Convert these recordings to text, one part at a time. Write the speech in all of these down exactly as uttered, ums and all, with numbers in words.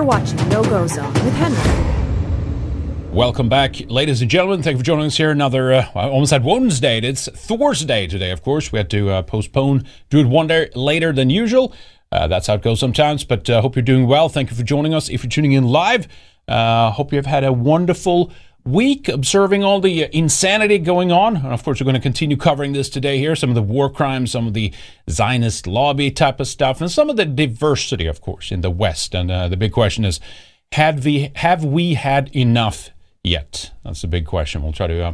You're watching No Go Zone with Henrik. Welcome back, ladies and gentlemen. Thank you for joining us here. Another, uh, I almost had Wednesday. It's Thursday today, of course. We had to uh, postpone, do it one day later than usual. Uh, that's how it goes sometimes, but I uh, hope you're doing well. Thank you for joining us. If you're tuning in live, uh, hope you've had a wonderful week observing all the insanity going on. And of course, we're going to continue covering this today here, some of the war crimes, some of the Zionist lobby type of stuff, and some of the diversity, of course, in the West. And uh, the big question is, have we, have we had enough yet? That's the big question. We'll try to uh,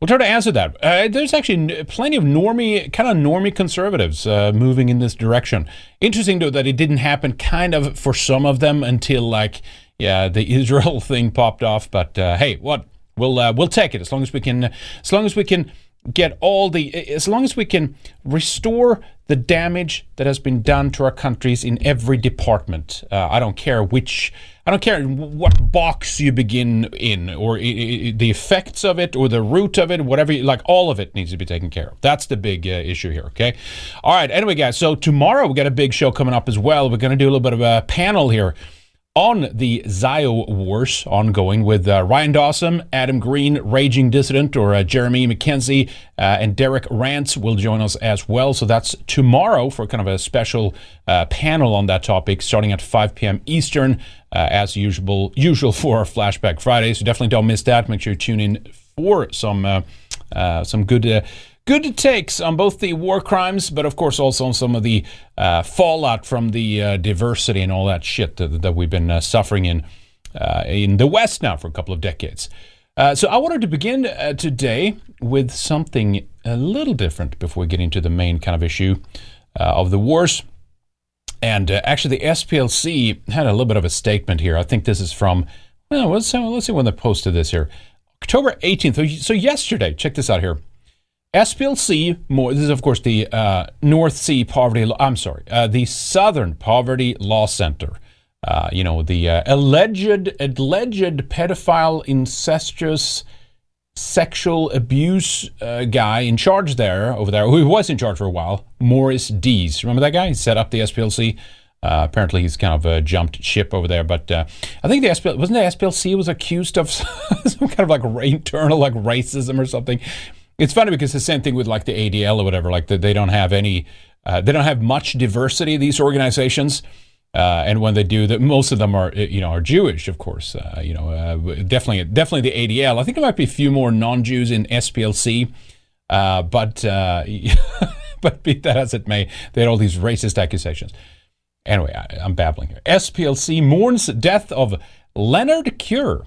we'll try to answer that. Uh, there's actually plenty of normie, kind of normie conservatives uh, moving in this direction. Interesting, though, that it didn't happen kind of for some of them until, like, yeah, the Israel thing popped off. But uh, hey, what we'll uh, we'll take it as long as we can, as long as we can get all the, as long as we can restore the damage that has been done to our countries in every department. Uh, I don't care which, I don't care what box you begin in, or I- I- the effects of it, or the root of it, whatever, you, like all of it needs to be taken care of. That's the big uh, issue here, okay? All right, anyway, guys, so tomorrow we got a big show coming up as well. We're going to do a little bit of a panel here on the Zio Wars ongoing with uh, Ryan Dawson, Adam Green, Raging Dissident, or uh, Jeremy McKenzie, uh, and Derek Rantz will join us as well. So that's tomorrow for kind of a special uh, panel on that topic, starting at five p.m. Eastern, uh, as usual, usual for our Flashback Friday. So definitely don't miss that. Make sure you tune in for some uh, uh, some good. Uh, Good takes on both the war crimes, but of course also on some of the uh, fallout from the uh, diversity and all that shit that, that we've been uh, suffering in uh, in the West now for a couple of decades. Uh, so I wanted to begin uh, today with something a little different before we get into the main kind of issue uh, of the wars. And uh, actually, the S P L C had a little bit of a statement here. I think this is from, well, let's, let's see when they posted this here. October eighteenth, so yesterday, check this out here. S P L C, more, this is of course the uh, North Sea Poverty, I'm sorry, uh, the Southern Poverty Law Center. Uh, you know, the uh, alleged, alleged pedophile, incestuous, sexual abuse uh, guy in charge there, over there, who was in charge for a while, Morris Dees. Remember that guy? He set up the S P L C. Uh, apparently, he's kind of uh, jumped ship over there, but uh, I think the S P L C, wasn't the S P L C was accused of some kind of like internal like racism or something. It's funny because the same thing with like the A D L or whatever, like the, they don't have any, uh, they don't have much diversity, these organizations. Uh, and when they do, that most of them are, you know, are Jewish, of course, uh, you know, uh, definitely, definitely the A D L. I think there might be a few more non-Jews in S P L C, uh, but, uh, but be that as it may, they had all these racist accusations. Anyway, I, I'm babbling here. S P L C mourns death of Leonard Cure.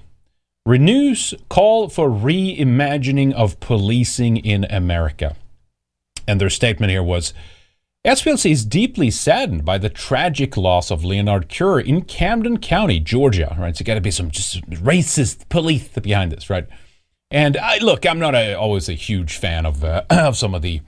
Renews call for reimagining of policing in America. And their statement here was, S P L C is deeply saddened by the tragic loss of Leonard Cure in Camden County, Georgia. Right? So got to be some just racist police behind this, right? And I, look, I'm not a, always a huge fan of uh, of some of the,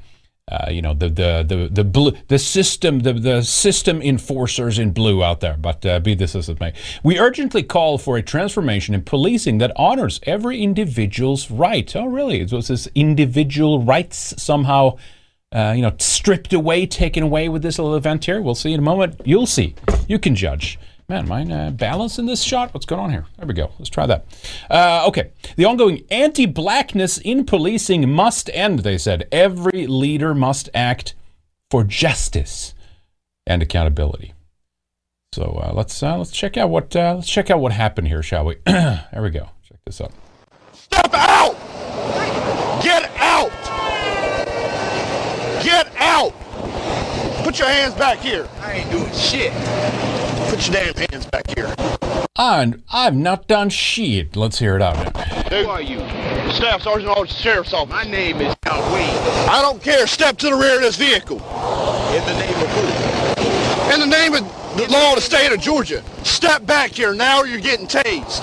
uh, you know, the the the the, blue, the system the, the system enforcers in blue out there. But uh, be this as it may, we urgently call for a transformation in policing that honors every individual's right. Oh, really? It was this individual rights somehow, uh, you know, stripped away, taken away with this little event here. We'll see in a moment. You'll see. You can judge. Man, mine uh, balance in this shot? What's going on here? There we go. Let's try that. Uh, okay. The ongoing anti-blackness in policing must end, they said. Every leader must act for justice and accountability. So uh, let's uh, let's check out what uh, let's check out what happened here, shall we? There we go. Check this out. Step out! Get out! Get out! Put your hands back here. I ain't doing shit. Put your damn hands back here. And I've not done shit. Let's hear it out. Dude. Who are you? Staff Sergeant Officer, Sheriff's Office. My name is Al Wade. I don't care. Step to the rear of this vehicle. In the name of who? In the name of the law of the state of Georgia. Step back here now or you're getting tased.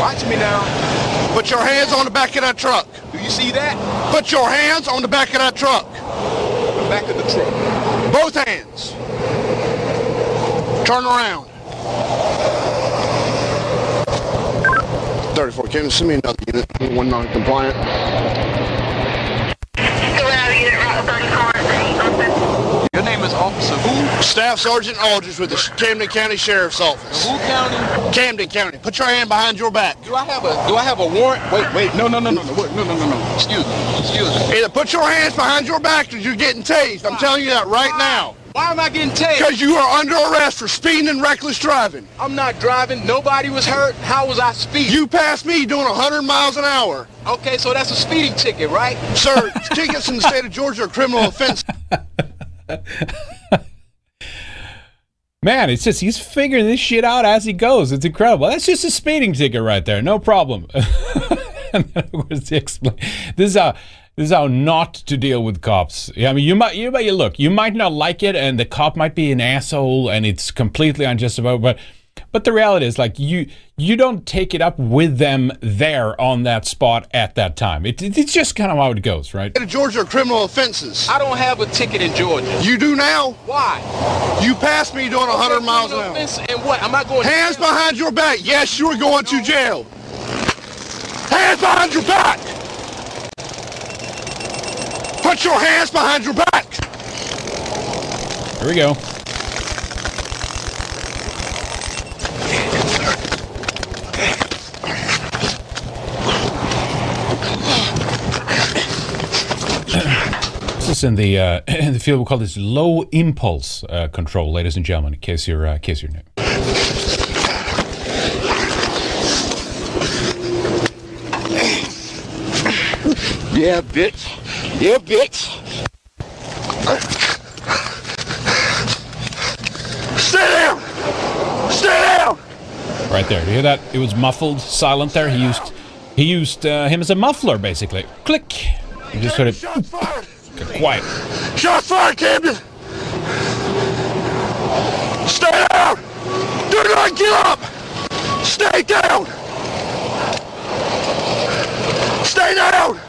Watch me now. Put your hands on the back of that truck. Do you see that? Put your hands on the back of that truck. Back of the truck. Both hands. Turn around. thirty-four, Kim, send me another unit. One non-compliant. Your name is Office of who? Staff Sergeant Aldridge with the Camden County Sheriff's Office. Who county? Camden County. Put your hand behind your back. Do I have a Do I have a warrant? Wait, wait. No, no, no, no, no, no, no, no, no. Excuse me. Excuse me. Either put your hands behind your back, or you're getting tased. I'm telling you that right now. Why am I getting tased? Because you are under arrest for speeding and reckless driving. I'm not driving. Nobody was hurt. How was I speeding? You passed me doing one hundred miles an hour. Okay, so that's a speeding ticket, right? Sir, tickets in the state of Georgia are criminal offense. Man, it's just he's figuring this shit out as he goes. It's incredible. That's just a speeding ticket right there. No problem. And then, of course, he explained. This is a... This is how not to deal with cops. I mean, you might, you might, look, you might not like it, and the cop might be an asshole, and it's completely unjustified. But, but the reality is, like, you, you don't take it up with them there on that spot at that time. It, it, it's just kind of how it goes, right? In Georgia, criminal offenses. I don't have a ticket in Georgia. You do now. Why? You passed me doing one hundred miles an hour. And what? I'm not going. Hands to behind your back. Yes, you are going no. to jail. Hands behind your back. Put your hands behind your back. Here we go. This is in the uh, in the field we call this low impulse uh, control, ladies and gentlemen. In case you're uh, in case you're new. Yeah, bitch. Yeah, bitch. Sit down. Sit down. Right there. Do you hear that? It was muffled, silent there. He used, he used uh, him as a muffler, basically. Click. You just heard it. Shots fired. Quiet. Shots fired, Camden. Stay down. Do not get up. Stay down. Stay down.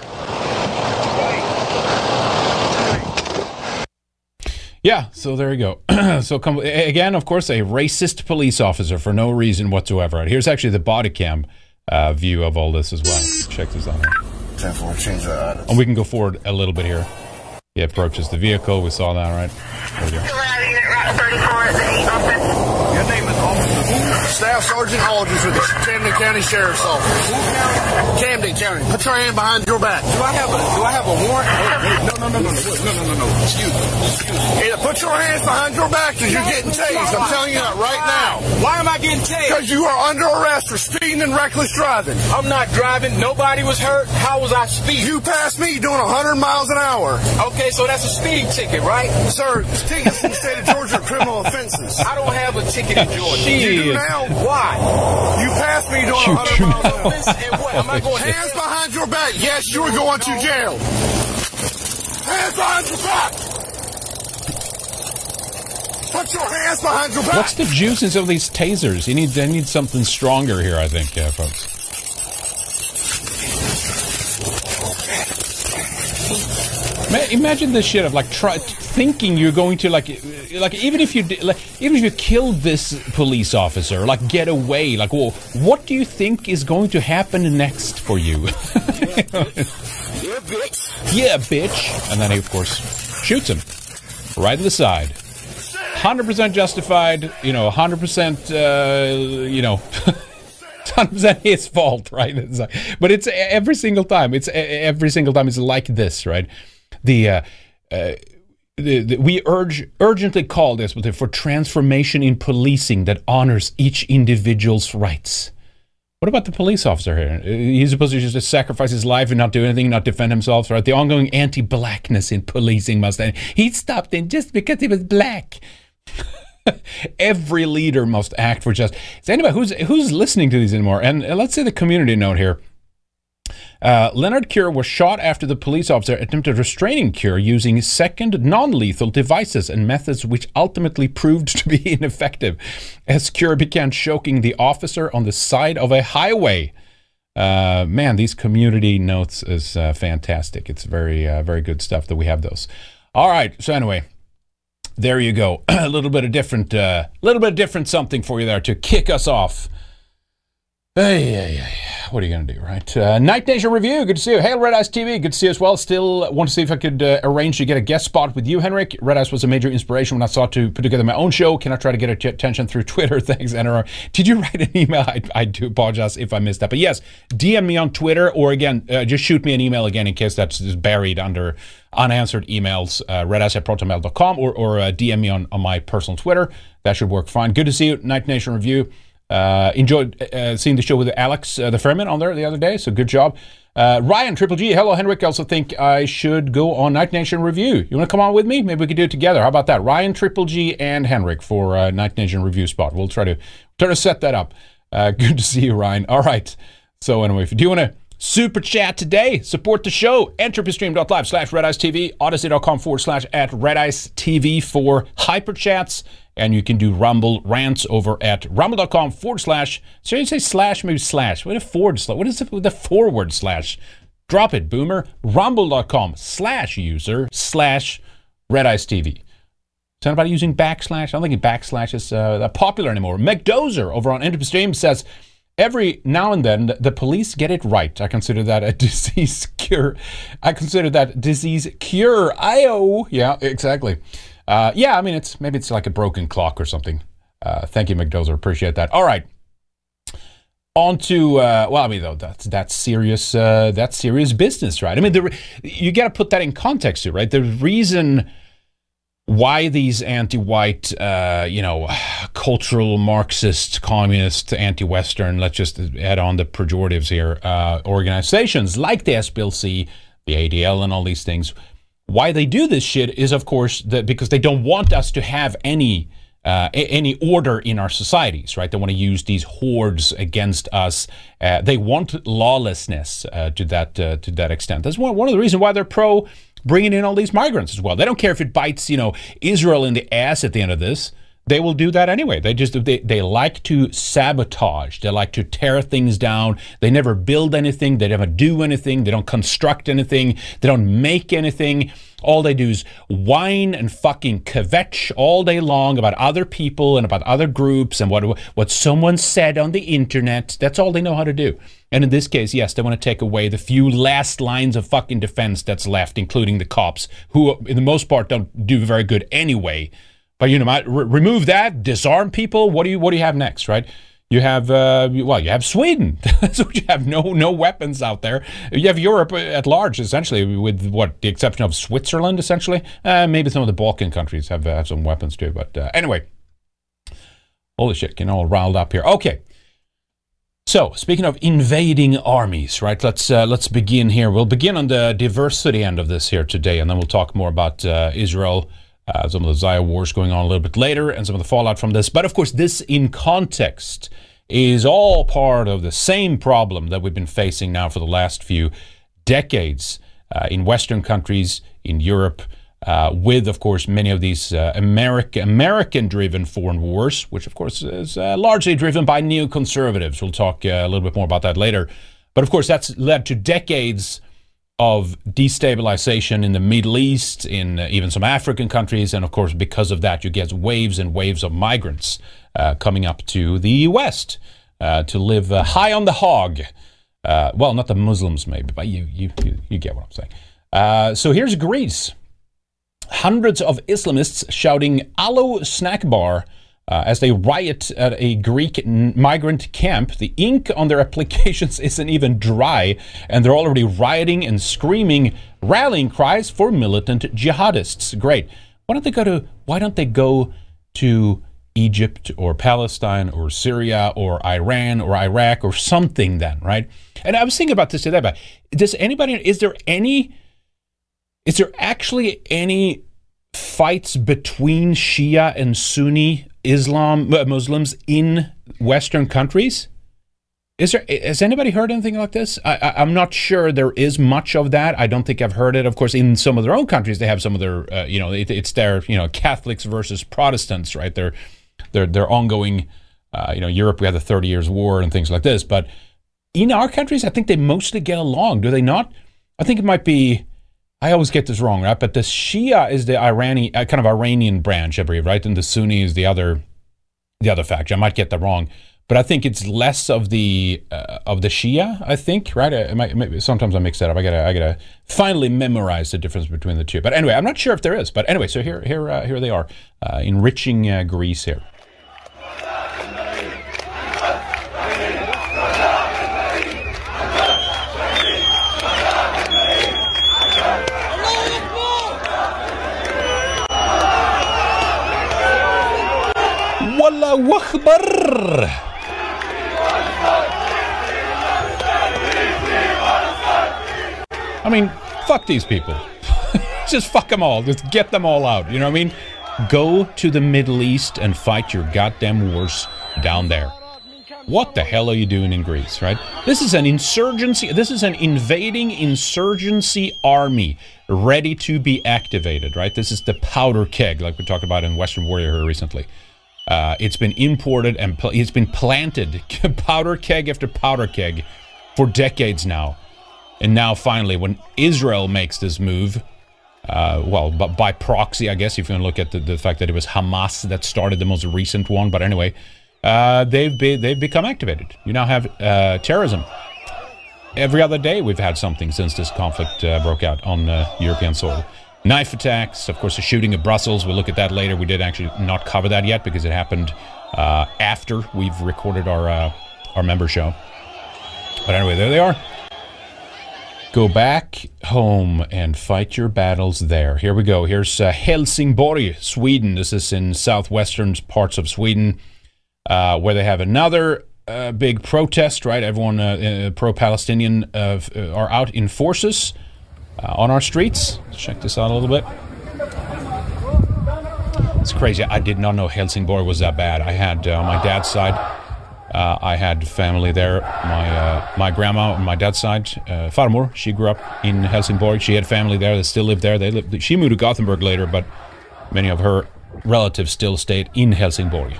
Yeah, so there you go. So come, again, of course, a racist police officer for no reason whatsoever. Here's actually the body cam uh, view of all this as well. Check this out. And we can go forward a little bit here. He approaches the vehicle. We saw that, right? There we go. Your name is Officer Staff Sergeant Aldridge with the Camden County Sheriff's Office. Camden County. Put your hand behind your back. Do I have a Do I have a warrant? No, no, no, no, no, no, no, no. Excuse me. Excuse me. Either put your hands behind your back, because you're getting tased. I'm telling you that right now. Why am I getting tased? Because you are under arrest for speeding and reckless driving. I'm not driving. Nobody was hurt. How was I speeding? You passed me doing one hundred miles an hour. Okay, so that's a speeding ticket, right, sir? Tickets in the state of Georgia are criminal offenses. I don't have a ticket in Georgia. Jeez. You do now? Why? You passed me doing one hundred miles an hour. And what? Am I going shit. Hands behind your back? Yes, you are going to jail. Hands behind your back. Put your hands behind your back. What's the juice in some of these tasers? You need, they need something stronger here, I think, yeah, folks. Imagine this shit of like try, thinking you're going to like like even if you like, even if you killed this police officer, like get away, like well, what do you think is going to happen next for you? Yeah, bitch. Yeah, bitch. Yeah, bitch. And then he of course shoots him right in the side. one hundred percent justified, you know, one hundred percent uh, you know. one hundred percent his fault, right? It's like, but it's every single time. It's every single time it's like this, right? The, uh, uh, the, the we urge urgently call this for transformation in policing that honors each individual's rights. What about the police officer here? He's supposed to just sacrifice his life and not do anything, not defend himself, right? The ongoing anti-blackness in policing must end. He stopped in just because he was black. Every leader must act for justice. Is anybody who's who's listening to these anymore? And let's say the community note here. Uh, Leonard Cure was shot after the police officer attempted restraining Cure using second non-lethal devices and methods which ultimately proved to be ineffective as Cure began choking the officer on the side of a highway. Uh, man, these community notes is uh, fantastic. It's very, uh, very good stuff that we have those. All right. So anyway, there you go. A little bit of different, a uh, little bit of different something for you there to kick us off. Hey, hey, hey. what are you going to do, right? Uh, Night Nation Review, good to see you. Hey, Red Ice T V, good to see you as well. Still want to see if I could uh, arrange to get a guest spot with you, Henrik. Red Ice was a major inspiration when I sought to put together my own show. Can I try to get attention through Twitter? Thanks, N R R. Did you write an email? I, I do apologize if I missed that. But yes, D M me on Twitter, or again, uh, just shoot me an email again in case that's buried under unanswered emails, uh, red ice at protonmail dot com, or, or uh, D M me on, on my personal Twitter. That should work fine. Good to see you, Night Nation Review. Uh, enjoyed uh, seeing the show with Alex uh, the Fairman on there the other day, so good job. Uh, Ryan, Triple G, hello, Henrik. I also think I should go on Night Nation Review. You want to come on with me? Maybe we could do it together. How about that? Ryan, Triple G, and Henrik for uh, Night Nation Review spot. We'll try to, try to set that up. Uh, good to see you, Ryan. All right. So anyway, if you do want to super chat today, support the show, entropystream.live slash redicetv, odyssey.com forward slash at redicetv for hyperchats. And you can do Rumble rants over at rumble.com forward slash. So you say slash, maybe slash. What a forward slash. What is it with the forward slash? Drop it, boomer. Rumble.com slash user slash Red Ice T V. Is anybody using backslash? I don't think backslash is uh, that popular anymore. McDozer over on Entropy Stream says, every now and then, the police get it right. I consider that a disease cure. I consider that disease cure. I O. Yeah, exactly. Uh, yeah, I mean, it's maybe it's like a broken clock or something. Uh, thank you, McDozer. Appreciate that. All right. On to, uh, well, I mean, though, that's, that's, serious, uh, that's serious business, right? I mean, the, you got to put that in context here, right? The reason why these anti-white, uh, you know, cultural Marxist, communist, anti-Western, let's just add on the pejoratives here, uh, organizations like the S P L C, the A D L, and all these things, why they do this shit is, of course, that because they don't want us to have any uh, a- any order in our societies, right? They want to use these hordes against us. Uh, they want lawlessness uh, to that uh, to that extent. That's one one of the reasons why they're pro bringing in all these migrants as well. They don't care if it bites, you know, Israel in the ass at the end of this. They will do that anyway. They just they, they like to sabotage. They like to tear things down. They never build anything. They never do anything. They don't construct anything. They don't make anything. All they do is whine and fucking kvetch all day long about other people and about other groups and what what someone said on the internet. That's all they know how to do. And in this case, yes, they want to take away the few last lines of fucking defense that's left, including the cops, who in the most part don't do very good anyway. But you know, re- remove that, disarm people. What do you What do you have next, right? You have uh, well, you have Sweden. That's what you have. No, no weapons out there. You have Europe at large, essentially, with what the exception of Switzerland, essentially. Uh, maybe some of the Balkan countries have uh, have some weapons too. But uh, anyway, holy shit, getting all riled up here. Okay. So, speaking of invading armies, right? Let's uh, let's begin here. We'll begin on the diversity end of this here today, and then we'll talk more about uh, Israel. Uh, some of the Zaya wars going on a little bit later and some of the fallout from this. But of course, this in context is all part of the same problem that we've been facing now for the last few decades uh, in Western countries, in Europe, uh, with, of course, many of these uh, America, American-driven foreign wars, which, of course, is uh, largely driven by neoconservatives. We'll talk uh, a little bit more about that later. But of course, that's led to decades of destabilization in the Middle East, in even some African countries, and of course, because of that, you get waves and waves of migrants uh, coming up to the West uh, to live uh, high on the hog. Uh, well, not the Muslims, maybe, but you you you, you get what I'm saying. Uh, so here's Greece: hundreds of Islamists shouting "Allo snack bar" Uh, as they riot at a Greek n- migrant camp. The ink on their applications isn't even dry, and they're already rioting and screaming rallying cries for militant jihadists. Great. Why don't they go to? Why don't they go to Egypt or Palestine or Syria or Iran or Iraq or something? Then, right? And I was thinking about this today. But does anybody? Is there any? Is there actually any fights between Shia and Sunni Islam Muslims in Western countries? Is there? Has anybody heard anything like this? I, I, I'm not sure there is much of that. I don't think I've heard it. Of course, in some of their own countries, they have some of their, uh, you know, it, it's their, you know, Catholics versus Protestants, right? They're, they're, they're ongoing. Uh, you know, Europe, we had the thirty Years' War and things like this. But in our countries, I think they mostly get along. Do they not? I think it might be. I always get this wrong, right? But the Shia is the Iranian, uh, kind of Iranian branch, I believe, right? And the Sunni is the other, the other faction. I might get that wrong. But I think it's less of the uh, of the Shia, I think, right? I, I might, maybe, sometimes I mix that up. I gotta I gotta finally memorize the difference between the two. But anyway, I'm not sure if there is. But anyway, so here here uh, here they are, uh, enriching uh, Greece here. Wallahu Akbar. I mean, fuck these people. Just fuck them all. Just get them all out. You know what I mean? Go to the Middle East and fight your goddamn wars down there. What the hell are you doing in Greece, right? This is an insurgency. This is an invading insurgency army ready to be activated, right? This is the powder keg, like we talked about in Western Warrior recently. Uh, it's been imported and pl- it's been planted, powder keg after powder keg, for decades now. And now, finally, when Israel makes this move, uh, well, b- by proxy, I guess, if you want to look at the, the fact that it was Hamas that started the most recent one. But anyway, uh, they've be- they've become activated. You now have uh, terrorism. Every other day, we've had something since this conflict uh, broke out on uh, European soil. Knife attacks, of course, the shooting of Brussels. We'll look at that later. We did actually not cover that yet because it happened uh, after we've recorded our uh, our member show. But anyway, there they are. Go back home and fight your battles there. Here we go. Here's uh, Helsingborg, Sweden. This is in southwestern parts of Sweden, uh, where they have another uh, big protest, right? Everyone uh, uh, pro-Palestinian uh, are out in forces uh, on our streets. Let's check this out a little bit. It's crazy. I did not know Helsingborg was that bad. I had uh, on my dad's side. Uh, I had family there. My uh, my grandma on my dad's side, uh, Farmor, she grew up in Helsingborg. She had family there that still lived there. They lived. She moved to Gothenburg later, but many of her relatives still stayed in Helsingborg.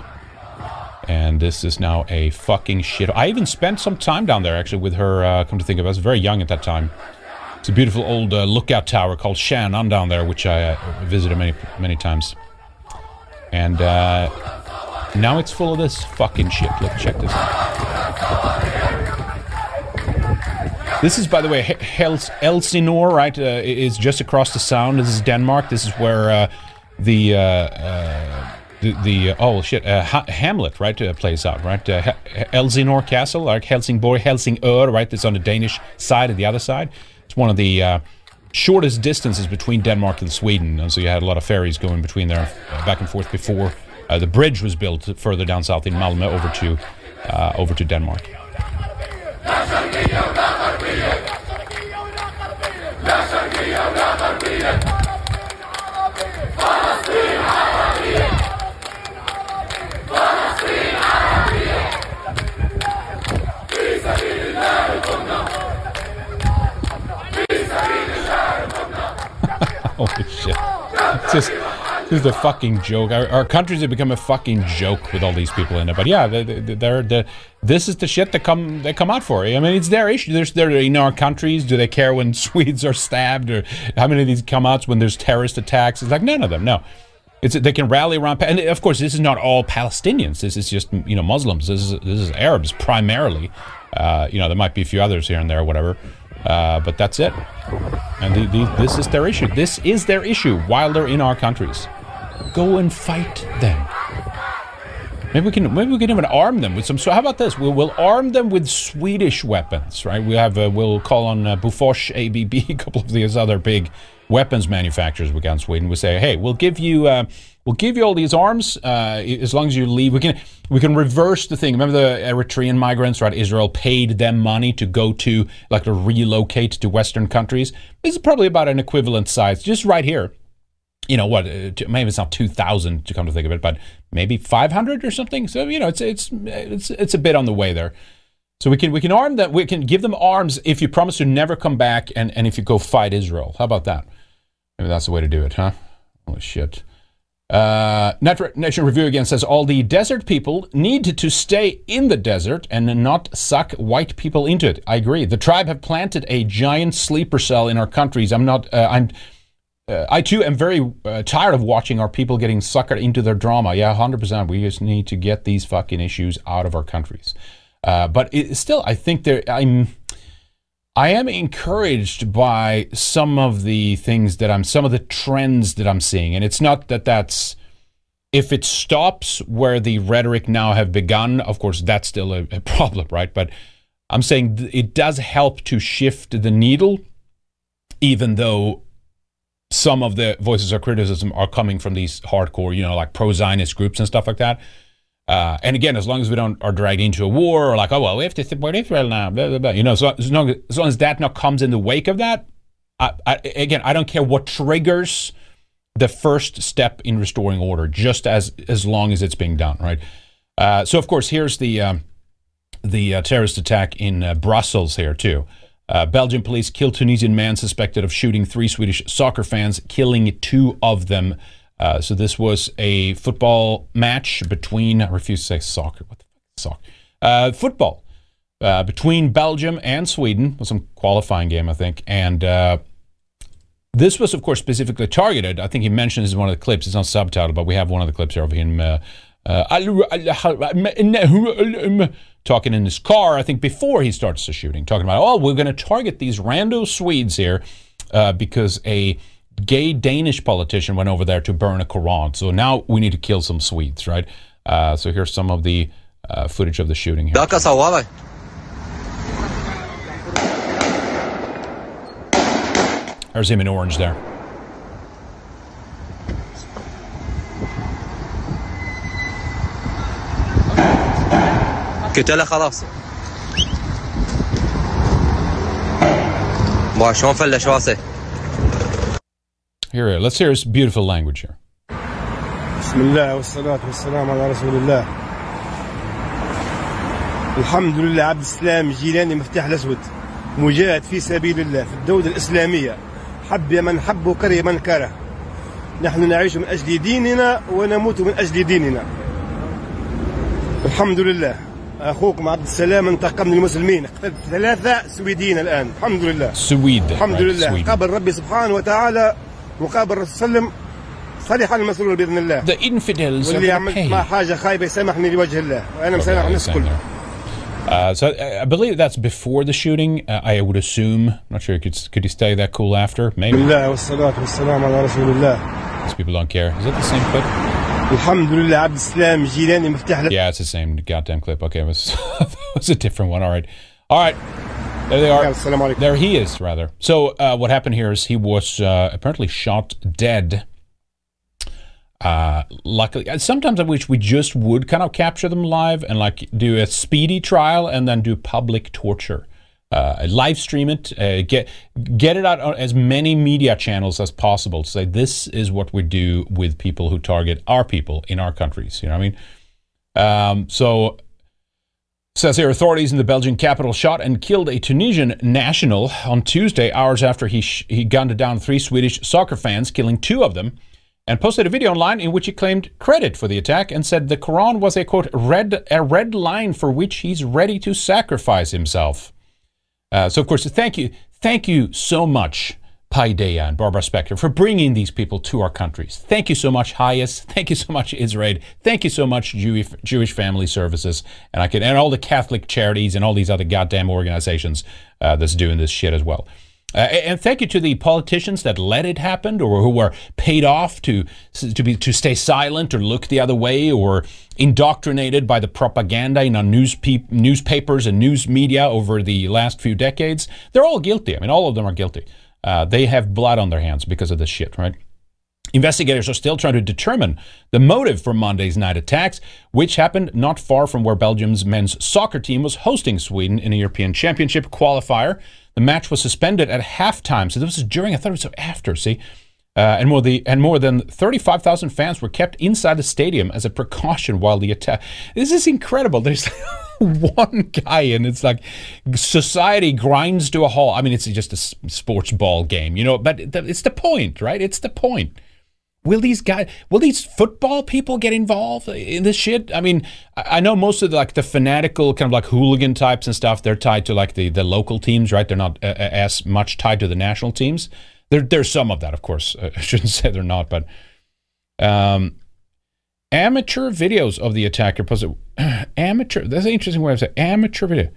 And this is now a fucking shit. I even spent some time down there, actually, with her, uh, come to think of it. I was very young at that time. It's a beautiful old uh, lookout tower called Shannon down there, which I uh, visited many, many times. And... Uh, now it's full of this fucking shit. Look, check this out. This is, by the way, Hels- Elsinore, right? Uh, is just across the Sound. This is Denmark. This is where uh, the, uh, uh, the the oh shit uh, ha- Hamlet, right, uh, plays out, right? Uh, H- Elsinore Castle, like Helsingborg, Helsingør, right? That's on the Danish side and the other side. It's one of the uh, shortest distances between Denmark and Sweden, and so you had a lot of ferries going between there, uh, back and forth before. Uh, the bridge was built further down south in Malmö over to uh, over to Denmark. Holy shit. It's just... This is a fucking joke. Our, our countries have become a fucking joke with all these people in it. But yeah, they, they, they're the. This is the shit that come they come out for. I mean, it's their issue. They're, they're in our countries. Do they care when Swedes are stabbed or how many of these come out when there's terrorist attacks? It's like none of them. No, it's they can rally around. And of course, this is not all Palestinians. This is just you know Muslims. This is this is Arabs primarily. Uh, you know, there might be a few others here and there, or whatever. Uh, but that's it. And the, the, this is their issue. This is their issue while they're in our countries. Go and fight them. Maybe we can. Maybe we can even arm them with some. So how about this? We'll, we'll arm them with Swedish weapons, right? We have. Uh, we'll call on uh, Bofors, A B B, a couple of these other big weapons manufacturers we got in Sweden. We say, hey, we'll give you. Uh, we'll give you all these arms uh, as long as you leave. We can. We can reverse the thing. Remember the Eritrean migrants, right? Israel paid them money to go to, like, to relocate to Western countries. This is probably about an equivalent size, just right here. You know what? Maybe it's not two thousand to come to think of it, but maybe five hundred or something. So you know, it's it's it's it's a bit on the way there. So we can we can arm that. We can give them arms if you promise to never come back, and, and if you go fight Israel. How about that? Maybe that's the way to do it, huh? Holy shit! Uh, Night Nation Review again says all the desert people need to stay in the desert and not suck white people into it. I agree. The tribe have planted a giant sleeper cell in our countries. I'm not. Uh, I'm. Uh, I too am very uh, tired of watching our people getting suckered into their drama. Yeah, one hundred percent. We just need to get these fucking issues out of our countries. Uh, but it, still, I think there, I'm, I am encouraged by some of the things that I'm, some of the trends that I'm seeing. And it's not that that's, if it stops where the rhetoric now have begun, of course, that's still a, a problem, right? But I'm saying th- it does help to shift the needle, even though some of the voices of criticism are coming from these hardcore, you know, like pro-Zionist groups and stuff like that. Uh, and again, as long as we don't are dragged into a war or like, oh, well, we have to support Israel now, blah, blah, blah. You know, so as long as, as long as that not comes in the wake of that, I, I, again, I don't care what triggers the first step in restoring order, just as, as long as it's being done, right? Uh, so, of course, here's the, um, the uh, terrorist attack in uh, Brussels here, too. Uh, Belgian police killed Tunisian man suspected of shooting three Swedish soccer fans, killing two of them. Uh, so this was a football match between, I refuse to say soccer, what the fuck is soccer? Uh, football uh, between Belgium and Sweden, was some qualifying game, I think. And uh, this was, of course, specifically targeted. I think he mentioned this in one of the clips. It's not subtitled, but we have one of the clips here of him uh, uh, talking in his car, I think, before he starts the shooting, talking about, oh, we're going to target these rando Swedes here uh, because a gay Danish politician went over there to burn a Quran. So now we need to kill some Swedes, right? Uh, so here's some of the uh, footage of the shooting here. There's him in orange there. قتله خلاص ما شلون فلش راسه. Here, let's hear his beautiful language here. بسم الله والصلاة والسلام على رسول الله. الحمد لله عبد السلام جيلاني مفتاح الأسود مجاهد في سبيل الله في الدولة الإسلامية حب من حب وكره من كره نحن نعيش من أجل ديننا ونموت من أجل ديننا الحمد لله. أخوكم عبد السلام انتقم من المسلمين قتلت ثلاثة سويديين الآن الحمد لله سويد الحمد لله قابل ربي سبحانه وتعالى وقابل الرسول صلى الله عليه وسلم صالح المسلول بإذن الله the infidels واللي عمل ما حاجة خايبة يسامحني لوجه الله وأنا مسامح الناس كلهم. Uh, so I, I believe that's before the shooting. Uh, I would assume. I'm not sure. Could could he stay that cool after? Maybe. These people don't care. Is that the same clip? Yeah, it's the same goddamn clip. Okay, it was, it was a different one. All right, all right. There they are. There he is, rather. So uh, what happened here is he was uh, apparently shot dead. Uh, luckily, sometimes I wish we just would kind of capture them live and like do a speedy trial and then do public torture, uh, live stream it, uh, get get it out on as many media channels as possible to say this is what we do with people who target our people in our countries. You know what I mean? Um, so. Says here, authorities in the Belgian capital shot and killed a Tunisian national on Tuesday, hours after he sh- he gunned down three Swedish soccer fans, killing two of them, and posted a video online in which he claimed credit for the attack and said the Quran was a, quote, red, a red line for which he's ready to sacrifice himself. Uh, so, of course, thank you. Thank you so much, Paideia and Barbara Spector, for bringing these people to our countries. Thank you so much, Hayes. Thank you so much, Israel. Thank you so much, Jewish, Jewish Family Services. And I could, and all the Catholic charities and all these other goddamn organizations uh, that's doing this shit as well. Uh, and thank you to the politicians that let it happen, or who were paid off to to be to stay silent or look the other way, or indoctrinated by the propaganda in our news pe- newspapers and news media over the last few decades. They're all guilty. I mean, all of them are guilty. Uh, they have blood on their hands because of this shit, right? Investigators are still trying to determine the motive for Monday's night attacks, which happened not far from where Belgium's men's soccer team was hosting Sweden in a European Championship qualifier. The match was suspended at halftime. So this was during, I thought it was after, see? Uh, and, more the, and more than thirty-five thousand fans were kept inside the stadium as a precaution while the attack. This is incredible. There's one guy and it's like society grinds to a halt. I mean, it's just a sports ball game, you know, but it's the point, right? It's the point. Will these guys, will these football people get involved in this shit? I mean, I know most of the, like the fanatical kind of like hooligan types and stuff, they're tied to like the, the local teams, right? They're not uh, as much tied to the national teams. There, there's some of that, of course. I shouldn't say they're not, but um, amateur videos of the attacker posted. Amateur. That's an interesting way of saying amateur video.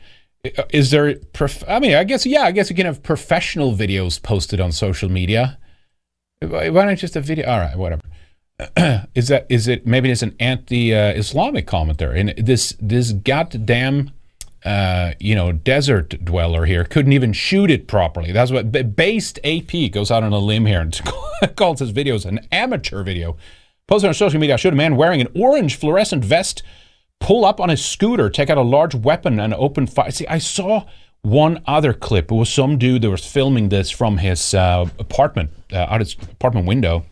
Is there? Prof- I mean, I guess yeah. I guess you can have professional videos posted on social media. Why not just a video? All right, whatever. Is that? Is it? Maybe it's an anti-Islamic uh, commentary. And this this goddamn uh, you know desert dweller here couldn't even shoot it properly. That's what based A P goes out on a limb here and calls his videos an amateur video posted on social media. Showed a man wearing an orange fluorescent vest pull up on his scooter, take out a large weapon and open fire. See, I saw one other clip. It was some dude that was filming this from his uh, apartment, uh, out his apartment window.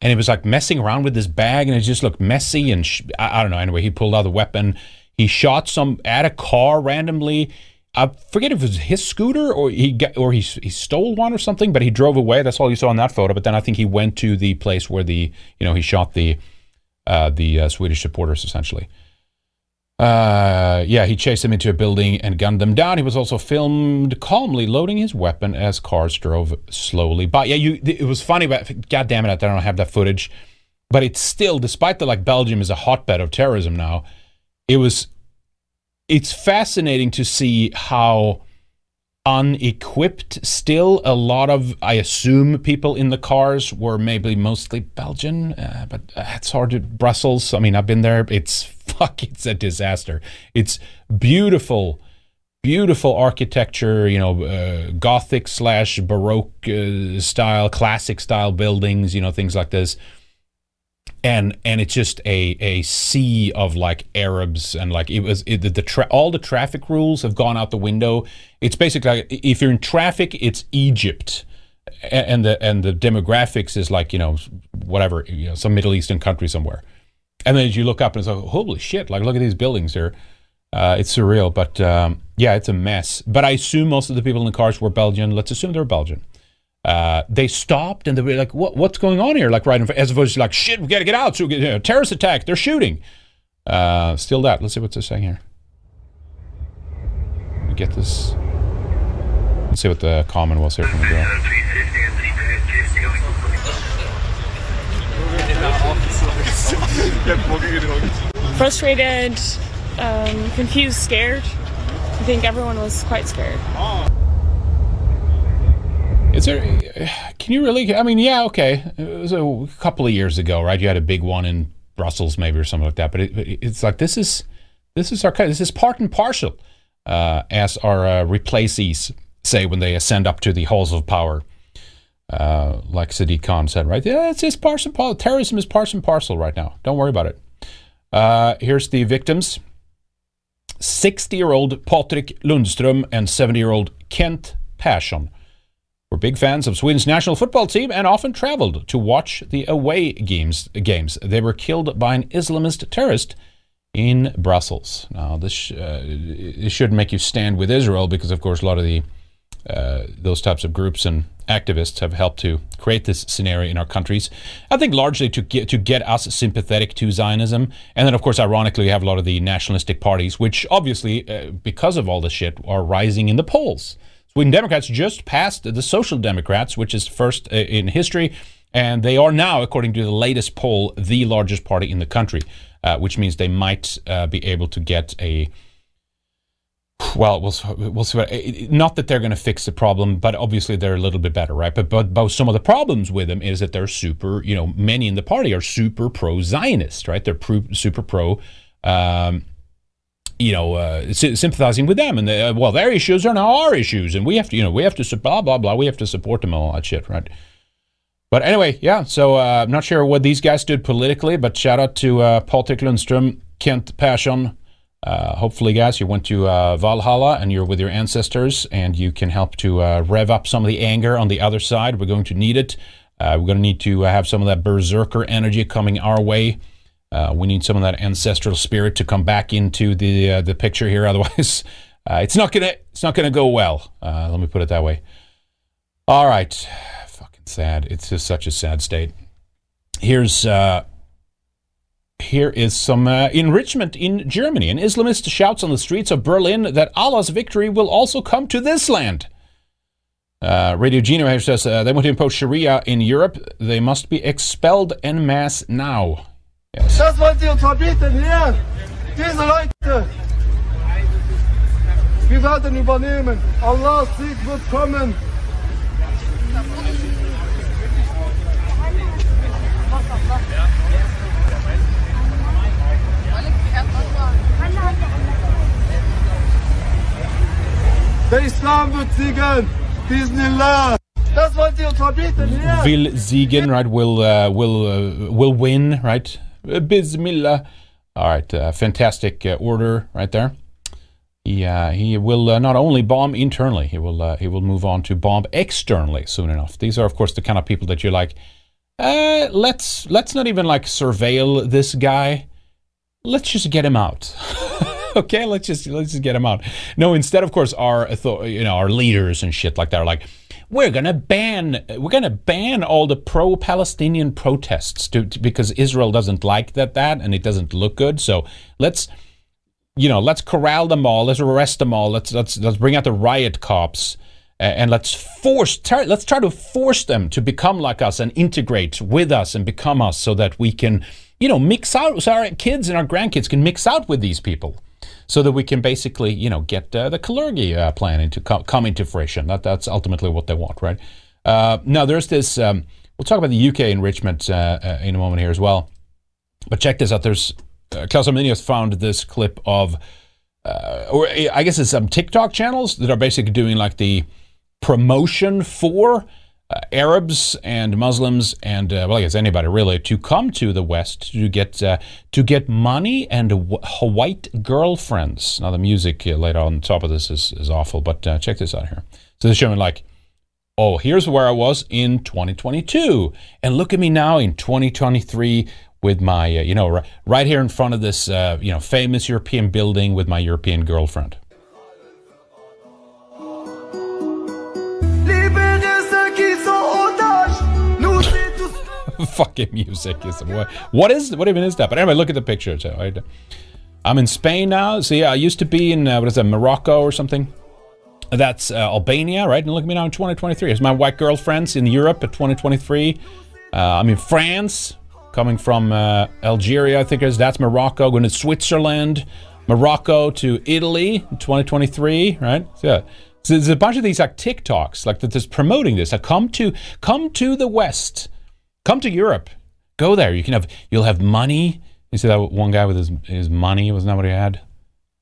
And he was like messing around with this bag and it just looked messy. And sh- I, I don't know. Anyway, he pulled out a weapon. He shot some at a car randomly. I forget if it was his scooter or he got, or he, he stole one or something, but he drove away. That's all you saw in that photo. But then I think he went to the place where the, you know, he shot the, Uh, the uh, Swedish supporters, essentially. Uh, yeah, he chased them into a building and gunned them down. He was also filmed calmly loading his weapon as cars drove slowly by. Yeah, you, it was funny, but God damn it, I don't have that footage. But it's still, despite the, like, Belgium is a hotbed of terrorism now, it was, it's fascinating to see how unequipped still a lot of, I assume, people in the cars were maybe mostly Belgian, uh, but it's hard to Brussels. I mean, I've been there. It's fuck, it's a disaster. It's beautiful, beautiful architecture, you know, uh, Gothic slash Baroque uh, style, classic style buildings, you know, things like this. And and it's just a a sea of like Arabs and like it was it, the tra- all the traffic rules have gone out the window. It's basically like if you're in traffic, it's Egypt, and the and the demographics is like you know whatever you know some Middle Eastern country somewhere. And then as you look up and it's like holy shit, like look at these buildings here. Uh, it's surreal, but um, yeah, it's a mess. But I assume most of the people in the cars were Belgian. Let's assume they're Belgian. Uh, they stopped and they were like, "What? What's going on here?" Like right in front, as opposed to like, "Shit, we gotta get out!" So you know, terrorist attack. They're shooting. Uh, still that. Let's see what's this saying here. We get this. Let's see what the comment was here from the girl. Frustrated, um, confused, scared. I think everyone was quite scared. Is there, can you really, I mean, yeah, okay. It was a couple of years ago, right? You had a big one in Brussels maybe or something like that, but it, it's like, this is, this is our, this is part and parcel, uh, as our uh, replacees say when they ascend up to the halls of power, uh, like Sadiq Khan said, right? Yeah, it's just parcel, terrorism is parcel and parcel right now. Don't worry about it. Uh, here's the victims. sixty-year-old Patrik Lundström and seventy-year-old Kent Persson were big fans of Sweden's national football team and often traveled to watch the away games. Games. They were killed by an Islamist terrorist in Brussels. Now, this uh, it should make you stand with Israel because, of course, a lot of the uh, those types of groups and activists have helped to create this scenario in our countries. I think largely to get to get us sympathetic to Zionism. And then, of course, ironically, you have a lot of the nationalistic parties, which obviously, uh, because of all this shit, are rising in the polls. Sweden Democrats just passed the Social Democrats, which is first in history, and they are now, according to the latest poll, the largest party in the country, uh, which means they might uh, be able to get a, well, we'll, we'll see what, not that they're going to fix the problem, but obviously they're a little bit better, right? But, but, but some of the problems with them is that they're super, you know, many in the party are super pro-Zionist, right? They're pro, super pro um you know, uh, sympathizing with them. And, they, uh, well, their issues are now our issues. And we have to, you know, we have to, blah, blah, blah. We have to support them and all that shit, right? But anyway, yeah. So uh, I'm not sure what these guys did politically, but shout out to uh, Patrik Lundström, Kent Persson. Uh, hopefully, guys, you went to uh, Valhalla and you're with your ancestors and you can help to uh, rev up some of the anger on the other side. We're going to need it. Uh, we're going to need to have some of that berserker energy coming our way. Uh, we need some of that ancestral spirit to come back into the uh, the picture here. Otherwise, uh, it's not gonna it's not gonna go well. Uh, let me put it that way. All right, fucking sad. It's just such a sad state. Here's uh, here is some uh, enrichment in Germany. An Islamist shouts on the streets of Berlin that Allah's victory will also come to this land. Uh, Radio Gino says, uh, they want to impose Sharia in Europe. They must be expelled en masse now. Yes. Das wollt ihr uns verbieten hier. Diese Leute. Wir werden übernehmen. Allahs Sieg wird kommen. Der Islam wird siegen. Bismillah. Das wollt ihr uns verbieten hier. Will siegen, right? Will, uh, will, uh, will win, right? Bismillah. All right, uh, fantastic uh, order right there. He, uh, he will uh, not only bomb internally, he will uh, he will move on to bomb externally soon enough. These are, of course, the kind of people that you're like, uh, let's let's not even like surveil this guy. Let's just get him out. Okay, let's just let's just get him out. No, instead, of course, our you know our leaders and shit like that are like, we're gonna ban we're gonna ban all the pro-Palestinian protests to, to, because Israel doesn't like that that and it doesn't look good. So let's. You know, let's corral them all. Let's arrest them all. Let's let's let's bring out the riot cops and, and let's force. Try, let's try to force them to become like us and integrate with us and become us, so that we can, you know, mix out. So our kids and our grandkids can mix out with these people, so that we can basically, you know, get uh, the Kalergi uh, plan into co come into fruition. That that's ultimately what they want, right? Uh, now there's this. Um, we'll talk about the U K enrichment uh, uh, in a moment here as well. But check this out. There's. Uh, Klaus Arminius found this clip of, uh, or I guess it's some TikTok channels that are basically doing like the promotion for uh, Arabs and Muslims and uh, well, I guess anybody really to come to the West to get uh, to get money and w white girlfriends. Now the music uh, laid on top of this is, is awful, but uh, check this out here. So they're showing like, oh, here's where I was in twenty twenty-two, and look at me now in twenty twenty-three. With my, uh, you know, right here in front of this, uh, you know, famous European building with my European girlfriend. Fucking music. Is what, what is, what even is that? But anyway, look at the picture. So I, I'm in Spain now. See, I used to be in, uh, what is that, Morocco or something? That's uh, Albania, right? And look at me now in twenty twenty-three. Here's my white girlfriends in Europe at twenty twenty-three. Uh, I'm in France. Coming from uh, Algeria, I think it is. That's Morocco. Going to Switzerland, Morocco to Italy in twenty twenty-three, right? Yeah. So there's a bunch of these like TikToks, like that's promoting this. Like, come to, come to the West, come to Europe, go there. You can have, you'll have money. You see that one guy with his his money was not what he had.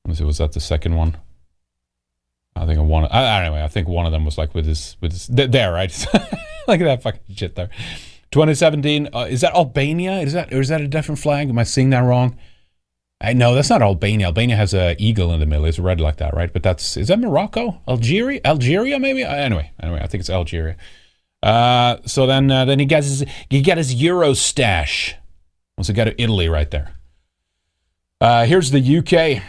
Let me see, was that the second one? I think one. I, anyway, I think one of them was like with his with his, there, right? Look at that fucking shit there. twenty seventeen, uh, is that Albania? Is that, or is that a different flag? Am I seeing that wrong? I know that's not Albania. Albania has an eagle in the middle. It's red like that, right? But that's, is that Morocco? Algeria? Algeria, maybe? Uh, anyway, anyway, I think it's Algeria. Uh, so then uh, then he got his, he got his Euro stash. Once he got to Italy right there. Uh, here's the U K.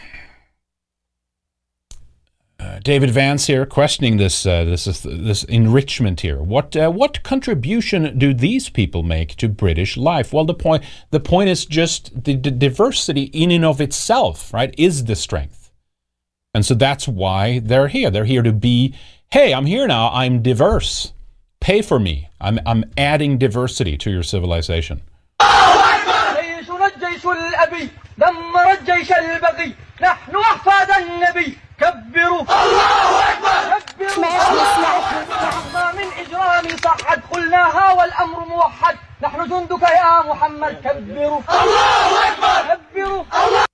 Uh, David Vance here questioning this uh, this is this enrichment here. What uh, what contribution do these people make to British life? Well, the point the point is just the, the diversity in and of itself, right, is the strength, and so that's why they're here. They're here to be. Hey, I'm here now. I'm diverse. Pay for me. I'm I'm adding diversity to your civilization. كبروا الله اكبر كبروا من اجرام صحد قلناها والامر موحد نحن جندك يا محمد كبروا الله اكبر كبروا الله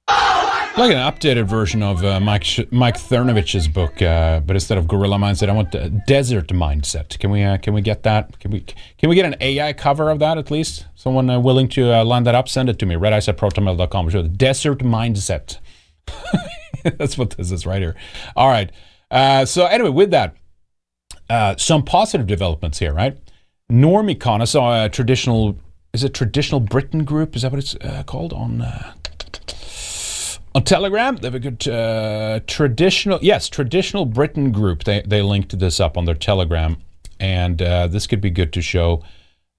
Like an updated version of uh, Mike Sh Mike Cernovich's book, uh, but instead of gorilla mindset, I want the desert mindset. Can we uh, can we get that? Can we can we get an A I cover of that at least? Someone uh, willing to uh, line that up, send it to me. red ice at protonmail dot com. So the desert mindset. That's what this is right here. All right. Uh, so anyway, with that, uh, some positive developments here, right? Normicon, I saw a traditional, is it traditional Britain group? Is that what it's uh, called on uh, on Telegram? They have a good uh, traditional, yes, traditional Britain group. They, they linked this up on their Telegram, and uh, this could be good to show.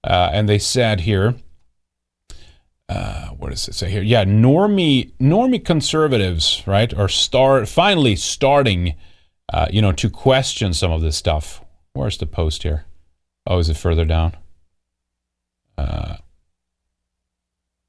Uh, and they said here, Uh, what does it say here? Yeah, normie, normie conservatives, right, are start finally starting, uh, you know, to question some of this stuff. Where's the post here? Oh, is it further down? Uh,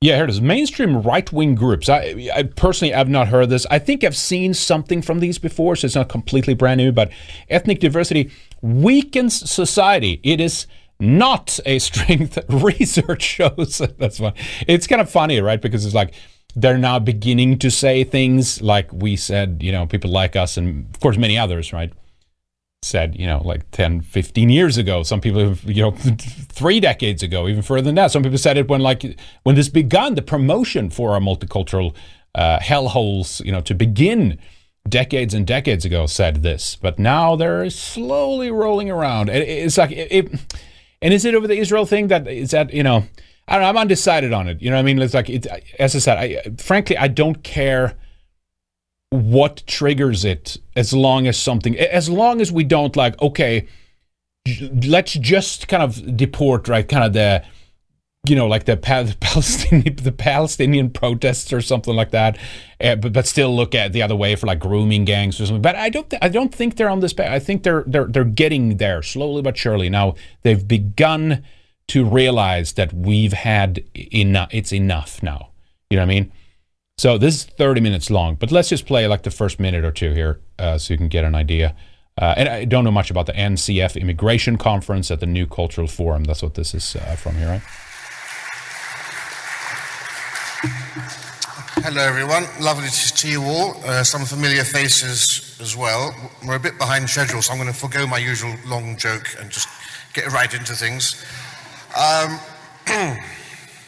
yeah, here it is. Mainstream right-wing groups. I, I personally have not heard this. I think I've seen something from these before, so it's not completely brand new, but ethnic diversity weakens society. It is not a strength. Research shows. That's why it's kind of funny, right? Because it's like, they're now beginning to say things like we said, you know, people like us and, of course, many others, right, said, you know, like ten, fifteen years ago. Some people, you know, three decades ago, even further than that. Some people said it when, like, when this began, the promotion for our multicultural uh, hellholes, you know, to begin decades and decades ago said this. But now they're slowly rolling around. It, it's like, it, it, and is it over the Israel thing that, is that, you know, I don't know, I'm undecided on it. You know what I mean? It's like, it, as I said, I, frankly, I don't care what triggers it as long as something, as long as we don't like, okay, let's just kind of deport, right, kind of the, you know, like the, pa the, Palestinian, the Palestinian protests or something like that, uh, but, but still look at the other way for like grooming gangs or something. But I don't, I don't think they're on this path. I think they're, they're, they're getting there slowly but surely. Now, they've begun to realize that we've had enough, it's enough now. You know what I mean? So this is thirty minutes long, but let's just play like the first minute or two here uh, so you can get an idea. Uh, and I don't know much about the N C F Immigration Conference at the New Cultural Forum. That's what this is uh, from here, right? Hello, everyone. Lovely to see you all. Uh, some familiar faces as well. We're a bit behind schedule, so I'm going to forgo my usual long joke and just get right into things. Um,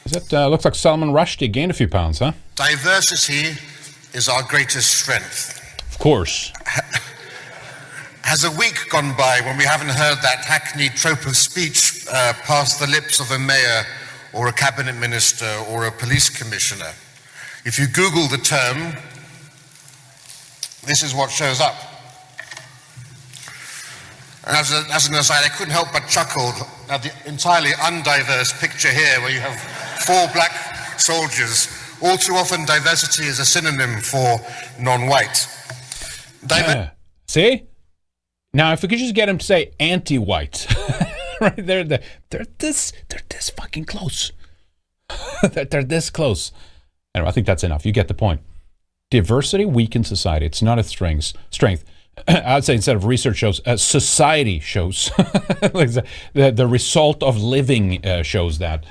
is that, uh, looks like Salman Rushdie gained a few pounds, huh? Diversity is our greatest strength. Of course. Has a week gone by when we haven't heard that hackneyed trope of speech uh, pass the lips of a mayor or a cabinet minister or a police commissioner? If you Google the term, this is what shows up. And as, a, as an aside, I couldn't help but chuckle at the entirely undiverse picture here, where you have four black soldiers. All too often, diversity is a synonym for non-white. Yeah. See? Now, if we could just get him to say anti-white. Right? They're, they're, they're, this, they're this fucking close. they're, they're this close. Anyway, I think that's enough. You get the point. Diversity weakens society. It's not a strength. strength. I'd say instead of research shows, uh, society shows. Like the, the, the result of living uh, shows that.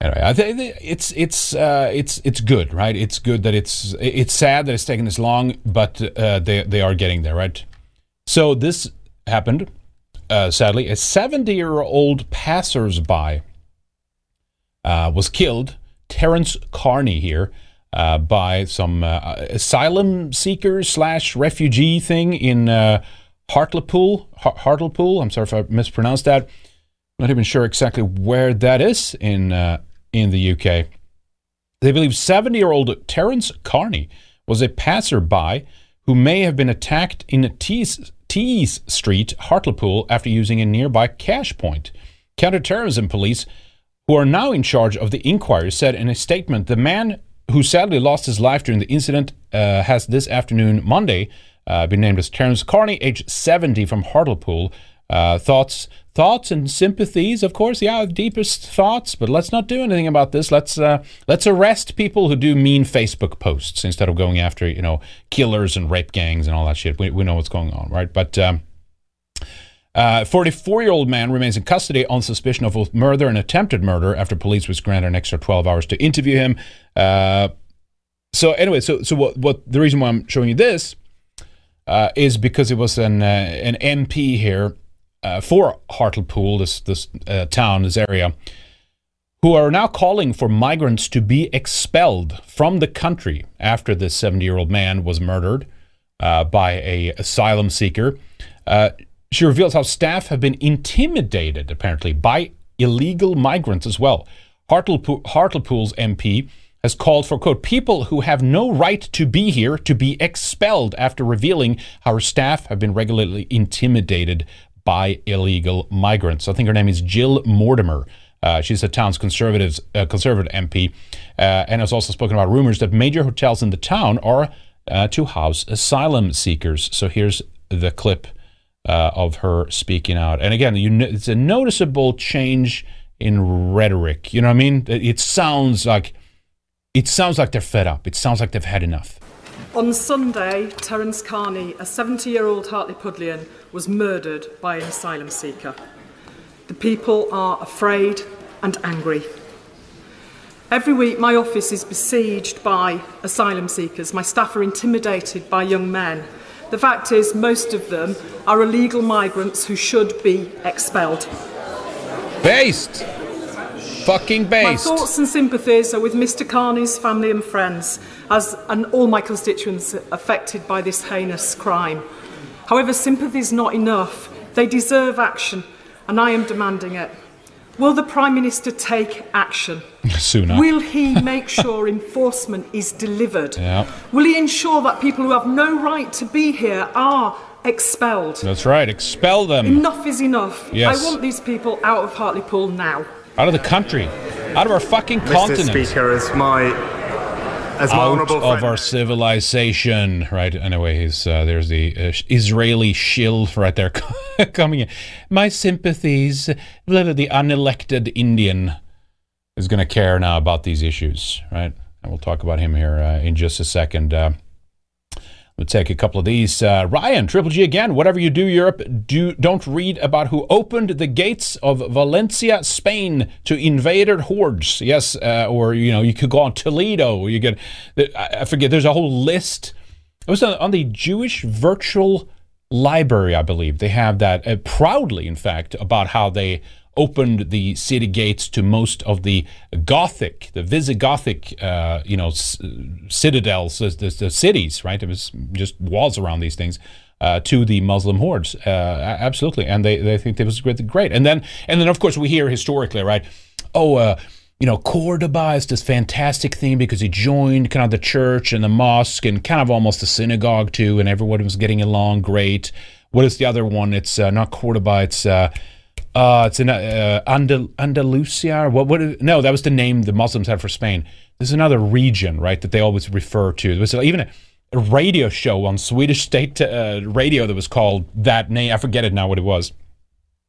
Anyway, I th it's it's uh, it's it's good, right? It's good that it's it's sad that it's taken this long, but uh, they they are getting there, right? So this happened. Uh, sadly, a seventy-year-old passersby uh, was killed, Terence Carney here. Uh, by some uh, asylum seeker slash refugee thing in uh, Hartlepool. Har Hartlepool. I'm sorry if I mispronounced that. Not even sure exactly where that is in uh, in the U K. They believe seventy-year-old Terence Carney was a passerby who may have been attacked in Tees, Tees Street, Hartlepool, after using a nearby cash point. Counterterrorism police, who are now in charge of the inquiry, said in a statement, the man who sadly lost his life during the incident, uh, has this afternoon, Monday, uh, been named as Terence Carney, age seventy, from Hartlepool. Uh, thoughts thoughts, and sympathies, of course, yeah, deepest thoughts, but let's not do anything about this. Let's uh, let's arrest people who do mean Facebook posts instead of going after, you know, killers and rape gangs and all that shit. We, we know what's going on, right? But um, uh, forty-four-year-old man remains in custody on suspicion of both murder and attempted murder after police was granted an extra twelve hours to interview him. Uh, so anyway, so so what? What the reason why I'm showing you this uh, is because it was an uh, an M P here uh, for Hartlepool, this this uh, town, this area, who are now calling for migrants to be expelled from the country after this seventy-year-old man was murdered uh, by a asylum seeker. Uh, she reveals how staff have been intimidated apparently by illegal migrants as well. Hartlepool, Hartlepool's M P has called for, quote, people who have no right to be here to be expelled after revealing how her staff have been regularly intimidated by illegal migrants. I think her name is Jill Mortimer. Uh, she's the town's conservatives, uh, conservative M P, uh, and has also spoken about rumors that major hotels in the town are uh, to house asylum seekers. So here's the clip uh, of her speaking out. And again, you know, it's a noticeable change in rhetoric. You know what I mean? It sounds like it sounds like they're fed up. It sounds like they've had enough. On Sunday, Terence Carney, a seventy-year-old Hartlepoolian, was murdered by an asylum seeker. The people are afraid and angry. Every week my office is besieged by asylum seekers. My staff are intimidated by young men. The fact is, most of them are illegal migrants who should be expelled. Based! Fucking based. My thoughts and sympathies are with Mister Carney's family and friends, as and all my constituents affected by this heinous crime. However, sympathy is not enough. They deserve action, and I am demanding it. Will the Prime Minister take action? Sooner. Will he make sure enforcement is delivered? Yeah. Will he ensure that people who have no right to be here are expelled? That's right. Expel them. Enough is enough. Yes. I want these people out of Hartlepool now. Out of the country, out of our fucking continent. Mister Speaker, as my, as my out honourable friend. Of our civilization, right? Anyway, he's uh, there's the uh, Israeli shill right there coming in. My sympathies, whether the unelected Indian is going to care now about these issues, right? And we'll talk about him here uh, in just a second. Uh, We'll take a couple of these. Uh, Ryan, Triple G again. Whatever you do, Europe, do, don't read about who opened the gates of Valencia, Spain, to invader hordes. Yes, uh, or, you know, you could go on Toledo. You get, I forget, there's a whole list. It was on, on the Jewish Virtual Library, I believe. They have that uh, proudly, in fact, about how they opened the city gates to most of the Gothic, the Visigothic, uh, you know, c citadels, the, the, the cities, right? It was just walls around these things uh, to the Muslim hordes, uh, absolutely. And they, they think it was great, great. And then, and then, of course, we hear historically, right? Oh, uh, you know, Cordoba is this fantastic thing because he joined kind of the church and the mosque and kind of almost the synagogue too, and everyone was getting along great. What is the other one? It's uh, not Cordoba. It's uh, Uh, it's in uh, Andal Andalusia. What? What? No, that was the name the Muslims had for Spain. There's another region, right, that they always refer to. There was even a, a radio show on Swedish state uh, radio that was called that name. I forget it now what it was.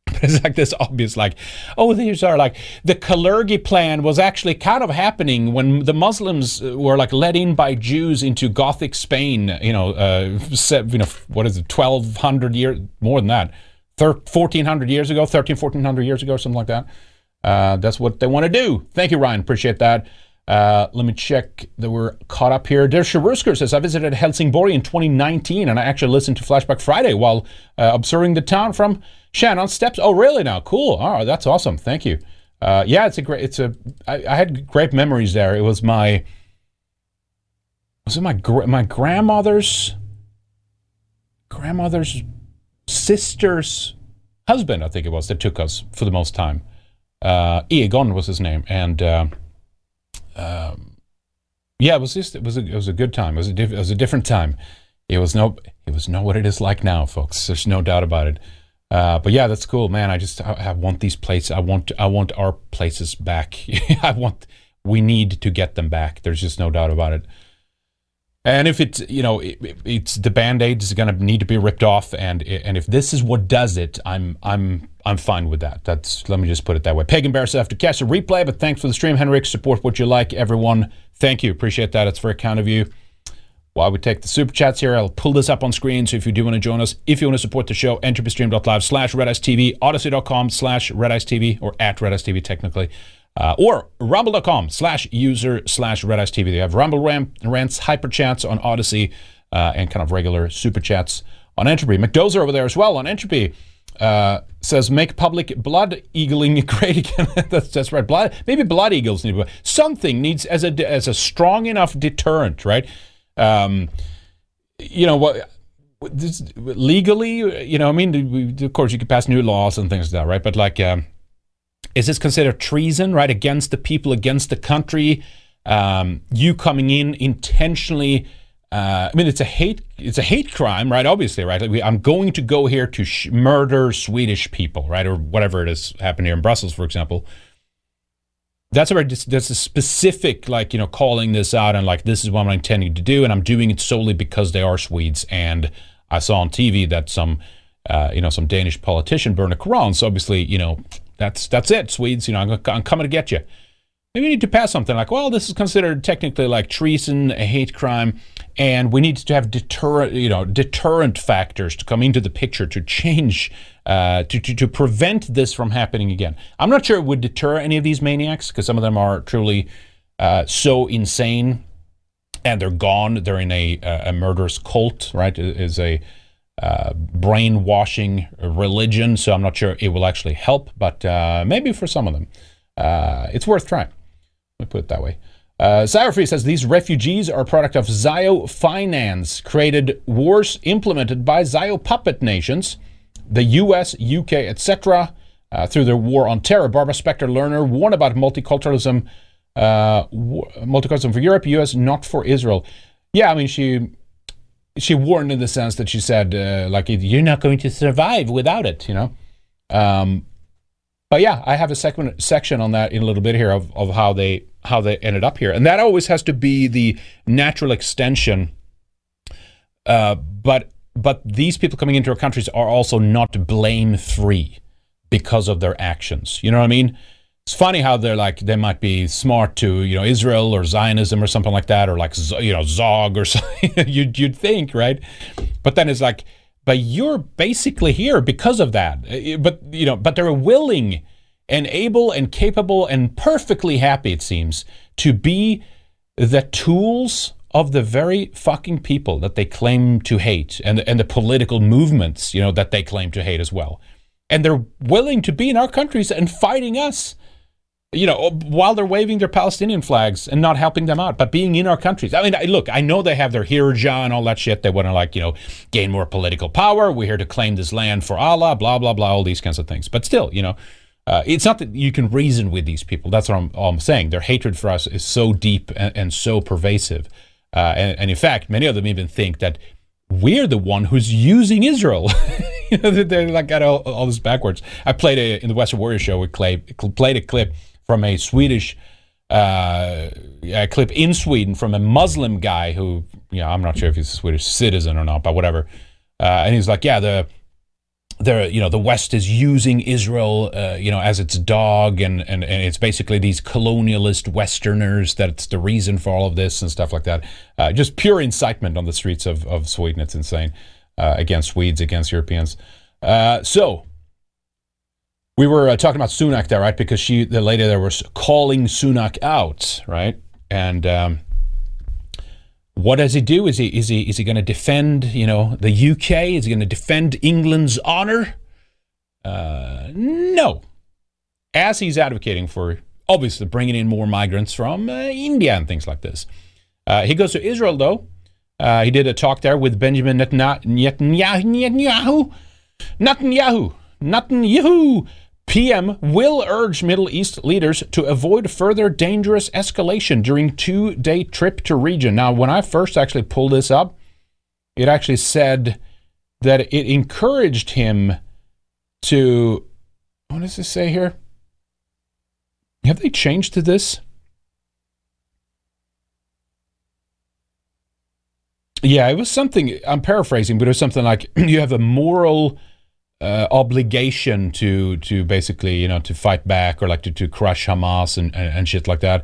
But it's like this obvious, like, oh, these are like the Kalergi plan was actually kind of happening when the Muslims were like let in by Jews into Gothic Spain. You know, uh, you know, what is it, twelve hundred years more than that. fourteen hundred years ago, thirteen, fourteen hundred years ago, something like that. Uh, that's what they want to do. Thank you, Ryan. Appreciate that. Uh, let me check that we're caught up here. Der Sharusker says, I visited Helsingborg in twenty nineteen, and I actually listened to Flashback Friday while uh, observing the town from Shannon's steps. Oh, really now? Cool. All right, that's awesome. Thank you. Uh, yeah, it's a great, it's a, I, I had great memories there. It was my, was it my, gr my grandmother's, grandmother's, sister's husband, I think it was, that took us for the most time. Uh, Egon was his name, and uh, um, yeah, it was just it was a, it was a good time. It was a diff it was a different time. It was no it was not what it is like now, folks. There's no doubt about it. Uh, but yeah, that's cool, man. I just I, I want these places. I want I want our places back. I want we need to get them back. There's just no doubt about it. And if it's, you know, it, it, it's the Band-Aid is going to need to be ripped off, and and if this is what does it, I'm I'm I'm fine with that. That's let me just put it that way. Pagan Bear says, after catch a replay, but thanks for the stream, Henrik. Support what you like, everyone. Thank you, appreciate that. It's very kind of you. While we take the super chats here, I'll pull this up on screen. So if you do want to join us, if you want to support the show, entropystream dot live slash Red Ice T V, odyssey dot com slash Red Ice T V, or at Red Ice T V technically. Uh, or rumble dot com slash user slash Red Ice T V. They have Rumble rant, rants, hyper chats on Odyssey, uh, and kind of regular super chats on Entropy. McDozer over there as well on Entropy uh, says, make public blood eagling great again. that's, that's right. Blood, maybe blood eagles need something needs as a as a strong enough deterrent, right? Um, you know what? This, legally, you know, I mean, we, of course, you could pass new laws and things like that, right? But like. Um, Is this considered treason, right? Against the people, against the country. Um, you coming in intentionally. Uh, I mean, it's a hate. It's a hate crime, right? Obviously, right? Like we, I'm going to go here to sh murder Swedish people, right, or whatever it is happened here in Brussels, for example. That's a that's a specific, like, you know, calling this out and like this is what I'm intending to do, and I'm doing it solely because they are Swedes, and I saw on T V that some. uh, you know, some Danish politician, Berne Koron. So obviously, you know, that's that's it, Swedes. You know, I'm, I'm coming to get you. Maybe we need to pass something like, well, this is considered technically like treason, a hate crime, and we need to have deterrent, you know, deterrent factors to come into the picture to change, uh, to, to to prevent this from happening again. I'm not sure it would deter any of these maniacs, because some of them are truly uh, so insane, and they're gone. They're in a a murderous cult, right? It is a uh, brainwashing religion. So I'm not sure it will actually help, but uh, maybe for some of them, uh, it's worth trying. Let me put it that way. Uh, Zyrofree says, these refugees are a product of Zio finance, created wars implemented by Zio puppet nations, the U S, U K, et cetera, uh, through their war on terror. Barbara Spector Lerner warned about multiculturalism, uh, war, multiculturalism for Europe, U S, not for Israel. Yeah, I mean, she she warned in the sense that she said, uh, like, you're not going to survive without it, you know. Um, but yeah, I have a segment, section on that in a little bit here of, of how they... how they ended up here. And that always has to be the natural extension. Uh, but but these people coming into our countries are also not blame-free because of their actions. You know what I mean? It's funny how they're like, they might be smart to, you know, Israel or Zionism or something like that, or like, you know, Zog or something, you'd, you'd think, right? But then it's like, but you're basically here because of that. But, you know, but they're willing and able and capable and perfectly happy, it seems, to be the tools of the very fucking people that they claim to hate, and and the political movements, you know, that they claim to hate as well. And they're willing to be in our countries and fighting us, you know, while they're waving their Palestinian flags and not helping them out, but being in our countries. I mean, look, I know they have their hijra and all that shit. They want to, like, you know, gain more political power. We're here to claim this land for Allah, blah, blah, blah, all these kinds of things. But still, you know, Uh, it's not that you can reason with these people. That's what I'm, all I'm saying. Their hatred for us is so deep and, and so pervasive. Uh, and, and in fact, many of them even think that we're the one who's using Israel. You know, they're like got all, all this backwards. I played a, in the Western Warrior show, we play, played a clip from a Swedish, uh, a clip in Sweden from a Muslim guy who, you know, I'm not sure if he's a Swedish citizen or not, but whatever. Uh, and he's like, yeah, the... There, you know, the West is using Israel, uh, you know, as its dog, and, and, and it's basically these colonialist Westerners that's the reason for all of this and stuff like that. Uh, just pure incitement on the streets of, of Sweden. It's insane. Uh, against Swedes, against Europeans. Uh, so, we were uh, talking about Sunak there, right? Because she, the lady there was calling Sunak out, right? And... Um, what does he do? Is he is he is he going to defend, you know, the U K? Is he going to defend England's honor? Uh, no, as he's advocating for obviously bringing in more migrants from uh, India and things like this. Uh, he goes to Israel though. Uh, he did a talk there with Benjamin Netanyahu. Netanyahu. Netanyahu. P M will urge Middle East leaders to avoid further dangerous escalation during two-day trip to region. Now, when I first actually pulled this up, it actually said that it encouraged him to... What does this say here? Have they changed to this? Yeah, it was something... I'm paraphrasing, but it was something like, you have a moral... Uh, obligation to to basically, you know, to fight back, or like to, to crush Hamas and, and, and shit like that.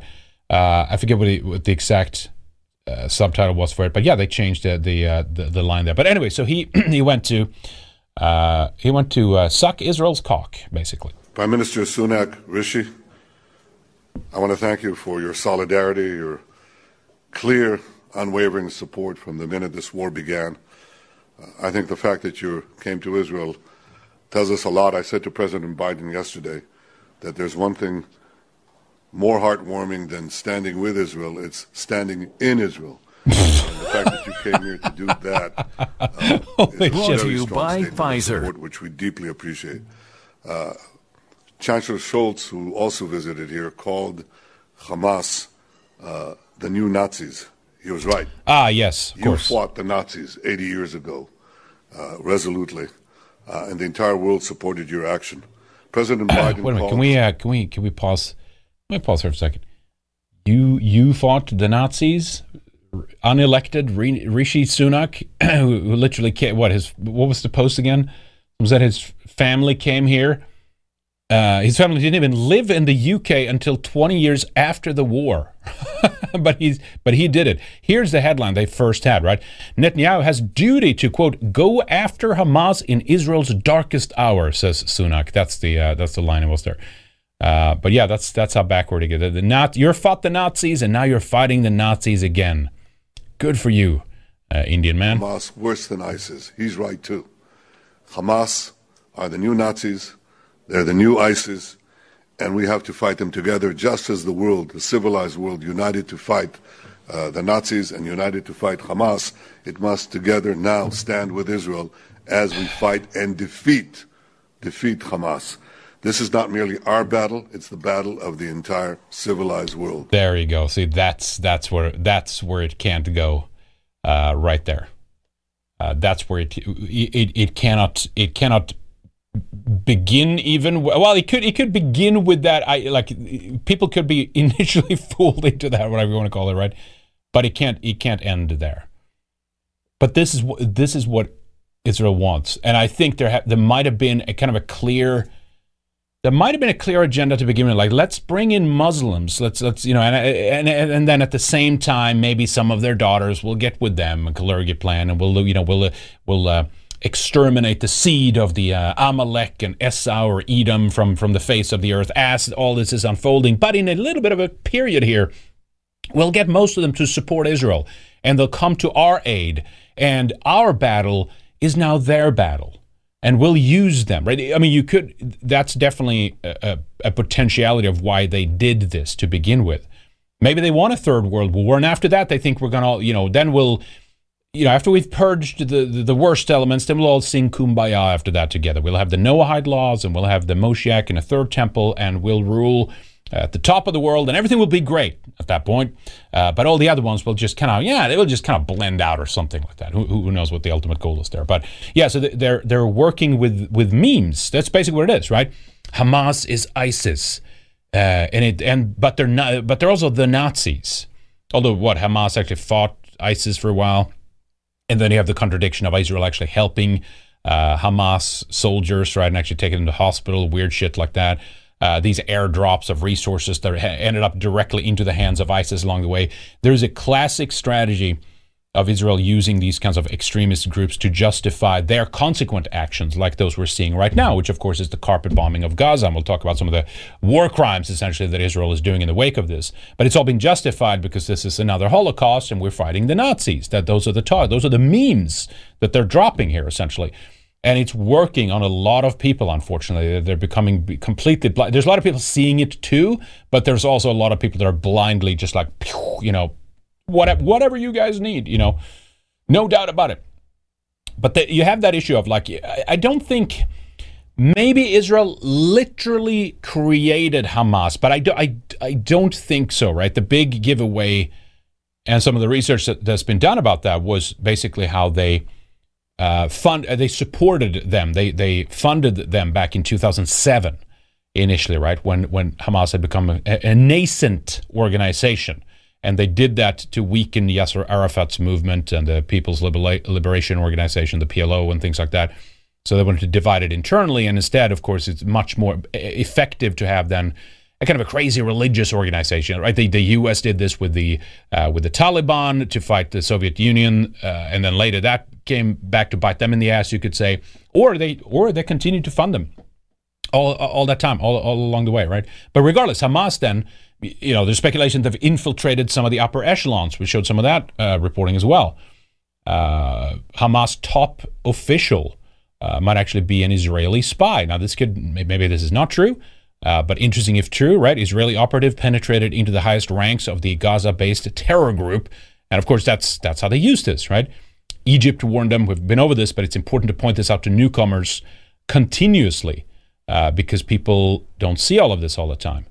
Uh, I forget what the, what the exact uh, subtitle was for it, but yeah, they changed the the, uh, the, the line there. But anyway, so he he went to uh, he went to uh, suck Israel's cock, basically. Prime Minister Sunak, Rishi, I want to thank you for your solidarity, your clear, unwavering support from the minute this war began. Uh, I think the fact that you came to Israel tells us a lot. I said to President Biden yesterday that there's one thing more heartwarming than standing with Israel, it's standing in Israel. And the fact that you came here to do that uh, Holy is shit. a very strong statement of support, which we deeply appreciate. Uh, Chancellor Scholz, who also visited here, called Hamas uh, the new Nazis. He was right. Ah, yes, of you course. You fought the Nazis eighty years ago uh, resolutely. Uh, and the entire world supported your action. President Biden. Wait a minute. Can we uh, can we can we pause? Let me pause here for a second. You you fought the Nazis, unelected Rishi Sunak, who literally came, what his what was the post again? was that his family came here. Uh, his family didn't even live in the U K until twenty years after the war. but, he's, but he did it. Here's the headline they first had, right? Netanyahu has duty to, quote, go after Hamas in Israel's darkest hour, says Sunak. That's the, uh, that's the line it was there. Uh, but yeah, that's that's how backward it gets. The Nazi, you fought the Nazis, and now you're fighting the Nazis again. Good for you, uh, Indian man. Hamas worse than ISIS. He's right too. Hamas are the new Nazis. They're the new ISIS, and we have to fight them together, just as the world, the civilized world, united to fight uh, the Nazis and united to fight Hamas. It must together now stand with Israel as we fight and defeat, defeat Hamas. This is not merely our battle; it's the battle of the entire civilized world. There you go. See, that's that's where that's where it can't go, uh, right there. Uh, that's where it, it it cannot it cannot begin even. Well, it could it could begin with that. I like people could be initially fooled into that, whatever you want to call it, right? But it can't it can't end there. But this is this is what Israel wants, and I think there ha there might have been a kind of a clear. There might have been a clear agenda to begin with, like let's bring in Muslims, let's let's you know, and and and then at the same time, maybe some of their daughters will get with them a Kalergi plan, and we'll you know we'll we'll uh, exterminate the seed of the uh, Amalek and Esau or Edom from from the face of the earth. As all this is unfolding, but in a little bit of a period here, we'll get most of them to support Israel, and they'll come to our aid, and our battle is now their battle. And we'll use them, right? I mean, you could, that's definitely a, a, a potentiality of why they did this to begin with. Maybe they want a third world war, and after that they think we're gonna, you know, then we'll, you know, after we've purged the, the, the worst elements, then we'll all sing Kumbaya after that together. We'll have the Noahide laws, and we'll have the Moshiach in a third temple, and we'll rule at the top of the world, and everything will be great at that point. Uh, but all the other ones will just kind of, yeah, they will just kind of blend out or something like that. Who, who knows what the ultimate goal is there? But yeah, so they're they're working with with memes. That's basically what it is, right? Hamas is ISIS, uh, and it and but they're not, but they're also the Nazis. Although what Hamas actually fought ISIS for a while, and then you have the contradiction of Israel actually helping uh, Hamas soldiers, right, and actually taking them to hospital, weird shit like that. Uh, these airdrops of resources that ended up directly into the hands of ISIS along the way. There's a classic strategy of Israel using these kinds of extremist groups to justify their consequent actions, like those we're seeing right now, which of course is the carpet bombing of Gaza. And we'll talk about some of the war crimes essentially that Israel is doing in the wake of this. But it's all being justified because this is another Holocaust and we're fighting the Nazis. That those are the tar those are the memes that they're dropping here essentially. And it's working on a lot of people, unfortunately. They're becoming completely blind. There's a lot of people seeing it too, but there's also a lot of people that are blindly just like, you know, whatever, whatever you guys need, you know, no doubt about it. But the, you have that issue of like, I don't think maybe Israel literally created Hamas, but I, do, I, I don't think so, right? The big giveaway and some of the research that, that's been done about that was basically how they... Uh, fund, uh, they supported them. They they funded them back in two thousand seven, initially, right, when when Hamas had become a, a nascent organization, and they did that to weaken Yasser Arafat's movement and the People's Libera- Liberation Organization, the P L O, and things like that. So they wanted to divide it internally, and instead, of course, it's much more effective to have then a kind of a crazy religious organization, right? The, the U S did this with the uh, with the Taliban to fight the Soviet Union, uh, and then later that came back to bite them in the ass, you could say, or they or they continued to fund them all all that time, all, all along the way, right? But regardless, Hamas then, you know, there's speculation they've infiltrated some of the upper echelons. We showed some of that uh, reporting as well. Uh, Hamas top official uh, might actually be an Israeli spy. Now, this could, maybe this is not true, uh, but interesting if true, right? Israeli operative penetrated into the highest ranks of the Gaza-based terror group. And of course, that's that's how they used this, right? Egypt warned them, we've been over this, but it's important to point this out to newcomers continuously uh, because people don't see all of this all the time.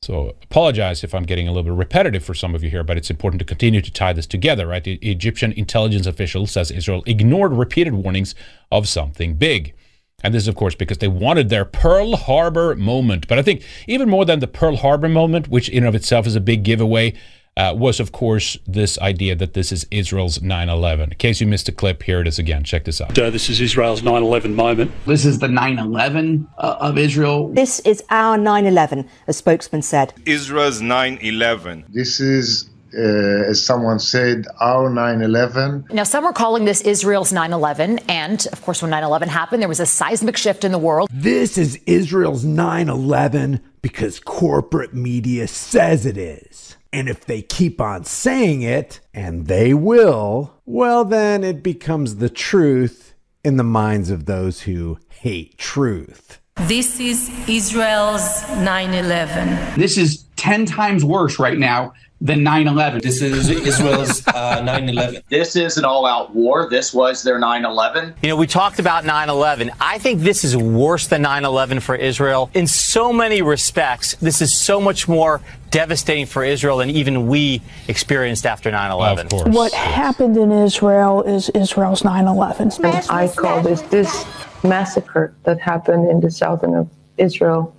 So apologize if I'm getting a little bit repetitive for some of you here, but it's important to continue to tie this together, right? The Egyptian intelligence official says Israel ignored repeated warnings of something big. And this is, of course, because they wanted their Pearl Harbor moment. But I think even more than the Pearl Harbor moment, which in and of itself is a big giveaway, uh, was, of course, this idea that this is Israel's nine eleven. In case you missed a clip, here it is again. Check this out. So this is Israel's nine eleven moment. This is the nine eleven uh, of Israel. This is our nine eleven, a spokesman said. Israel's nine eleven. This is... Uh, as someone said, our nine eleven. Now, some are calling this Israel's nine eleven. And, of course, when nine eleven happened, there was a seismic shift in the world. This is Israel's nine eleven because corporate media says it is. And if they keep on saying it, and they will, well, then it becomes the truth in the minds of those who hate truth. This is Israel's nine eleven. This is ten times worse right now than nine eleven. This is Israel's uh, nine eleven. This is an all-out war. This was their nine eleven. You know, we talked about nine eleven. I think this is worse than nine eleven for Israel. In so many respects, this is so much more devastating for Israel than even we experienced after nine eleven. Well, what yes. happened in Israel is Israel's nine eleven. I call this this massacre that happened in the southern of Israel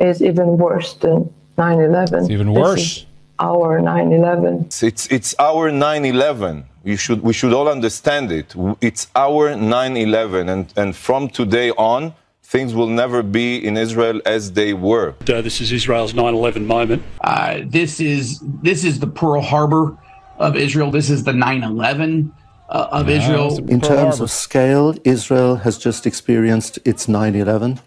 is even worse than nine eleven. It's even worse. Our nine eleven. It's it's our nine eleven. You should we should all understand it. It's our nine eleven, and and from today on, things will never be in Israel as they were. So this is Israel's nine eleven moment. Uh, this is this is the Pearl Harbor of Israel. This is the nine eleven uh, of yeah, Israel. In terms of scale, Israel has just experienced its nine eleven.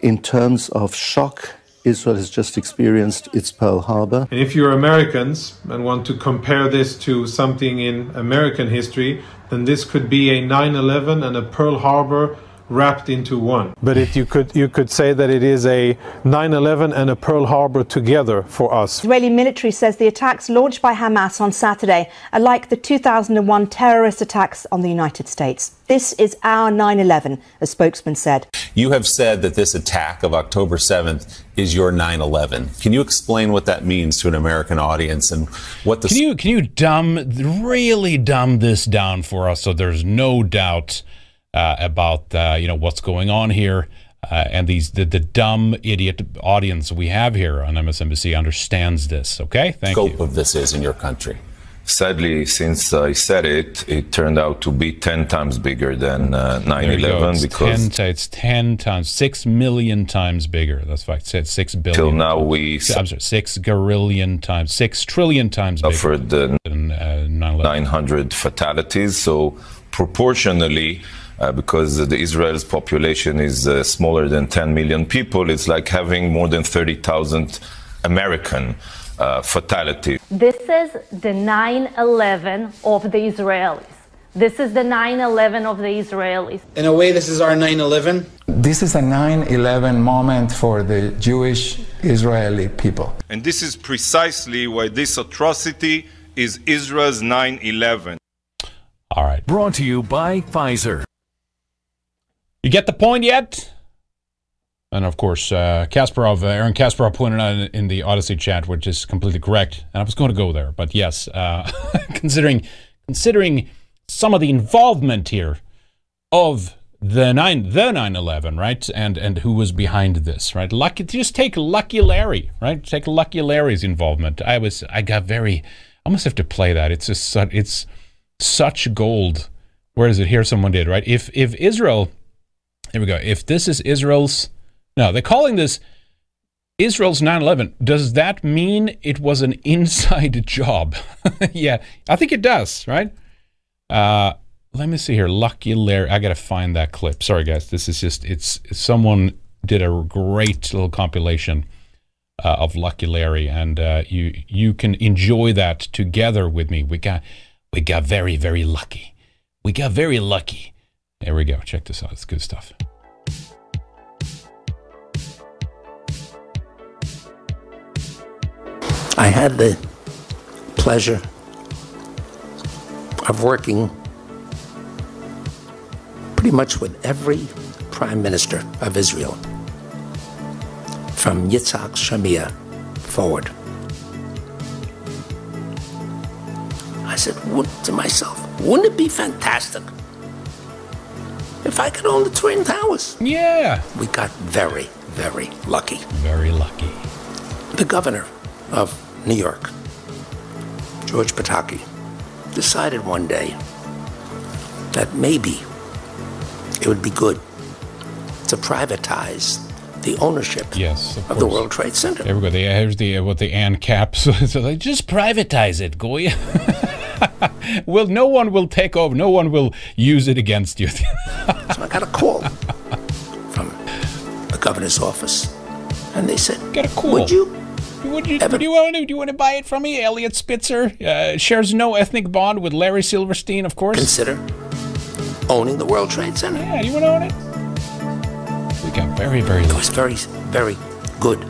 In terms of shock, Israel has just experienced its Pearl Harbor. And if you're Americans and want to compare this to something in American history, then this could be a nine eleven and a Pearl Harbor wrapped into one. But it, you could you could say that it is a nine eleven and a Pearl Harbor together for us. Israeli military says the attacks launched by Hamas on Saturday are like the two thousand one terrorist attacks on the United States. This is our nine eleven, a spokesman said. You have said that this attack of October seventh is your nine eleven. Can you explain what that means to an American audience and what the... Can you, can you dumb, really dumb this down for us so there's no doubt Uh, about uh, you know what's going on here, uh, and these the, the dumb idiot audience we have here on M S N B C understands this. Okay, thank you. Scope of this is in your country. Sadly, since I said it, it turned out to be ten times bigger than uh, nine eleven because ten, it's ten times, six million times bigger. That's why I said six billion. Till now, times, we I'm sorry, six gorillion times, six trillion times bigger than uh, nine hundred fatalities. So proportionally. Uh, because the Israel's population is uh, smaller than ten million people, it's like having more than thirty thousand American uh, fatalities. This is the nine eleven of the Israelis. This is the nine eleven of the Israelis. In a way, this is our nine eleven. This is a nine eleven moment for the Jewish Israeli people. And this is precisely why this atrocity is Israel's nine eleven. All right. Brought to you by Pfizer. You get the point yet? And, of course, uh, Kasparov, uh, Aaron Kasparov pointed out in, in the Odyssey chat, which is completely correct, and I was going to go there. But, yes, uh, considering considering some of the involvement here of the nine eleven, right, and, and who was behind this, right? Lucky, just take Lucky Larry, right? Take Lucky Larry's involvement. I was, I got very, I must have to play that. It's just, it's such gold. Where is it? Here someone did, right? If If Israel... Here we go. If this is Israel's... No, they're calling this Israel's nine eleven. Does that mean it was an inside job? Yeah, I think it does, right? Uh, let me see here. Lucky Larry. I got to find that clip. Sorry, guys. This is just... It's someone did a great little compilation uh, of Lucky Larry, and uh, you you can enjoy that together with me. We got, we got very, very lucky. We got very lucky. There we go. Check this out. It's good stuff. I had the pleasure of working pretty much with every prime minister of Israel from Yitzhak Shamir forward. I said to myself, wouldn't it be fantastic if I could own the Twin Towers? Yeah. We got very, very lucky. Very lucky. The governor of New York George Pataki, decided one day that maybe it would be good to privatize the ownership yes, of, of the World Trade Center. There we go. They, here's the, uh, what the ANCAP. So, so they just privatize it, Goya. Well, no one will take over. No one will use it against you. So I got a call from the governor's office. And they said, got a call. Would you? Would you, Evan, do, you want to, do you want to buy it from me? Elliot Spitzer uh, shares no ethnic bond with Larry Silverstein, of course. Consider owning the World Trade Center. Yeah, you want to own it? We got very, very... It was very, very good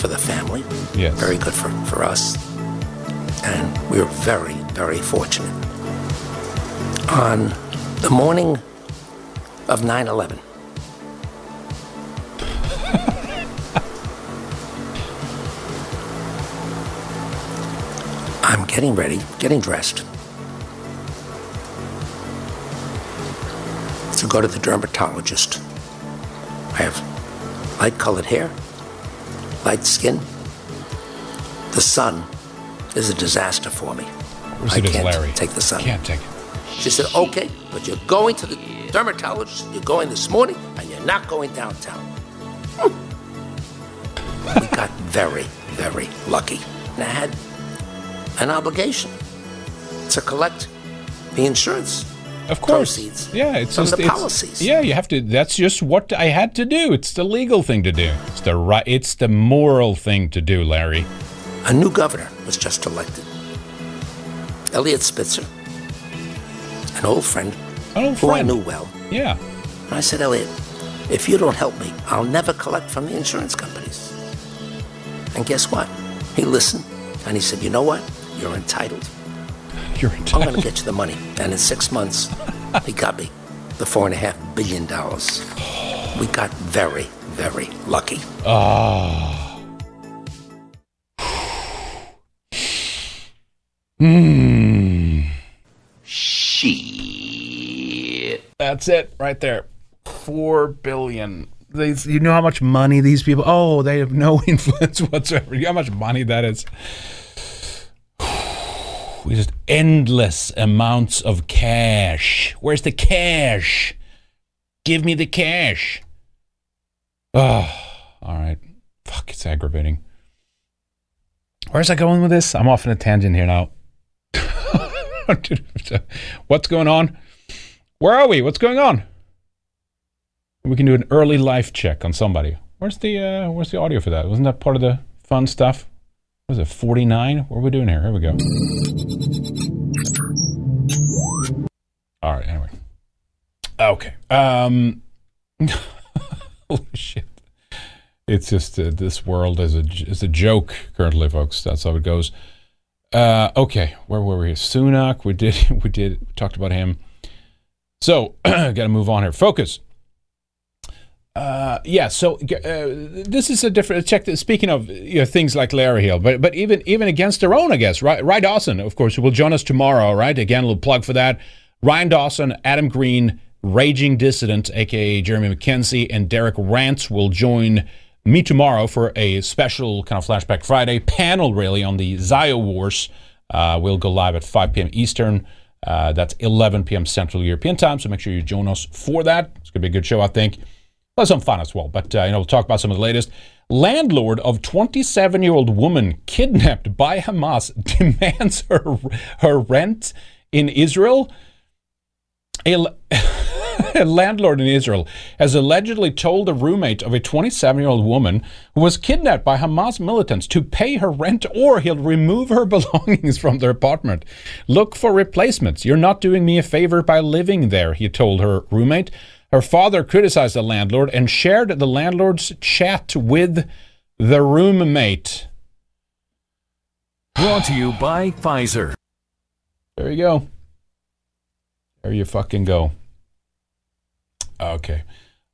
for the family. Yes. Very good for, for us. And we were very, very fortunate. On the morning of nine eleven... I'm getting ready, getting dressed to go to the dermatologist. I have light-colored hair, light skin. The sun is a disaster for me. I can't take the sun. Can't take it. She said, okay, but you're going to the dermatologist, you're going this morning, and you're not going downtown. Hmm. We got very, very lucky. And I had an obligation to collect the insurance, of course. Proceeds yeah, it's from just, the it's, policies. Yeah, you have to. That's just what I had to do. It's the legal thing to do. It's the right. It's the moral thing to do, Larry. A new governor was just elected, Elliot Spitzer, an old friend, an old who friend. I knew well. Yeah. And I said, Elliot, if you don't help me, I'll never collect from the insurance companies. And guess what? He listened, and he said, you know what? You're entitled. You're entitled. I'm going to get you the money. And in six months, he got me the four and a half billion dollars. We got very, very lucky. Oh. Mm. Shit. That's it right there. Four billion. These, you know how much money these people... Oh, they have no influence whatsoever. You know how much money that is? We just endless amounts of cash. Where's the cash? Give me the cash. Oh, all right. Fuck, it's aggravating. Where's I going with this? I'm off on a tangent here now. What's going on? Where are we? What's going on? We can do an early life check on somebody. Where's the uh, where's the audio for that? Wasn't that part of the fun stuff? What was it, forty-nine? What are we doing here? Here we go. All right, anyway. Okay. Um, holy shit. It's just uh, this world is a, is a joke currently, folks. That's how it goes. Uh, okay, where were we? Sunak, we did, we did, we talked about him. So, got to move on here. Focus. Uh, yeah, so uh, this is a different check. That, speaking of you know, things like Larry Hill, but but even even against their own, I guess. Right, Ryan Dawson, of course, will join us tomorrow. Right, again, a little plug for that. Ryan Dawson, Adam Green, Raging Dissident, aka Jeremy McKenzie, and Derek Rantz will join me tomorrow for a special kind of Flashback Friday panel really on the Zio Wars. Uh, we'll go live at five p.m. Eastern. Uh, that's eleven p.m. Central European time. So make sure you join us for that. It's gonna be a good show, I think. Well, some fun as well, but uh, you know, we'll talk about some of the latest. Landlord of twenty-seven-year-old woman kidnapped by Hamas demands her her rent in Israel. A, a landlord in Israel has allegedly told the roommate of a twenty-seven-year-old woman who was kidnapped by Hamas militants to pay her rent or he'll remove her belongings from their apartment. Look for replacements. You're not doing me a favor by living there, he told her roommate. Her father criticized the landlord and shared the landlord's chat with the roommate. Brought to you by Pfizer. There you go. There you fucking go. Okay.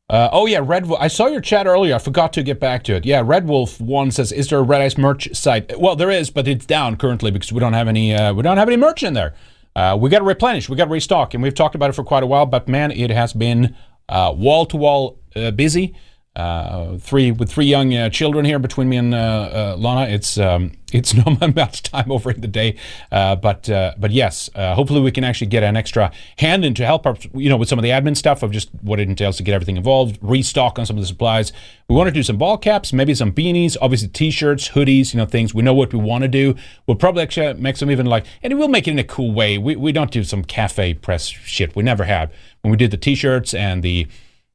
Uh, oh, yeah, Red Wolf. I saw your chat earlier. I forgot to get back to it. Yeah, Red Wolf one says, is there a Red Ice merch site? Well, there is, but it's down currently because we don't have any, uh, we don't have any merch in there. Uh, we got to replenish, we got to restock, and we've talked about it for quite a while, but man, it has been uh, wall-to-wall uh, busy. Uh, three with three young uh, children here between me and uh, uh, Lana. It's um, it's no amount of time over in the day, uh, but uh, but yes, uh, hopefully we can actually get an extra hand in to help our, you know, with some of the admin stuff of just what it entails to get everything involved, restock on some of the supplies. We want to do some ball caps, maybe some beanies, obviously t-shirts, hoodies, you know, things. We know what we want to do. We'll probably actually make some even like, and we'll make it in a cool way. We we don't do some cafe press shit. We never have. When we did the t-shirts and the.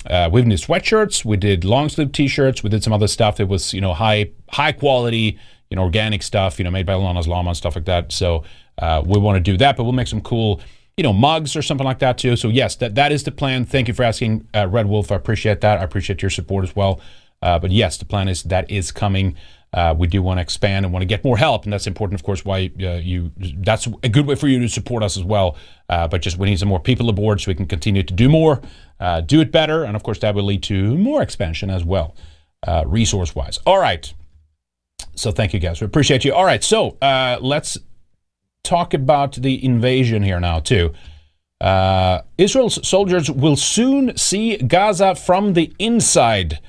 Uh, we did sweatshirts, we did long sleeve t-shirts, we did some other stuff that was, you know, high high quality, you know, organic stuff, you know, made by Lana's Llama and stuff like that. So uh, we want to do that, but we'll make some cool, you know, mugs or something like that too. So yes, that, that is the plan. Thank you for asking, uh, Red Wolf. I appreciate that. I appreciate your support as well. Uh, but yes, the plan is that is coming. Uh, we do want to expand and want to get more help, and that's important, of course, why uh, you, that's a good way for you to support us as well. Uh, but just we need some more people aboard so we can continue to do more, uh, do it better, and of course that will lead to more expansion as well, uh, resource-wise. All right, so thank you guys, we appreciate you. All right, so uh, let's talk about the invasion here now too. Uh, Israel's soldiers will soon see Gaza from the inside,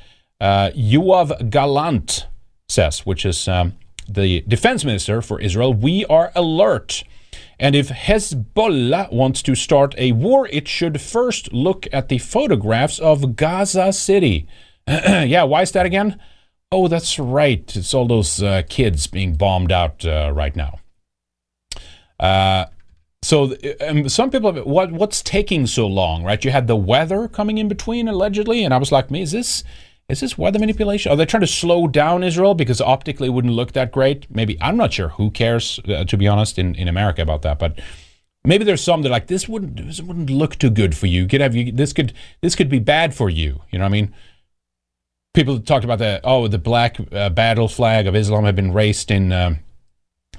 uh, Yoav Gallant says, which is um, the defense minister for Israel. We are alert, and if Hezbollah wants to start a war, it should first look at the photographs of Gaza City. Yeah, why is that again? Oh, that's right. It's all those uh, kids being bombed out uh, right now. Uh, so um, some people, have, what what's taking so long, right? You had the weather coming in between, allegedly, and I was like, me, is this... Is this weather manipulation? Are they trying to slow down Israel because optically it wouldn't look that great? Maybe. I'm not sure. Who cares, uh, to be honest, in, in America about that. But maybe there's some that are like, this wouldn't this wouldn't look too good for you. You could have you, this could this could be bad for you. You know what I mean? People talked about the oh the black uh, battle flag of Islam had been raised in um,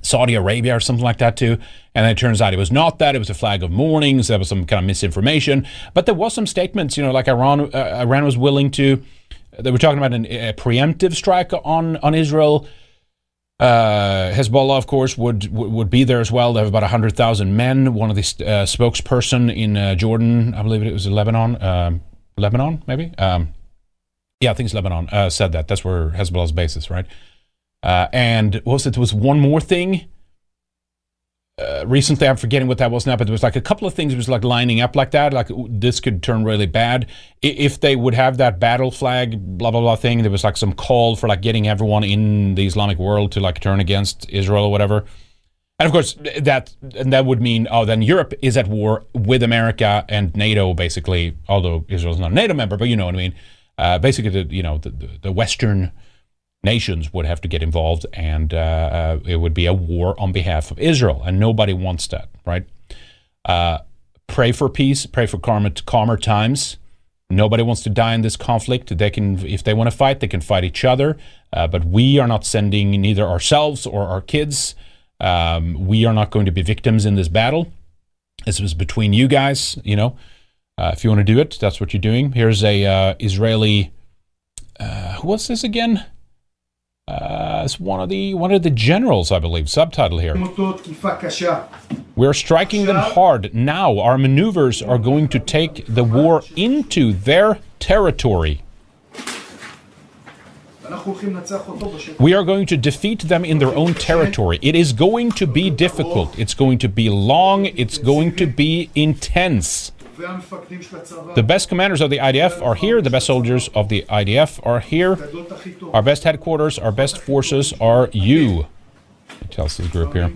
Saudi Arabia or something like that too, and it turns out it was not that. It was a flag of mourning. So there was some kind of misinformation. But there was some statements, you know, like Iran uh, Iran was willing to. They were talking about an, a preemptive strike on, on Israel. Uh, Hezbollah, of course, would would be there as well. They have about one hundred thousand men. One of the uh, spokesperson in uh, Jordan, I believe it was in Lebanon, um, Lebanon maybe? Um, yeah, I think it's Lebanon, uh, said that. That's where Hezbollah's base is, right? Uh, and what was it? There was one more thing. Uh, recently, I'm forgetting what that was now, but there was like a couple of things that was like lining up like that, like this could turn really bad. If they would have that battle flag, blah, blah, blah thing, there was like some call for like getting everyone in the Islamic world to like turn against Israel or whatever. And of course, that and that would mean, oh, then Europe is at war with America and NATO, basically, although Israel's not a NATO member, but you know what I mean. Uh, basically, the, you know, the, the, the Western nations would have to get involved, and uh, uh, it would be a war on behalf of Israel, and nobody wants that, right? Uh, pray for peace, pray for calmer, calmer times. Nobody wants to die in this conflict. They can, if they want to fight, they can fight each other, uh, but we are not sending neither ourselves or our kids. Um, we are not going to be victims in this battle. This was between you guys, you know. Uh, if you want to do it, that's what you're doing. Here's a uh, Israeli. Uh, who was this again? Uh, it's one of the one of the generals, I believe. Subtitle here. We're striking them hard. Now our maneuvers are going to take the war into their territory. We are going to defeat them in their own territory. It is going to be difficult. It's going to be long. It's going to be intense. The best commanders of the I D F are here. The best soldiers of the I D F are here. Our best headquarters, our best forces are you. It tells this group here.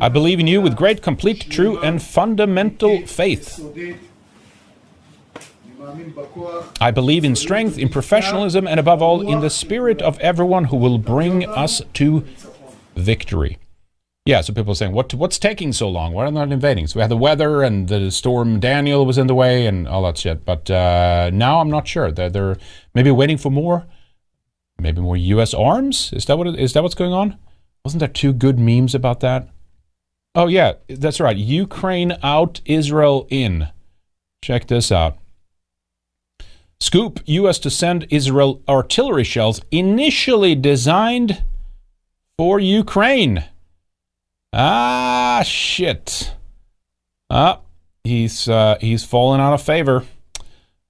I believe in you with great, complete, true, and fundamental faith. I believe in strength, in professionalism, and above all, in the spirit of everyone who will bring us to victory. Yeah, so people are saying, what, what's taking so long? Why are they not invading? So we had the weather and the storm Daniel was in the way and all that shit. But uh, now I'm not sure. They're, they're maybe waiting for more, maybe more U S arms? Is that what it, is that what's going on? Wasn't there two good memes about that? Oh, yeah, that's right. Ukraine out, Israel in. Check this out. Scoop, U S to send Israel artillery shells initially designed for Ukraine. Ah, shit. Ah, he's uh, he's fallen out of favor.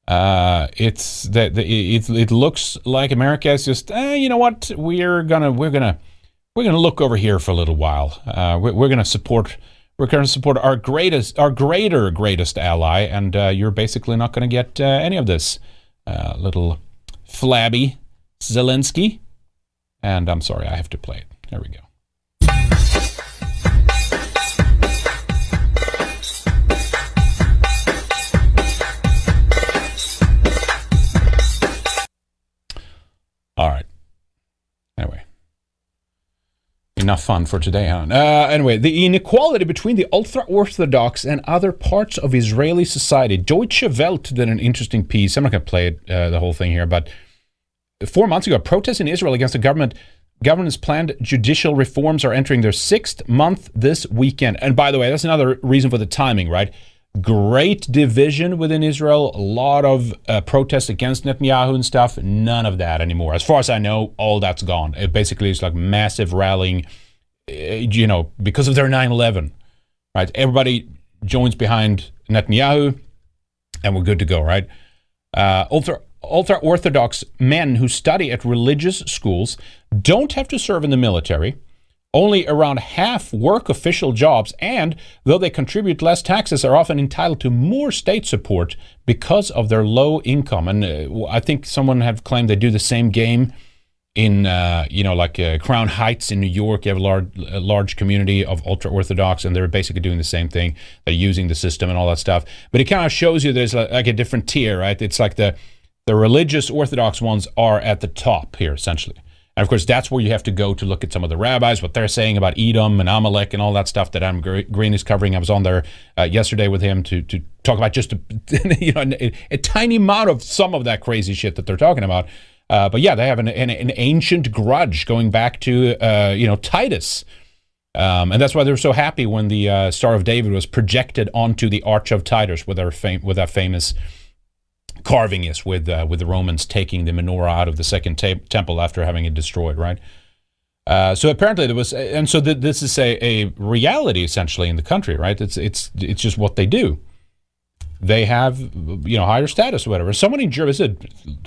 Uh, it's that it, it looks like America is just, eh, you know what? We're gonna we're gonna we're gonna look over here for a little while. Uh, we're, we're gonna support we're gonna support our greatest our greater greatest ally, and uh, you're basically not gonna get uh, any of this uh, little flabby Zelensky. And I'm sorry, I have to play it. There we go. All right. Anyway. Enough fun for today, huh? Uh, anyway, the inequality between the ultra-Orthodox and other parts of Israeli society. Deutsche Welt did an interesting piece. I'm not going to play it, uh, the whole thing here, but four months ago, protests in Israel against the government government's planned judicial reforms are entering their sixth month this weekend. And by the way, that's another reason for the timing, right? Great division within Israel, a lot of uh, protests against Netanyahu and stuff. None of that anymore. As far as I know, all that's gone. It basically is like massive rallying, uh, you know, because of their nine eleven, right? Everybody joins behind Netanyahu and we're good to go, right? Uh, ultra, ultra-Orthodox men who study at religious schools don't have to serve in the military. Only around half work official jobs, and though they contribute less taxes, are often entitled to more state support because of their low income. And uh, I think someone have claimed they do the same game in, uh, you know, like uh, Crown Heights in New York. You have a large, a large community of ultra-Orthodox, and they're basically doing the same thing. They're using the system and all that stuff. But it kind of shows you there's like a different tier, right? It's like the, the religious Orthodox ones are at the top here, essentially. And, of course, that's where you have to go to look at some of the rabbis, what they're saying about Edom and Amalek and all that stuff that Adam Green is covering. I was on there uh, yesterday with him to to talk about just a, you know, a, a tiny amount of some of that crazy shit that they're talking about. Uh, but, yeah, they have an, an, an ancient grudge going back to, uh, you know, Titus. Um, and that's why they were so happy when the uh, Star of David was projected onto the Arch of Titus with, our fam- with that famous carving is with uh, with the Romans taking the menorah out of the second ta- temple after having it destroyed, right? Uh, so apparently there was, and so th- this is a, a reality essentially in the country, right? It's it's it's just what they do. They have, you know, higher status or whatever. Someone in Germany, it's a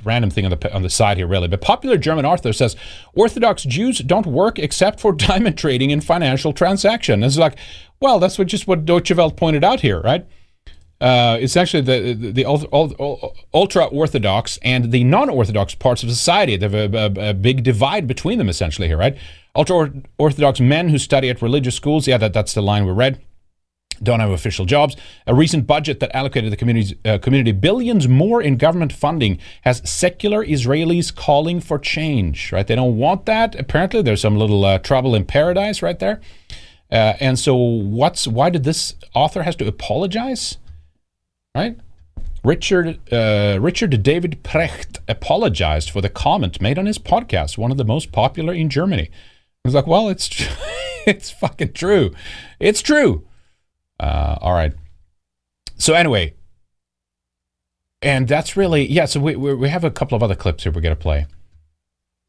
random thing on the on the side here, really, but popular German author says Orthodox Jews don't work except for diamond trading and financial transaction. And it's like, well, that's what just what Deutsche Welt pointed out here, right? Uh, it's actually the the, the ultra-Orthodox and the non-Orthodox parts of society. They have a, a, a big divide between them, essentially, here, right? Ultra-Orthodox men who study at religious schools, yeah, that, that's the line we read, don't have official jobs. A recent budget that allocated the community's, uh, community billions more in government funding has secular Israelis calling for change, right? They don't want that. Apparently, there's some little uh, trouble in paradise right there. Uh, and so what's why did this author has to apologize? Right? Richard uh, Richard David Precht apologized for the comment made on his podcast, one of the most popular in Germany. I was like, well, it's tr- it's fucking true. It's true. Uh, all right. So anyway, and that's really, yeah, so we, we, we have a couple of other clips here we're going to play.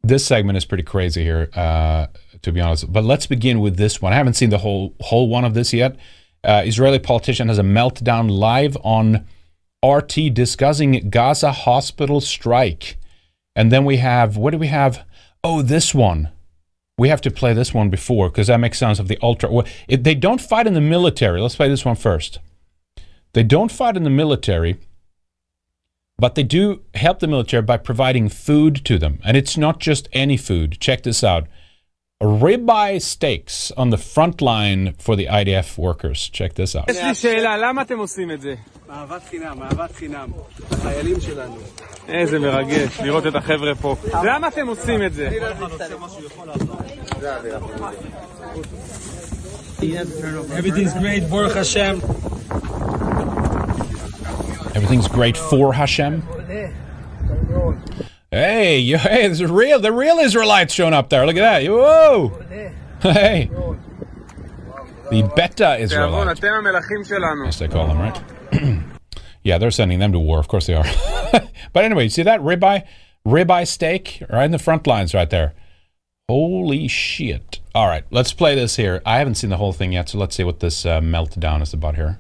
This segment is pretty crazy here, uh, to be honest. But let's begin with this one. I haven't seen the whole whole one of this yet. Uh, Israeli politician has a meltdown live on R T discussing Gaza hospital strike. And then we have, what do we have? Oh, this one. We have to play this one before because that makes sense of the ultra. Well, it, they don't fight in the military. Let's play this one first. They don't fight in the military, but they do help the military by providing food to them. And it's not just any food. Check this out. Ribeye steaks on the front line for the I D F workers. Check this out. יש לי שאלה, למה אתם עושים את זה? אהבת חינם, אהבת חינם. החיילים שלנו. איזה מרגש, לראות את החבר'ה פה. למה אתם עושים את זה? Everything's great, Baruch Hashem. Everything's great for Hashem. Hey, you, hey, this is real. The real Israelites showing up there. Look at that. Whoa. Hey. The Beta Israelites. As they call them, right? Yeah, they're sending them to war. Of course they are. But anyway, you see that ribeye, ribeye steak right in the front lines right there. Holy shit. All right, let's play this here. I haven't seen the whole thing yet, so let's see what this uh, meltdown is about here.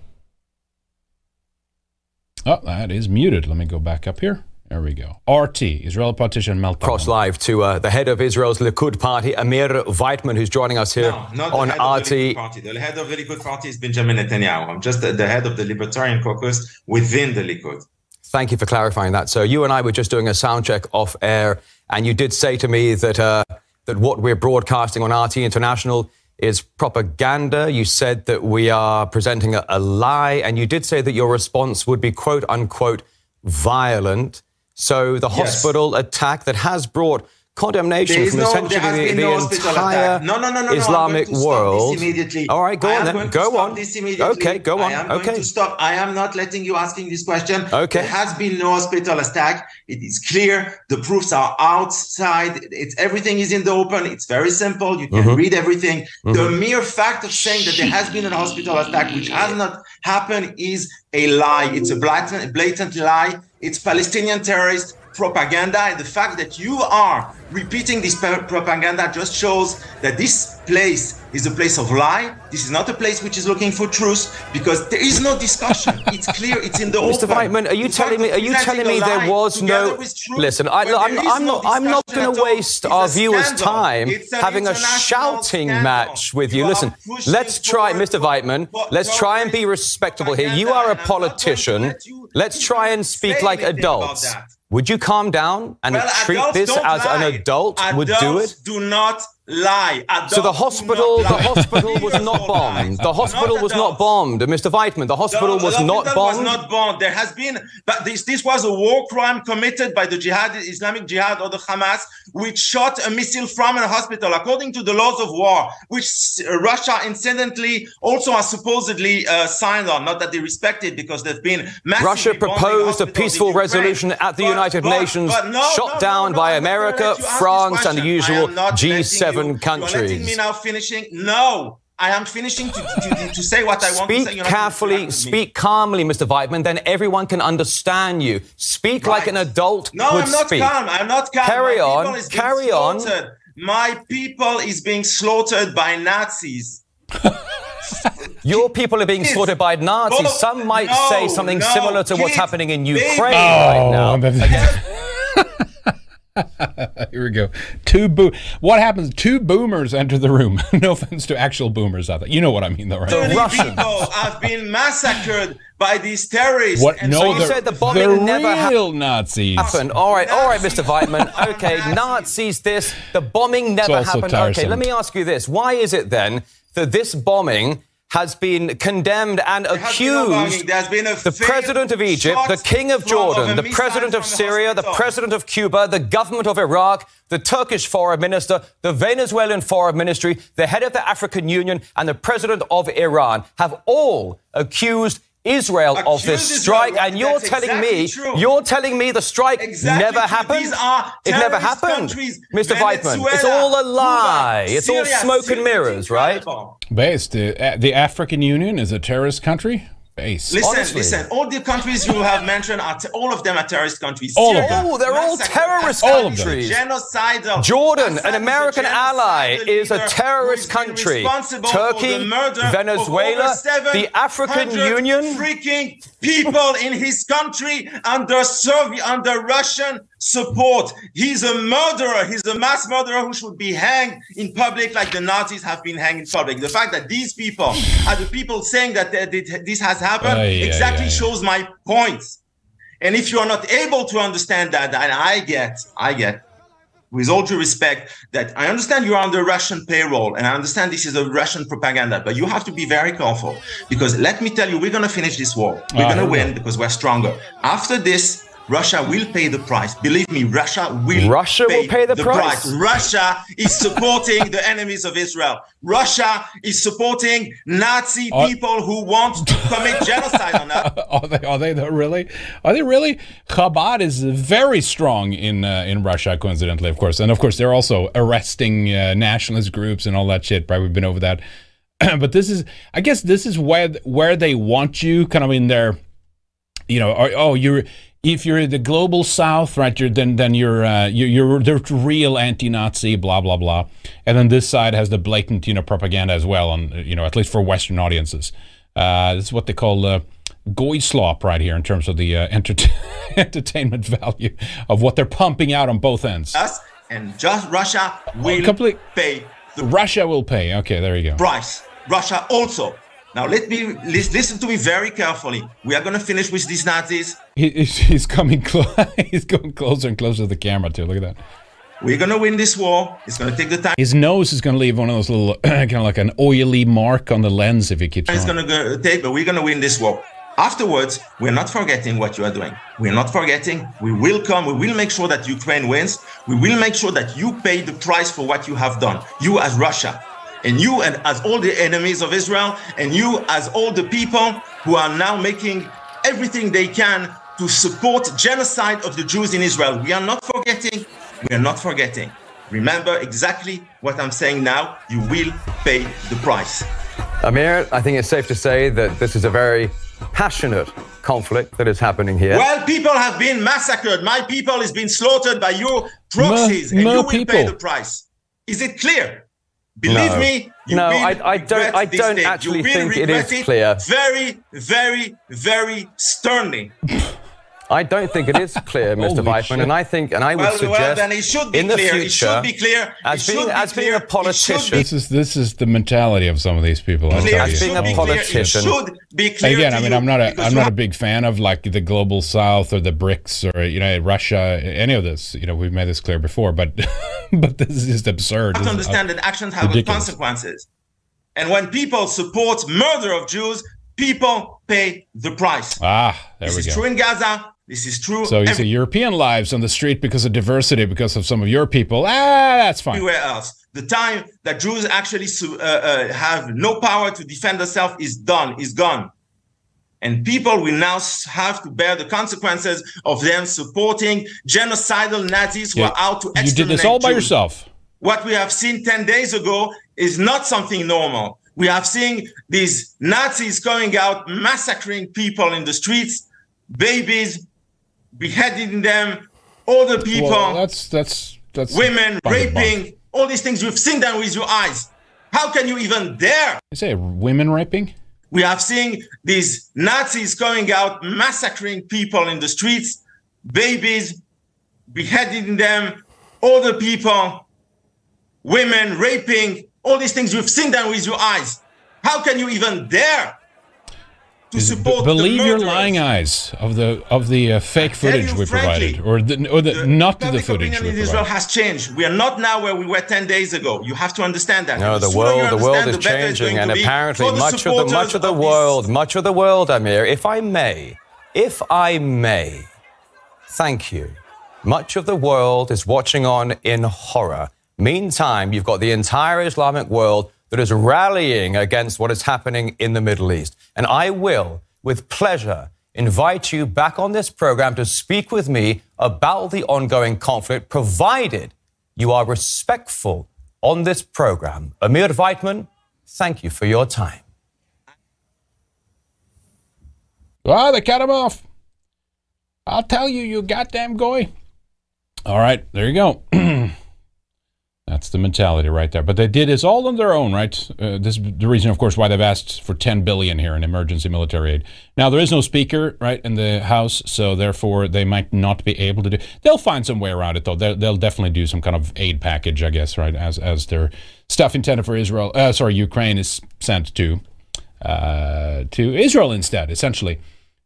Oh, that is muted. Let me go back up here. There we go. R T, Israeli politician Meltdown. Cross live to uh, the head of Israel's Likud party, Amir Weitman, who's joining us here no, not on the head R T. Of the, party. The head of the Likud party is Benjamin Netanyahu. I'm just the head of the Libertarian caucus within the Likud. Thank you for clarifying that. So you and I were just doing a sound check off air, and you did say to me that uh, that what we're broadcasting on R T International is propaganda. You said that we are presenting a, a lie, and you did say that your response would be quote unquote violent. So the hospital yes. attack that has brought condemnation from no, essentially the, the entire no, no, no, no, Islamic no, world. All right, go on then. Go on. Okay, go on. I am okay. going to stop. I am not letting you asking this question. Okay. There has been no hospital attack. It is clear. The proofs are outside. It's everything is in the open. It's very simple. You can mm-hmm. read everything. Mm-hmm. The mere fact of saying that there has been a hospital attack, which has not happened, is a lie. It's a blatant, blatant lie. It's Palestinian terrorist propaganda, and the fact that you are repeating this propaganda just shows that this place is a place of lie. This is not a place which is looking for truth, because there is no discussion. It's clear. It's in the open. Mister Weitman, are you telling me? Are you telling me there was no? Listen, I, I'm, I'm not. I'm not going to waste our viewers' time having a shouting match with you. Listen, let's try, Mister Weitman. Let's try and be respectable here. You are a politician. Let's try and speak like adults. Would you calm down and well, treat this as lie. An adult adults would do it? Do not lie. Adults so the hospital, the hospital was not bombed. The hospital not was not bombed, Mister Weitman. The hospital the, was the hospital not bombed. Was not bombed. There has been, but this this was a war crime committed by the Jihad, Islamic Jihad, or the Hamas, which shot a missile from a hospital, according to the laws of war, which Russia, incidentally, also has supposedly uh, signed on. Not that they respect it, because there've been massive. Russia proposed a peaceful resolution at the. United but, Nations but, but no, shot no, down no, by no, America, France, and the usual G seven you, countries. You're letting me now finishing? No, I am finishing to, to, to say what I want speak to say. Speak carefully, speak calmly, Mister Weitman, then everyone can understand you. Speak right. like an adult no, would speak. No, I'm not calm. I'm not calm. Carry My on. Carry on. Slaughtered. My people is being slaughtered by Nazis. Your people are being kids. Slaughtered by Nazis. Of, Some might no, say something no, similar to kids, what's happening in Ukraine baby. Right now. Oh, here we go. Two bo What happens? Two boomers enter the room. No offense to actual boomers out there. You know what I mean, though, right? The Russians have been massacred by these terrorists. What? And no, so you the, said the bombing the never real ha Nazis. happened. All right, all right, Mister Weitman. Okay, Nazis this. The bombing never happened. Tiresome. Okay, let me ask you this. Why is it then that this bombing has been condemned and accused the president of Egypt, the king of Jordan, the president of Syria, the president of Cuba, the government of Iraq, the Turkish foreign minister, the Venezuelan foreign ministry, the head of the African Union, and the president of Iran have all accused Israel of this strike, and you're telling me, you're telling me the strike never happened? It never happened, Mister Weitman. It's all a lie. It's all smoke and mirrors, right? Based, the, the African Union is a terrorist country? Based. Listen, Honestly. listen, all the countries you have mentioned, are all of them are terrorist countries. All Syria, of them. Oh, they're all terrorist all countries. Genocidal. Jordan, Assad an American ally, is a terrorist country. Turkey, the Venezuela, the African Union. Freaking people in his country under Soviet, under Russian support. He's a murderer. He's a mass murderer who should be hanged in public like the Nazis have been hanged in public. The fact that these people are the people saying that this has happened uh, yeah, exactly yeah, yeah. shows my point. And if you are not able to understand that, and I get, I get, with all due respect, that I understand you're under Russian payroll, and I understand this is a Russian propaganda, but you have to be very careful, because let me tell you, we're going to finish this war. We're uh, going to win because we're stronger. After this, Russia will pay the price. Believe me, Russia will Russia pay, will pay the, the price. price. Russia is supporting the enemies of Israel. Russia is supporting Nazi are, people who want to commit genocide on us. Are they, are they though, really? Are they really? Chabad is very strong in uh, in Russia, coincidentally, of course. And of course, they're also arresting uh, nationalist groups and all that shit, right? We've been over that. But this is, I guess this is where, where they want you, kind of in their, you know, are, oh, you're... If you're the global South, right, you're, then then you're uh, you're, you're the real anti-Nazi, blah blah blah, and then this side has the blatant, you know, propaganda as well, on you know, at least for Western audiences. Uh, this is what they call uh, goy slop right here in terms of the uh, enter entertainment value of what they're pumping out on both ends. Us and just Russia will complete. pay. The Russia will pay. Okay, there you go. Price. Russia also. Now, let me listen to me very carefully. We are going to finish with these Nazis. He, he's coming close. He's going closer and closer to the camera, too. Look at that. We're going to win this war. It's going to take the time. His nose is going to leave one of those little, kind of like an oily mark on the lens if he keeps on. It's going to go, take, but we're going to win this war. Afterwards, we're not forgetting what you are doing. We're not forgetting. We will come. We will make sure that Ukraine wins. We will make sure that you pay the price for what you have done. You as Russia. And you and as all the enemies of Israel, and you as all the people who are now making everything they can to support genocide of the Jews in Israel. We are not forgetting. We are not forgetting. Remember exactly what I'm saying now. You will pay the price. Amir, I think it's safe to say that this is a very passionate conflict that is happening here. Well, people have been massacred. My people has been slaughtered by your proxies, no, and no you will people. pay the price. Is it clear? Believe no. me, you no, will I, I don't. I don't actually think it is clear. Very, very, very sternly. I don't think it is clear, Mister Weidman, and I think, and I well, would suggest, well, then it should be in the clear. future, it should be clear. As, being, be as clear. being a politician, be this is this is the mentality of some of these people. I'll tell as you. being a politician, should be clear. Again, I mean, I'm not a, I'm not a big fan of like the global South or the BRICS or you know Russia, any of this. You know, we've made this clear before, but. But this is just absurd. I don't understand that actions have ridiculous. consequences. And when people support murder of Jews, people pay the price. Ah, there this we go. This is true in Gaza. This is true. So you see European lives on the street because of diversity, because of some of your people. Ah, that's fine. Everywhere else. The time that Jews actually uh, uh, have no power to defend themselves is done, is gone. And people will now have to bear the consequences of them supporting genocidal Nazis who yeah. are out to exterminate. You did this all by Jews. yourself. What we have seen ten days ago is not something normal. We have seen these Nazis going out, massacring people in the streets, babies, beheading them, older people, well, that's, that's, that's women, raping, all these things. You've seen them with your eyes. How can you even dare? You say women raping? We have seen these Nazis going out, massacring people in the streets, babies, beheading them, older people, women, raping, all these things. You've seen them with your eyes. How can you even dare to support the murderers? Believe your lying eyes of the of the uh, fake footage we provided, or the, or the, not the footage we provided. Israel has changed. We are not now where we were ten days ago. You have to understand that. No, the world, the world is changing, and apparently much of the much of the world, much of the world, Amir. If I may, if I may, thank you. Much of the world is watching on in horror. Meantime, you've got the entire Islamic world that is rallying against what is happening in the Middle East. And I will, with pleasure, invite you back on this program to speak with me about the ongoing conflict, provided you are respectful on this program. Amir Weidman, thank you for your time. Well, they cut him off. I'll tell you, you goddamn goy. All right, there you go. That's the mentality right there. But they did this all on their own, right? Uh, this is the reason, of course, why they've asked for ten billion dollars here in emergency military aid. Now, there is no speaker, right, in the House, so therefore they might not be able to do... They'll find some way around it, though. They'll, they'll definitely do some kind of aid package, I guess, right, as as their stuff intended for Israel... Uh, sorry, Ukraine is sent to uh, to Israel instead, essentially.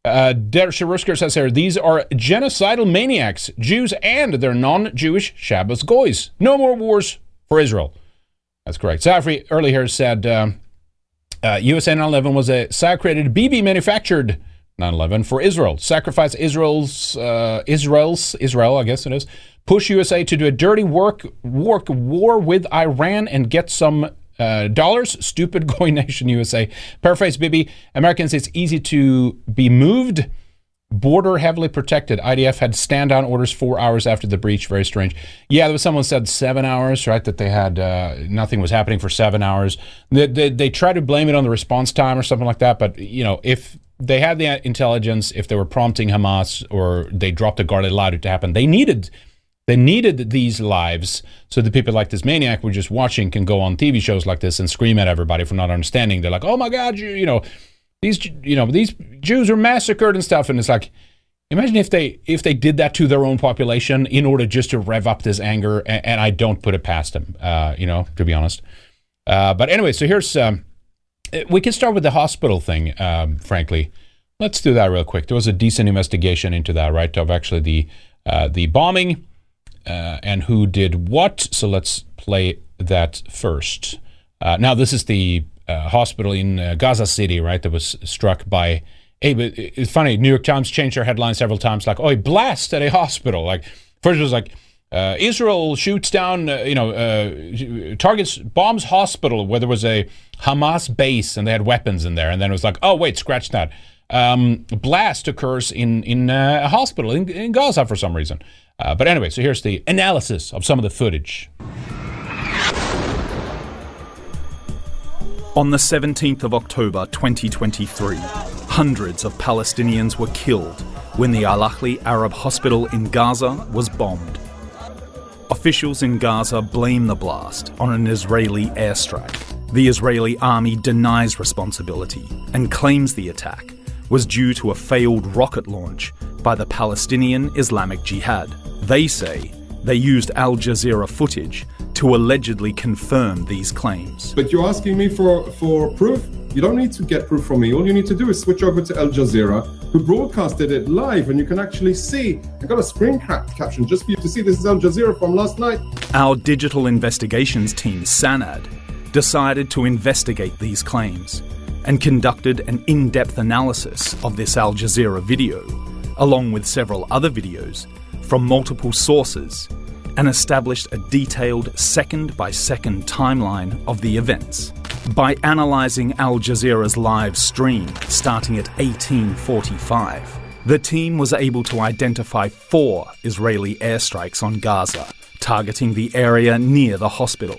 Uh, Der Shirusker says here, these are genocidal maniacs, Jews and their non-Jewish Shabbos goys. No more wars for Israel. That's correct. Safri earlier said, uh, uh, U S A nine eleven was a sacred B B manufactured nine eleven for Israel. Sacrifice Israel's, uh, Israel's, Israel, I guess it is, push U S A to do a dirty work, work war with Iran and get some Uh, dollars, stupid goy nation U S A. Paraphrase Bibi, Americans, it's easy to be moved. Border heavily protected. I D F had stand-down orders four hours after the breach. Very strange. Yeah, there was someone said seven hours, right, that they had, uh, nothing was happening for seven hours. They, they, they try to blame it on the response time or something like that, but, you know, if they had the intelligence, if they were prompting Hamas or they dropped a guard, they allowed it to happen. They needed... They needed these lives so that people like this maniac we're just watching can go on T V shows like this and scream at everybody for not understanding. They're like, oh my God, you, you know, These, you know, these Jews are massacred and stuff. And it's like, imagine if they if they did that to their own population in order just to rev up this anger. And, and I don't put it past them, uh, you know, to be honest. Uh, but anyway, so here's, um, we can start with the hospital thing, um, frankly. Let's do that real quick. There was a decent investigation into that, right, of actually the, uh, the bombing uh, and who did what. So let's play that first. Uh, now, this is the uh, hospital in uh, Gaza City, right, that was struck by... Hey, but it's funny, New York Times changed their headline several times, like, oh, a blast at a hospital. Like, first it was like, uh, Israel shoots down, uh, you know, uh, targets, bombs hospital where there was a Hamas base and they had weapons in there. And then it was like, oh, wait, scratch that. Um, blast occurs in, in uh, a hospital in, in Gaza for some reason. Uh, but anyway, so here's the analysis of some of the footage. On the seventeenth of October twenty twenty-three, hundreds of Palestinians were killed when the Al Ahli Arab Hospital in Gaza was bombed. Officials in Gaza blame the blast on an Israeli airstrike. The Israeli army denies responsibility and claims the attack was due to a failed rocket launch by the Palestinian Islamic Jihad. They say they used Al Jazeera footage to allegedly confirm these claims. But you're asking me for, for proof? You don't need to get proof from me. All you need to do is switch over to Al Jazeera, who broadcasted it live, and you can actually see. I got a screen cap caption just for you to see. This is Al Jazeera from last night. Our digital investigations team, SANAD, decided to investigate these claims and conducted an in-depth analysis of this Al Jazeera video, along with several other videos from multiple sources, and established a detailed second-by-second timeline of the events. By analysing Al Jazeera's live stream starting at eighteen forty-five, the team was able to identify four Israeli airstrikes on Gaza, targeting the area near the hospital,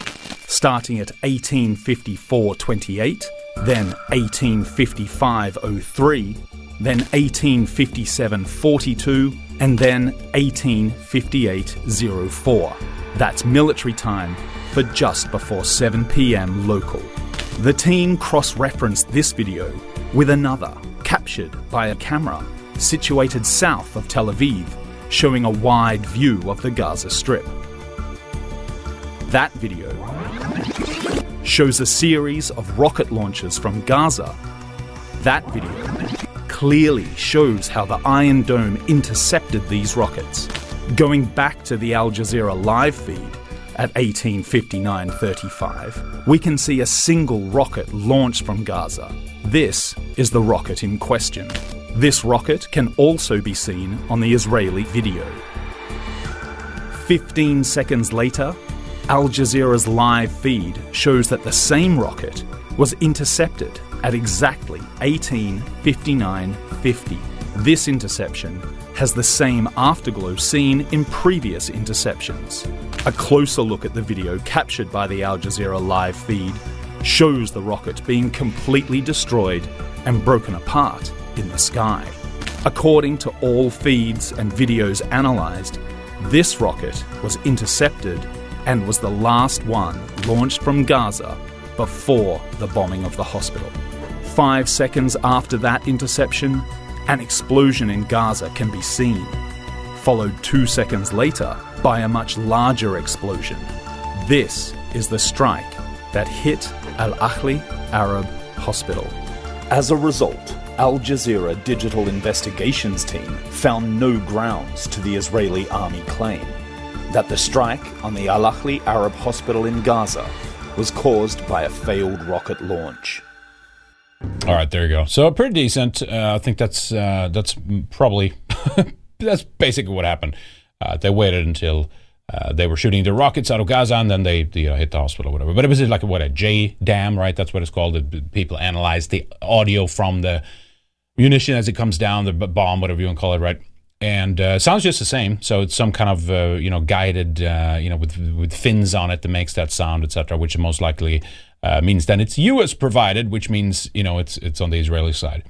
starting at eighteen fifty-four twenty-eight, then eighteen fifty-five oh three, then eighteen fifty-seven forty-two, and then eighteen fifty-eight oh four. That's military time for just before seven p m local. The team cross-referenced this video with another, captured by a camera situated south of Tel Aviv, showing a wide view of the Gaza Strip. That video shows a series of rocket launches from Gaza. That video clearly shows how the Iron Dome intercepted these rockets. Going back to the Al Jazeera live feed at eighteen fifty-nine thirty-five, we can see a single rocket launched from Gaza. This is the rocket in question. This rocket can also be seen on the Israeli video. fifteen seconds later, Al Jazeera's live feed shows that the same rocket was intercepted at exactly eighteen fifty-nine fifty. This interception has the same afterglow seen in previous interceptions. A closer look at the video captured by the Al Jazeera live feed shows the rocket being completely destroyed and broken apart in the sky. According to all feeds and videos analysed, this rocket was intercepted and was the last one launched from Gaza before the bombing of the hospital. Five seconds after that interception, an explosion in Gaza can be seen, followed two seconds later by a much larger explosion. This is the strike that hit Al Ahli Arab Hospital. As a result, Al Jazeera Digital Investigations team found no grounds to the Israeli army claim that the strike on the Al Ahli Arab Hospital in Gaza was caused by a failed rocket launch. All right, there you go. So pretty decent. Uh, I think that's uh, that's probably that's basically what happened. Uh, they waited until uh, they were shooting the rockets out of Gaza, and then they, you know, hit the hospital or whatever. But it was like what, a J dam, right? That's what it's called. The people analyze the audio from the munition as it comes down, the bomb, whatever you want to call it, right? And uh, sounds just the same, so it's some kind of uh, you know guided uh, you know with with fins on it that makes that sound, et cetera. Which most likely uh, means then it's U S provided, which means you know it's it's on the Israeli side.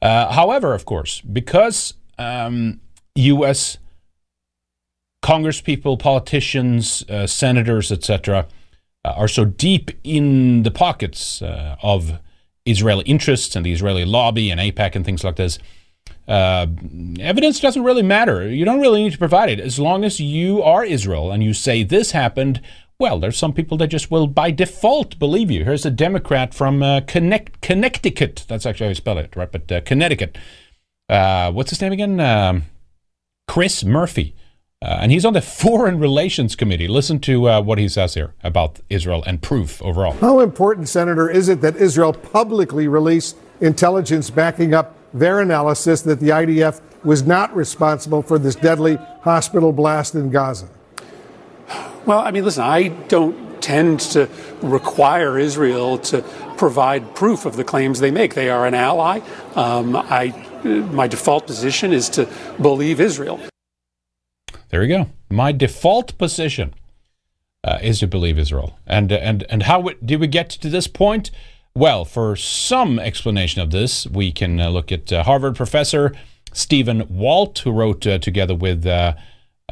Uh, however, of course, because um, U S Congresspeople, politicians, uh, senators, et cetera, uh, are so deep in the pockets uh, of Israeli interests and the Israeli lobby and AIPAC and things like this. Uh, evidence doesn't really matter. You don't really need to provide it. As long as you are Israel and you say this happened, well, there's some people that just will by default believe you. Here's a Democrat from uh, Connect, Connecticut. That's actually how you spell it, right? But uh, Connecticut. Uh, what's his name again? Um, Chris Murphy. Uh, and he's on the Foreign Relations Committee. Listen to uh, what he says here about Israel and proof overall. How important, Senator, is it that Israel publicly released intelligence backing up their analysis that the I D F was not responsible for this deadly hospital blast in Gaza? Well, I mean, listen, I don't tend to require Israel to provide proof of the claims they make. They are an ally. Um, I, my default position is to believe Israel. There you go. My default position uh, is to believe Israel. And and and how w- did we get to this point? Well, for some explanation of this, we can uh, look at uh, Harvard professor Stephen Walt, who wrote uh, together with uh,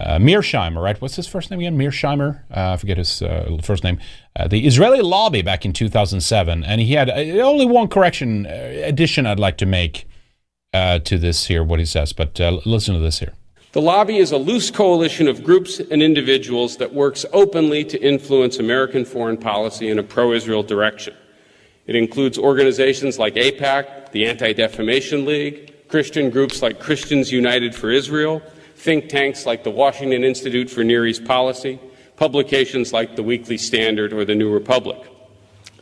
uh, Mearsheimer, right? What's his first name again? Mearsheimer? Uh, I forget his uh, first name. Uh, the Israeli lobby back in two thousand seven. And he had uh, only one correction uh, addition I'd like to make uh, to this here, what he says. But uh, listen to this here. The lobby is a loose coalition of groups and individuals that works openly to influence American foreign policy in a pro-Israel direction. It includes organizations like AIPAC, the Anti-Defamation League, Christian groups like Christians United for Israel, think tanks like the Washington Institute for Near East Policy, publications like the Weekly Standard or the New Republic.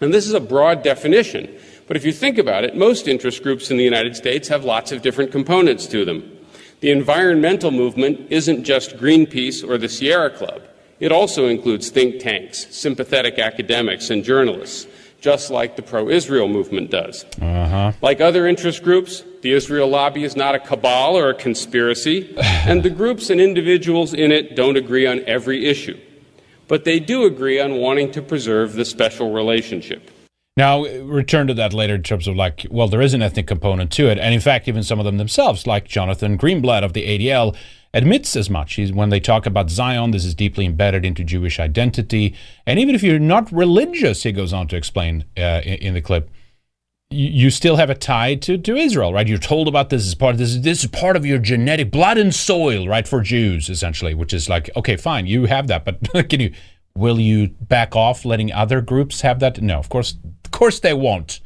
And this is a broad definition, but if you think about it, most interest groups in the United States have lots of different components to them. The environmental movement isn't just Greenpeace or the Sierra Club. It also includes think tanks, sympathetic academics, and journalists, just like the pro-Israel movement does. Uh-huh. Like other interest groups, the Israel lobby is not a cabal or a conspiracy, and the groups and individuals in it don't agree on every issue. But they do agree on wanting to preserve the special relationship. Now, return to that later in terms of like, well, there is an ethnic component to it. And in fact, even some of them themselves, like Jonathan Greenblatt of the A D L, admits as much. He's, when they talk about Zion, this is deeply embedded into Jewish identity. And even if you're not religious, he goes on to explain uh, in, in the clip, you, you still have a tie to, to Israel, right? You're told about this as part of this. This is part of your genetic blood and soil, right, for Jews, essentially, which is like, okay, fine, you have that. But can you, will you back off letting other groups have that? No, of course Of course they won't.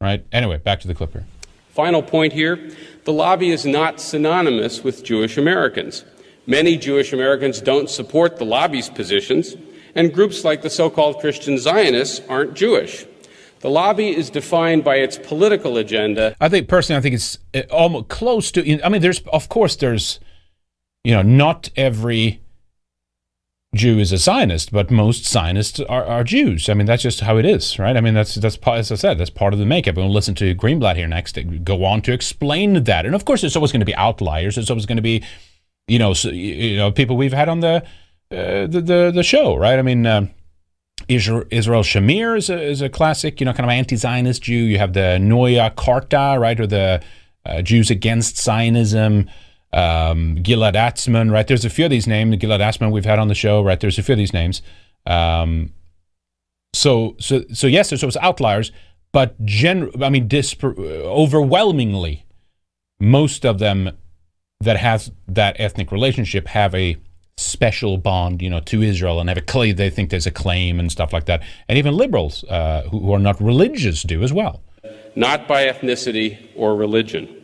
Right? Anyway, back to the clip here. Final point here. The lobby is not synonymous with Jewish Americans. Many Jewish Americans don't support the lobby's positions, and groups like the so-called Christian Zionists aren't Jewish. The lobby is defined by its political agenda. I think, personally, I think it's almost close to... I mean, there's, of course, there's, you know, not every... Jew is a Zionist, but most Zionists are, are Jews. I mean, that's just how it is, right? I mean, that's, that's as I said, that's part of the makeup. We'll listen to Greenblatt here next, go on to explain that. And of course, there's always going to be outliers. There's always going to be, you know, so, you know, people we've had on the uh, the, the the show, right? I mean, um, Israel, Israel Shamir is a, is a classic, you know, kind of anti-Zionist Jew. You have the Noya Karta, right, or the uh, Jews Against Zionism. Um, Gilad Atzman, right? There's a few of these names. Gilad Atzman we've had on the show, right? There's a few of these names. Um, so, so, so yes, there's always outliers, but gen- I mean, dispar- overwhelmingly, most of them that have that ethnic relationship have a special bond, you know, to Israel and have a claim. They think there's a claim and stuff like that. And even liberals uh, who, who are not religious do as well. Not by ethnicity or religion.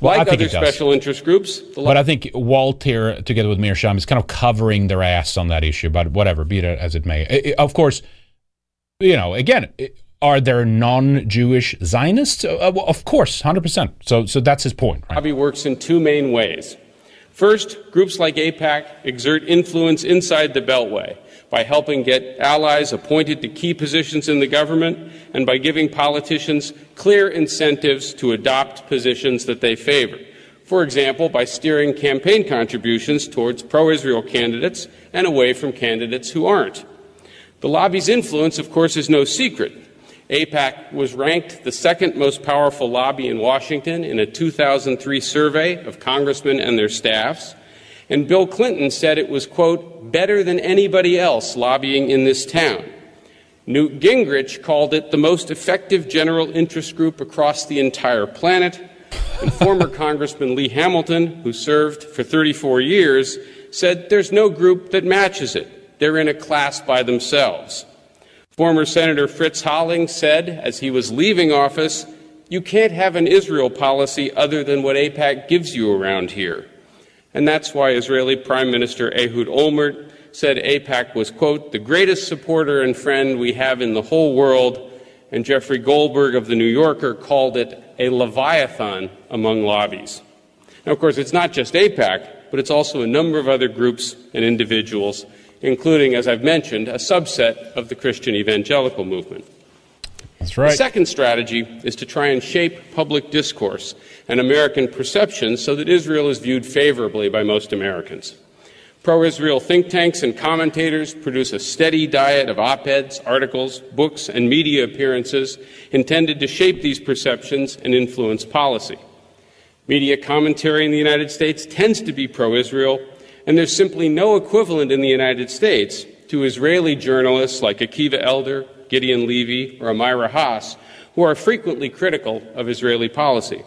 Well, like I think other special interest groups. The but I think Walt here, together with Mearsheimer, is kind of covering their ass on that issue, but whatever, be it as it may. It, it, of course, you know, again, it, are there non-Jewish Zionists? Uh, well, of course, one hundred percent. So so that's his point. Right? Lobby works in two main ways. First, groups like AIPAC exert influence inside the Beltway by helping get allies appointed to key positions in the government and by giving politicians clear incentives to adopt positions that they favor. For example, by steering campaign contributions towards pro-Israel candidates and away from candidates who aren't. The lobby's influence, of course, is no secret. AIPAC was ranked the second most powerful lobby in Washington in a two thousand three survey of congressmen and their staffs. And Bill Clinton said it was, quote, better than anybody else lobbying in this town. Newt Gingrich called it the most effective general interest group across the entire planet, and former Congressman Lee Hamilton, who served for thirty-four years, said there's no group that matches it. They're in a class by themselves. Former Senator Fritz Holling said, as he was leaving office, you can't have an Israel policy other than what AIPAC gives you around here. And that's why Israeli Prime Minister Ehud Olmert said AIPAC was, quote, the greatest supporter and friend we have in the whole world, and Jeffrey Goldberg of The New Yorker called it a leviathan among lobbies. Now, of course, it's not just AIPAC, but it's also a number of other groups and individuals, including, as I've mentioned, a subset of the Christian evangelical movement. That's right. The second strategy is to try and shape public discourse and American perceptions so that Israel is viewed favorably by most Americans. Pro-Israel think tanks and commentators produce a steady diet of op-eds, articles, books, and media appearances intended to shape these perceptions and influence policy. Media commentary in the United States tends to be pro-Israel, and there's simply no equivalent in the United States to Israeli journalists like Akiva Elder, Gideon Levy, or Amira Haas, who are frequently critical of Israeli policy.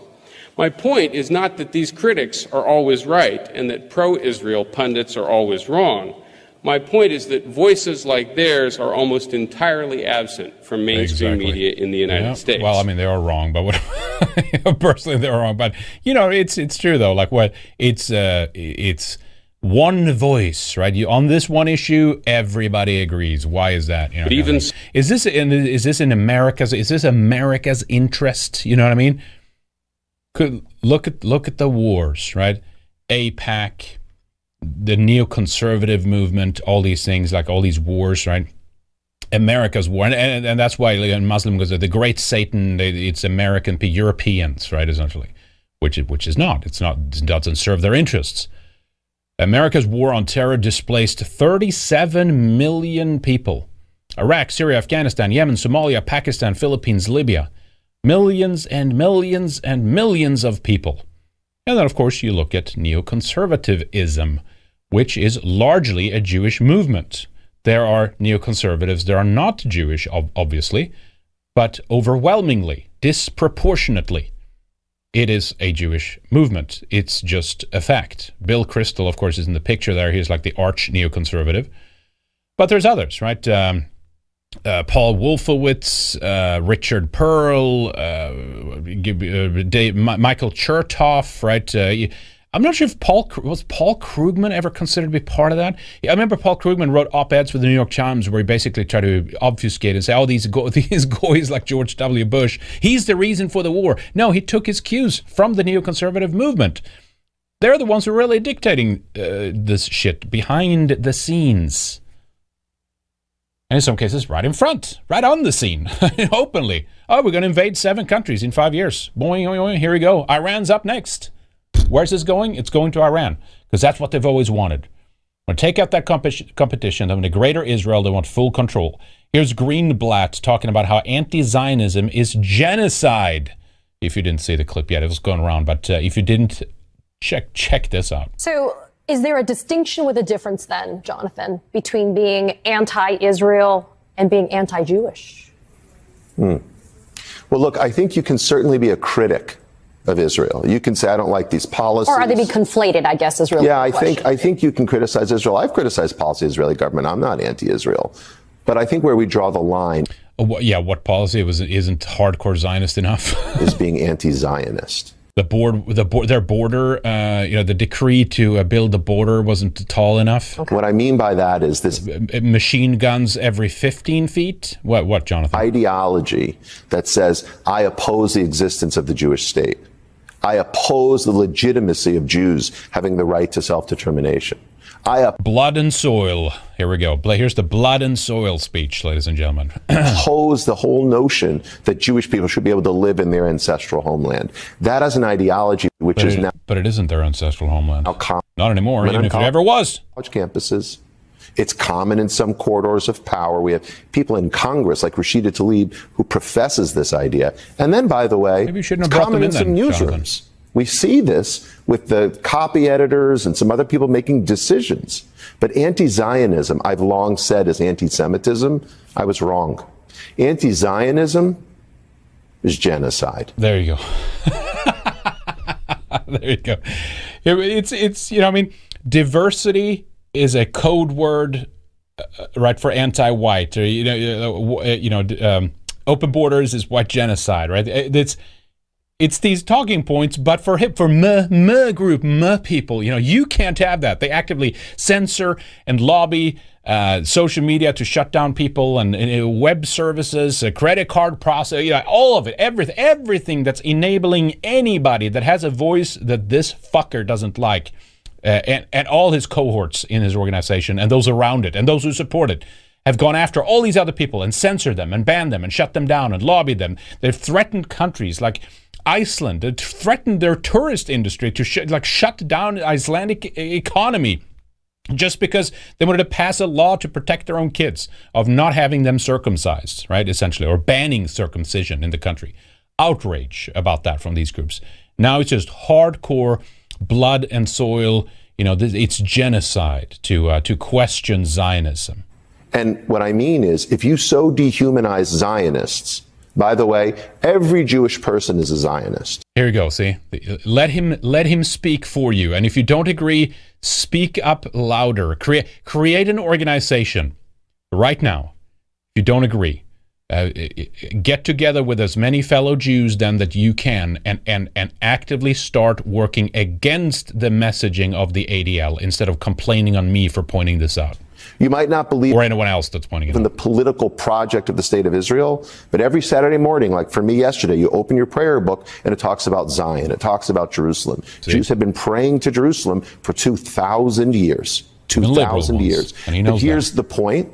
My point is not that these critics are always right and that pro-Israel pundits are always wrong. My point is that voices like theirs are almost entirely absent from mainstream exactly. media in the United yeah. States. Well, I mean, they are wrong, but what, personally, they're wrong. But, you know, it's it's true, though. Like, what it's uh, it's one voice, right? You on this one issue, everybody agrees. Why is that? You know, but even I mean, is this in is this in America's is this America's interest? You know what I mean? Could look at look at the wars, right? AIPAC, the neoconservative movement, all these things, like all these wars, right? America's war, and, and, and that's why Muslim goes the great Satan. It's American Europeans, right? Essentially, which which is not. It's not it doesn't serve their interests. America's war on terror displaced thirty-seven million people: Iraq, Syria, Afghanistan, Yemen, Somalia, Pakistan, Philippines, Libya. Millions and millions and millions of people. And then, of course, you look at neoconservatism, which is largely a Jewish movement. There are neoconservatives that are not Jewish, obviously, but overwhelmingly, disproportionately, it is a Jewish movement. It's just a fact. Bill Kristol, of course, is in the picture there. He's like the arch neoconservative. But there's others, right? Um, Uh, Paul Wolfowitz, uh, Richard Pearl, uh, Dave, Michael Chertoff, right? Uh, I'm not sure if Paul was Paul Krugman ever considered to be part of that. I remember Paul Krugman wrote op-eds for the New York Times where he basically tried to obfuscate and say, "Oh, these go- these guys like George W. Bush, he's the reason for the war." No, he took his cues from the neoconservative movement. They're the ones who are really dictating uh, this shit behind the scenes. And in some cases, right in front, right on the scene, openly. Oh, we're going to invade seven countries in five years. Boing, boing, boing, here we go. Iran's up next. Where's this going? It's going to Iran, because that's what they've always wanted. We're going to take out that comp- competition. They're in the greater Israel. They want full control. Here's Greenblatt talking about how anti-Zionism is genocide. If you didn't see the clip yet, it was going around. But uh, if you didn't, check check this out. So... Is there a distinction with a difference then, Jonathan, between being anti-Israel and being anti-Jewish? Hmm. Well, look, I think you can certainly be a critic of Israel. You can say, I don't like these policies. Or are they be conflated, I guess, is really yeah, the question. Yeah, I think, I think you can criticize Israel. I've criticized policy of the Israeli government. I'm not anti-Israel. But I think where we draw the line... Oh, yeah, what policy was isn't hardcore Zionist enough? is being anti-Zionist. The board, the board, their border, uh, you know, the decree to uh, build the border wasn't tall enough. Okay. What I mean by that is this: machine guns every fifteen feet. What, what, Jonathan? Ideology that says I oppose the existence of the Jewish state. I oppose the legitimacy of Jews having the right to self-determination. I op- blood and soil. Here we go. Here's the blood and soil speech, ladies and gentlemen. Oppose the whole notion that Jewish people should be able to live in their ancestral homeland. That is an ideology which but is it, now... But it isn't their ancestral homeland. Com- Not anymore, even if com- it ever was. College campuses. It's common in some corridors of power. We have people in Congress like Rashida Tlaib who professes this idea. And then, by the way, maybe you shouldn't have brought them in then, newsrooms. We see this with the copy editors and some other people making decisions. But anti-Zionism, I've long said, is anti-Semitism. I was wrong. Anti-Zionism is genocide. There you go. There you go. It, it's, it's, you know, I mean, diversity is a code word, uh, right, for anti-white, or, you know, you know, um, open borders is white genocide, right? It's, it's these talking points, but for hip, for m m group, m people, you know, you can't have that. They actively censor and lobby uh, social media to shut down people, and, and web services, uh, credit card process, you know, all of it, everything, everything that's enabling anybody that has a voice that this fucker doesn't like, uh, and and all his cohorts in his organization and those around it and those who support it. Have gone after all these other people and censored them and banned them and shut them down and lobbied them. They've threatened countries like Iceland. They've threatened their tourist industry to sh like shut down Icelandic economy just because they wanted to pass a law to protect their own kids of not having them circumcised, right, essentially, or banning circumcision in the country. Outrage about that from these groups. Now it's just hardcore blood and soil. You know, it's genocide to uh, to question Zionism. And what I mean is, if you so dehumanize Zionists, by the way, every Jewish person is a Zionist. Here you go, see? Let him, let him speak for you. And if you don't agree, speak up louder. Create, create an organization right now. If you don't agree, uh, get together with as many fellow Jews then that you can, and, and, and actively start working against the messaging of the A D L instead of complaining on me for pointing this out. You might not believe or anyone else that's pointing it in the political project of the state of Israel, but every Saturday morning, like for me yesterday, you open your prayer book and it talks about Zion. It talks about Jerusalem. See? Jews have been praying to Jerusalem for two thousand years, two thousand years. And he knows but here's that. The point.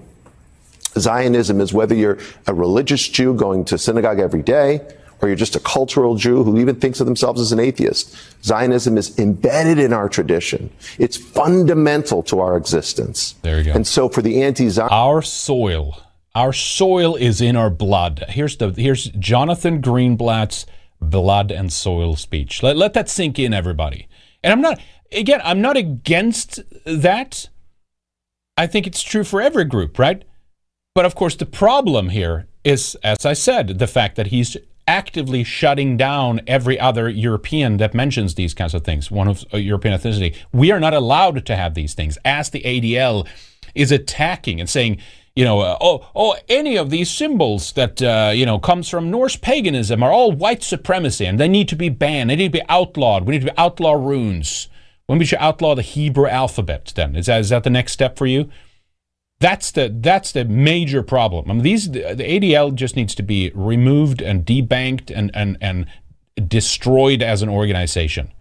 Zionism is whether you're a religious Jew going to synagogue every day, or you're just a cultural Jew who even thinks of themselves as an atheist. Zionism is embedded in our tradition. It's fundamental to our existence. There you go. And so for the anti-Zion... Our soil. Our soil is in our blood. Here's the here's Jonathan Greenblatt's blood and soil speech. Let, let that sink in, everybody. And I'm not... Again, I'm not against that. I think it's true for every group, right? But of course, the problem here is, as I said, the fact that he's... actively shutting down every other European that mentions these kinds of things, one of uh, European ethnicity. We are not allowed to have these things, as the A D L is attacking and saying, you know, uh, oh, oh, any of these symbols that, uh, you know, comes from Norse paganism are all white supremacy, and they need to be banned. They need to be outlawed. We need to outlaw runes. When we should outlaw the Hebrew alphabet, then. Is that, is that the next step for you? That's the that's the major problem. I mean, these the A D L just needs to be removed and debanked and and and destroyed as an organization.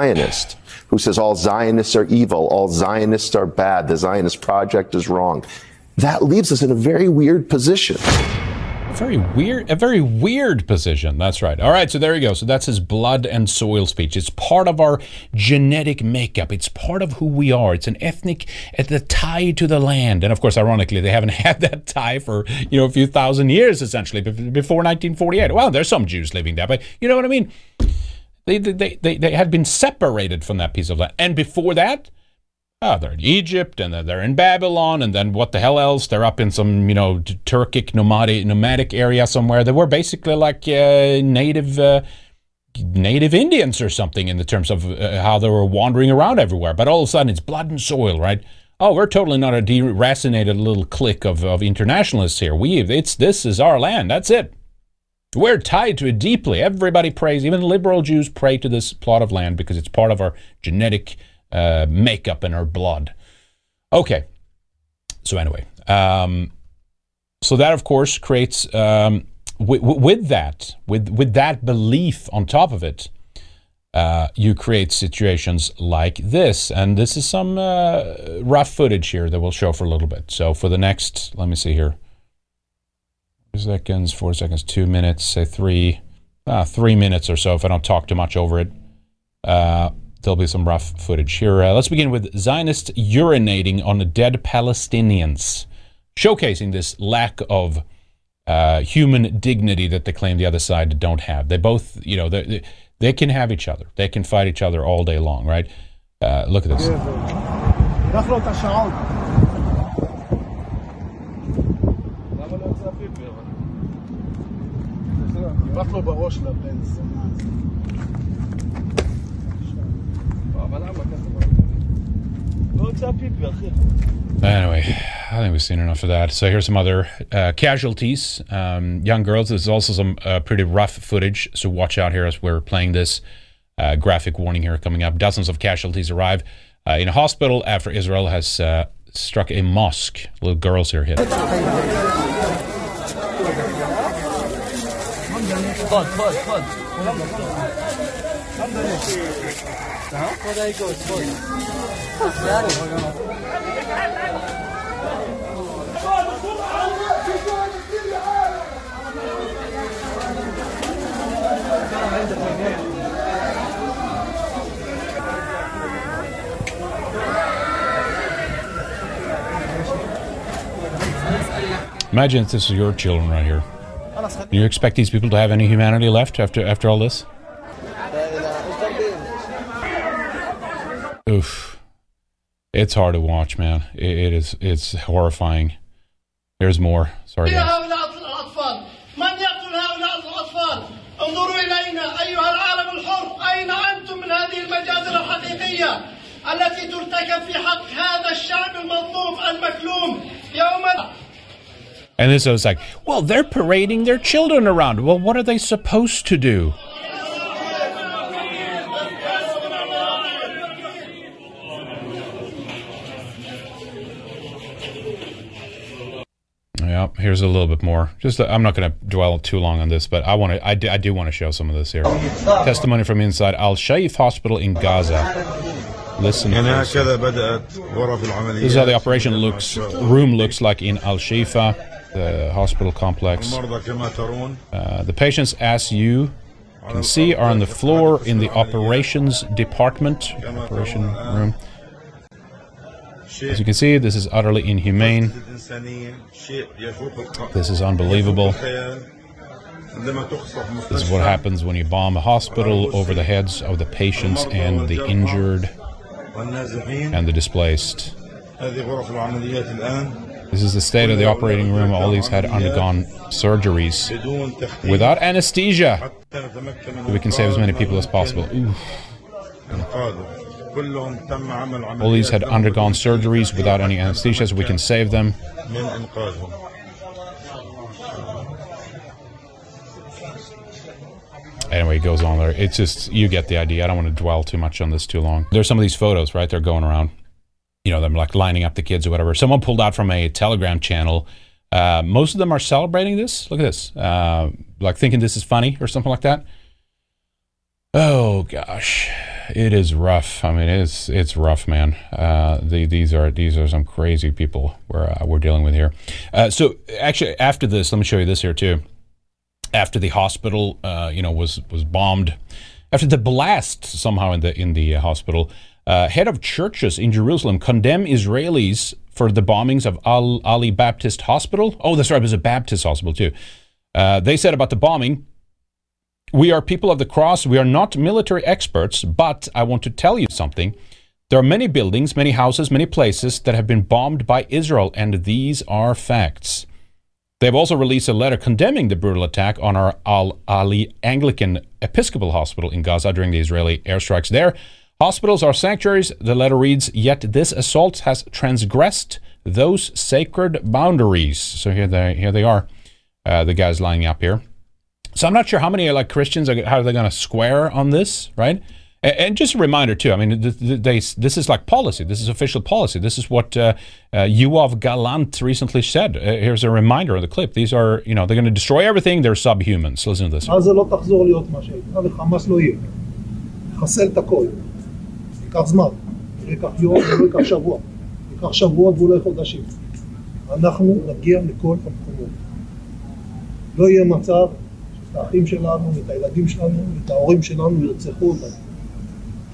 Zionist who says all Zionists are evil, all Zionists are bad, the Zionist project is wrong. That leaves us in a very weird position. A very weird, a very weird position. That's right. All right, so there you go. So that's his blood and soil speech. It's part of our genetic makeup. It's part of who we are. It's an ethnic, at the tie to the land. And of course, ironically, they haven't had that tie for, you know, a few thousand years, essentially, before nineteen forty-eight. Well, there's some Jews living there, but you know what I mean? They, they, they, they had been separated from that piece of land. And before that, oh, they're in Egypt, and they're in Babylon, and then what the hell else? They're up in some, you know, Turkic nomadic, nomadic area somewhere. They were basically like uh, native uh, native Indians or something in the terms of uh, how they were wandering around everywhere. But all of a sudden, it's blood and soil, right? Oh, we're totally not a deracinated little clique of, of internationalists here. We, it's this is our land. That's it. We're tied to it deeply. Everybody prays. Even liberal Jews pray to this plot of land because it's part of our genetic... Uh, makeup in her blood. Okay. So anyway, um, so that of course creates um, w w with that, with with that belief on top of it, uh, you create situations like this. And this is some uh, rough footage here that we'll show for a little bit. So for the next, let me see here, two seconds, four seconds, two minutes, say three, ah, three minutes or so if I don't talk too much over it. Uh, There'll be some rough footage here. Uh, let's begin with Zionists urinating on the dead Palestinians, showcasing this lack of uh, human dignity that they claim the other side don't have. They both, you know, they, they can have each other. They can fight each other all day long, right? Uh, look at this. אנחנו בראש לבנס. אבל למה כזה? Anyway, I think we've seen enough of that. So here's some other uh, casualties. Um, young girls, there's also some uh, pretty rough footage. So watch out here as we're playing this. Uh, graphic warning here coming up. Dozens of casualties arrive uh, in a hospital after Israel has uh, struck a mosque. Little girls here hit. Imagine if this is your children right here. Do you expect these people to have any humanity left after after all this? Oof. It's hard to watch, man. It, it is. It's horrifying. Here's more. Sorry, guys. And this was like, well, they're parading their children around. Well, what are they supposed to do? Yeah, here's a little bit more. Just, I'm not going to dwell too long on this, but I want to. I do, I do want to show some of this here. Testimony from inside Al Shaif Hospital in Gaza. Listen. This is how the operation looks. Room looks like in Al Shifa, the hospital complex. Uh, the patients, as you can see, are on the floor in the operations department, operation room. As you can see, this is utterly inhumane. This is unbelievable. This is what happens when you bomb a hospital over the heads of the patients and the injured and the displaced. This is the state of the operating room. All these had undergone surgeries without anesthesia, so we can save as many people as possible. Oof. All these had undergone surgeries without any anesthesia, so we can save them. Anyway, it goes on there. It's just, you get the idea. I don't want to dwell too much on this too long. There's some of these photos, right? They're going around. You know, them like lining up the kids or whatever. Someone pulled out from a Telegram channel. Uh, most of them are celebrating this. Look at this. Uh, like thinking this is funny or something like that. Oh, gosh. It is rough. I mean, it's it's rough, man. Uh, the, these are these are some crazy people we're uh, we're dealing with here. Uh, so actually, after this, let me show you this here too. After the hospital, uh, you know, was was bombed, after the blast somehow in the in the hospital, uh, head of churches in Jerusalem condemn Israelis for the bombings of Al Ali Baptist Hospital. Oh, that's right, it was a Baptist hospital too. Uh, they said about the bombing. We are people of the cross. We are not military experts, but I want to tell you something. There are many buildings, many houses, many places that have been bombed by Israel, and these are facts. They've also released a letter condemning the brutal attack on our Al-Ali Anglican Episcopal Hospital in Gaza during the Israeli airstrikes there. Hospitals are sanctuaries. The letter reads, yet this assault has transgressed those sacred boundaries. So here they, here they are, uh, the guys lining up here. So I'm not sure how many like Christians are, how are they going to square on this, right? And, and just a reminder too. I mean, th th they, this is like policy. This is official policy. This is what uh, uh, Yoav Gallant recently said. Uh, here's a reminder of the clip. These are, you know, they're going to destroy everything. They're subhumans. Listen to this. האחים שלנו, את הילדים שלנו, את ההורים שלנו ירצחו אותנו.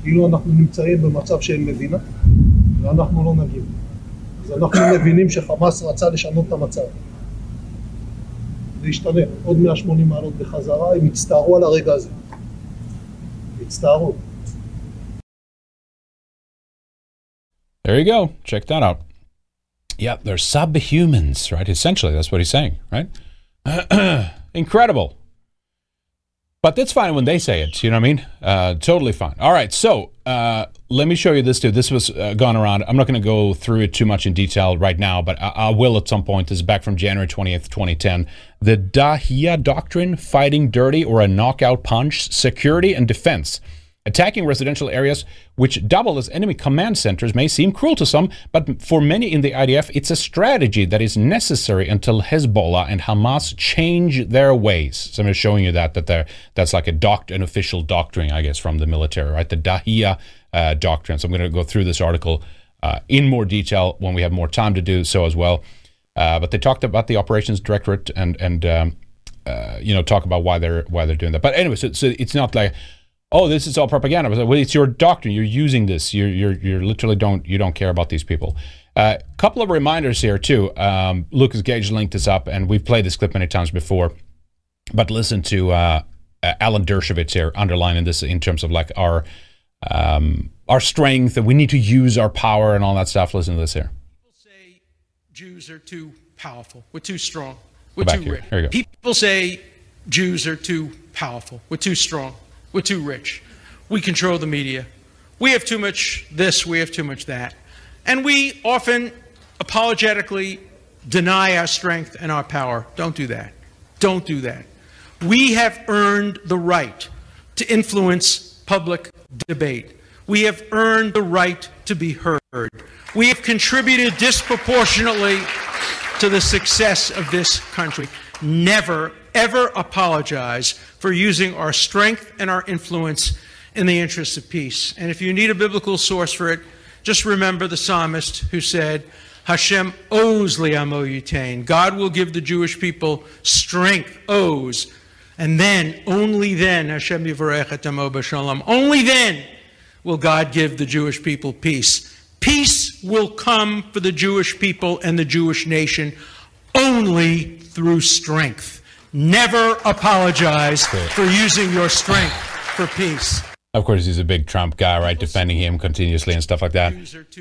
כאילו אנחנו נמצאים במצב שאין מדינה, ואנחנו לא נגיב. אז אנחנו מבינים שחמאס רצה לשנות את המצב. זה ישתנה, עוד מאה ושמונים מעלות בחזרה, הם יצטערו על הרגע הזה. יצטערו. There you go, check that out. Yeah, they're subhumans, right? Essentially, that's what he's saying, right? Incredible. But that's fine when they say it. You know what I mean? Uh, totally fine. All right. So uh, let me show you this, too. This was uh, gone around. I'm not going to go through it too much in detail right now, but I, I will at some point. This is back from January twenty-eighth, twenty ten. The Dahiya Doctrine, Fighting Dirty or a Knockout Punch, Security and Defense. Attacking residential areas which double as enemy command centers may seem cruel to some, but for many in the I D F, it's a strategy that is necessary until Hezbollah and Hamas change their ways. So I'm showing you that, that they're, that's like a doct, an official doctrine, I guess, from the military, right? The Dahiya uh, Doctrine. So I'm going to go through this article uh, in more detail when we have more time to do so as well. Uh, but they talked about the operations directorate and, and um, uh, you know, talk about why they're, why they're doing that. But anyway, so, so it's not like... oh, this is all propaganda. Well, it's your doctrine. You're using this. You're you're you're literally don't you don't care about these people. A uh, couple of reminders here too. Um, Lucas Gage linked this up, and we've played this clip many times before. But listen to uh, uh, Alan Dershowitz here underlining this in terms of like our um, our strength, and we need to use our power and all that stuff. Listen to this here. People say Jews are too powerful. We're too strong. We're too here. rich. Here we go. People say Jews are too powerful. We're too strong. We're too rich. We control the media. We have too much this, we have too much that. And we often apologetically deny our strength and our power. Don't do that. Don't do that. We have earned the right to influence public debate. We have earned the right to be heard. We have contributed disproportionately to the success of this country. Never ever apologize for using our strength and our influence in the interests of peace. And if you need a biblical source for it, just remember the psalmist who said, Hashem oz li'amo yutain. God will give the Jewish people strength, oz. And then, only then, Hashem yivarech et amo b'shalom. Only then will God give the Jewish people peace. Peace will come for the Jewish people and the Jewish nation only through strength. Never apologize for using your strength for peace. Of course, he's a big Trump guy, right? Defending him continuously and stuff like that.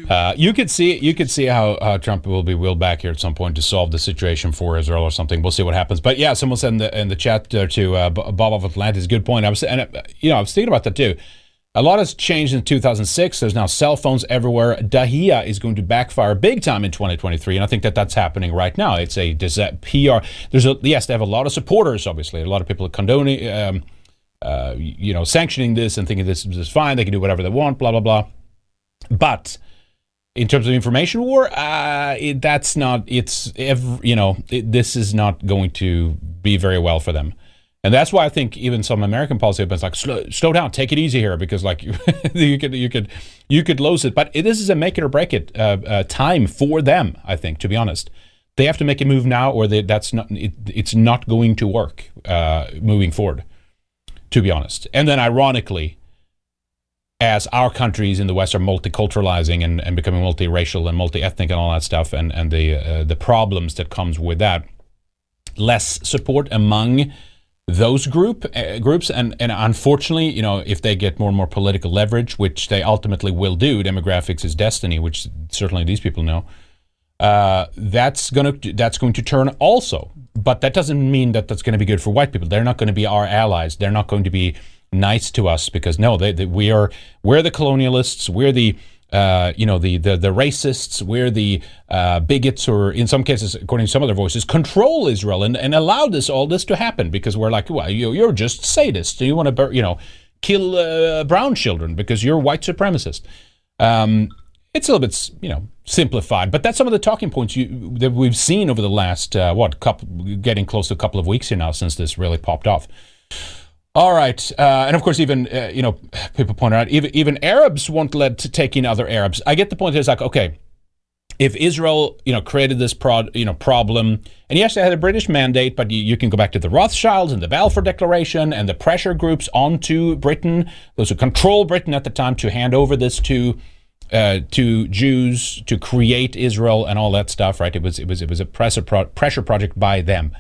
Uh, you could see, you could see how, how Trump will be wheeled back here at some point to solve the situation for Israel or something. We'll see what happens. But yeah, someone said in the in the chat uh, to uh, Bob of Atlantis, good point. I was, and uh, you know, I was thinking about that too. A lot has changed in two thousand six. There's now cell phones everywhere. Dahiya is going to backfire big time in twenty twenty-three, and I think that that's happening right now. It's a P R. There's a, yes, they have a lot of supporters, obviously. A lot of people are condoning, um, uh, you know, sanctioning this and thinking this is fine. They can do whatever they want, blah, blah, blah. But in terms of information war, uh, it, that's not, it's, every, you know, it, this is not going to be very well for them. And that's why I think even some American policy have been like, slow, slow down, take it easy here, because like you could you could you could lose it. But this is a make it or break it uh, uh, time for them. I think, to be honest, they have to make a move now, or they, that's not it, it's not going to work uh, moving forward. To be honest, and then ironically, as our countries in the West are multiculturalizing and, and becoming multiracial and multi-ethnic and all that stuff, and and the uh, the problems that comes with that, less support among those group uh, groups and and unfortunately, you know, if they get more and more political leverage, which they ultimately will do, demographics is destiny, which certainly these people know, uh that's gonna that's going to turn also. But that doesn't mean that that's going to be good for white people. They're not going to be our allies. They're not going to be nice to us, because no, they, they we are we're the colonialists, we're the Uh, you know, the, the, the racists, we're the uh, bigots, or in some cases, according to some of their voices, control Israel and, and allow this, all this to happen, because we're like, well, you, you're just sadists. You want to, you know, kill uh, brown children because you're white supremacist. Um, it's a little bit, you know, simplified, but that's some of the talking points you, that we've seen over the last, uh, what, couple, getting close to a couple of weeks here now since this really popped off. All right, uh, and of course, even uh, you know, people point out even even Arabs won't let to take in other Arabs. I get the point. It's like, okay, if Israel, you know, created this prod, you know, problem, and yes, they had a British mandate, but you, you can go back to the Rothschilds and the Balfour Declaration and the pressure groups onto Britain, those who control Britain at the time, to hand over this to uh, to Jews, to create Israel and all that stuff. Right? It was it was it was a pressure pro pressure project by them.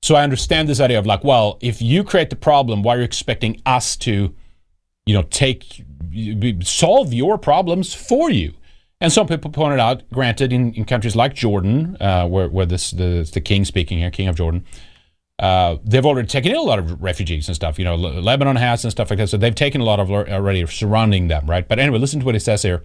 So I understand this idea of like, well, if you create the problem, why are you expecting us to, you know, take, solve your problems for you? And some people pointed out, granted, in, in countries like Jordan, uh, where, where this the, the king speaking here, King of Jordan, Uh, they've already taken in a lot of refugees and stuff, you know, Le- Lebanon has and stuff like that. So they've taken a lot of already surrounding them, right? But anyway, listen to what it says here.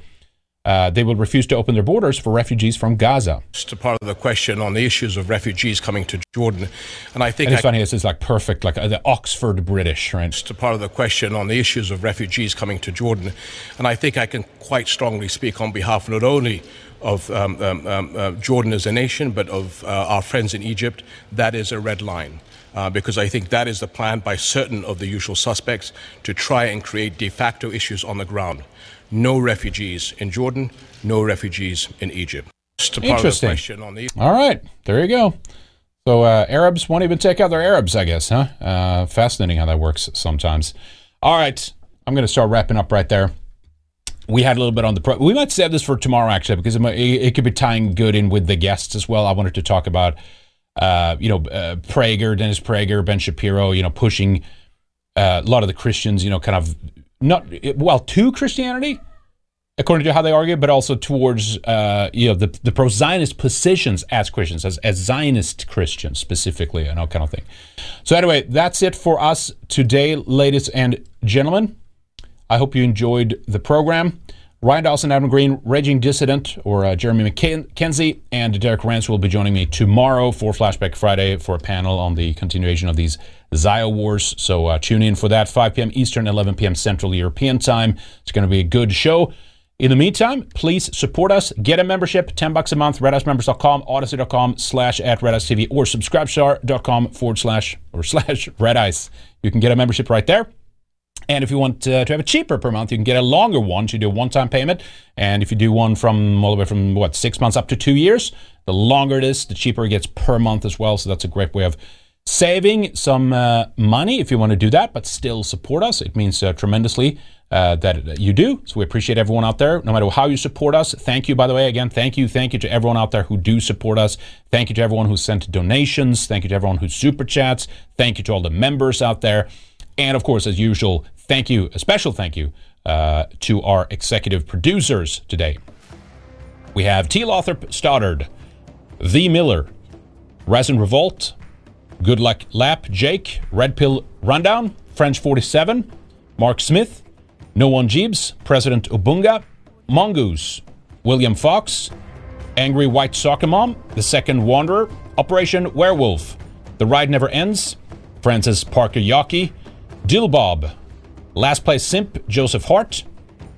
Uh, they will refuse to open their borders for refugees from Gaza. Just a part of the question on the issues of refugees coming to Jordan, and I think and it's I, funny. This is like perfect, like the Oxford British, right? Just a part of the question on the issues of refugees coming to Jordan, and I think I can quite strongly speak on behalf not only of um, um, um, uh, Jordan as a nation, but of uh, our friends in Egypt. That is a red line. Uh, because I think that is the plan by certain of the usual suspects to try and create de facto issues on the ground. No refugees in Jordan, no refugees in Egypt. Interesting. On the- All right, there you go. So uh, Arabs won't even take out their Arabs, I guess, huh? Uh, fascinating how that works sometimes. All right, I'm going to start wrapping up right there. We had a little bit on the pro. We might save this for tomorrow, actually, because it, might, it could be tying good in with the guests as well. I wanted to talk about Uh, you know, uh, Prager, Dennis Prager, Ben Shapiro, you know, pushing uh, a lot of the Christians, you know, kind of not, well, to Christianity, according to how they argue, but also towards, uh, you know, the, the pro-Zionist positions as Christians, as, as Zionist Christians specifically, and all kind of thing. So anyway, that's it for us today, ladies and gentlemen. I hope you enjoyed the program. Ryan Dawson, Adam Green, Raging Dissident, or uh, Jeremy McKenzie, and Derek Rance will be joining me tomorrow for Flashback Friday for a panel on the continuation of these Zio wars. So uh, tune in for that, five p.m. Eastern, eleven p.m. Central European time. It's going to be a good show. In the meantime, please support us. Get a membership, ten bucks a month, red ice members dot com, odyssey dot com, slash at Red Ice T V, or subscribestar dot com forward slash or slash Red Ice. You can get a membership right there. And if you want uh, to have it cheaper per month, you can get a longer one. So you do a one-time payment. And if you do one from all the way from, what, six months up to two years, the longer it is, the cheaper it gets per month as well. So that's a great way of saving some uh, money if you want to do that, but still support us. It means uh, tremendously uh, that you do. So we appreciate everyone out there, no matter how you support us. Thank you, by the way. Again, thank you. Thank you to everyone out there who do support us. Thank you to everyone who sent donations. Thank you to everyone who super chats. Thank you to all the members out there. And of course, as usual, thank you, a special thank you uh, to our executive producers today. We have T. Lothrop Stoddard, The Miller, Resin Revolt, Good Luck Lap, Jake, Red Pill Rundown, French forty-seven, Mark Smith, No One Jeebs, President Ubunga, Mongoose, William Fox, Angry White Soccer Mom, The Second Wanderer, Operation Werewolf, The Ride Never Ends, Francis Parker Yockey, Dillbob, Last Place Simp, Joseph Hart,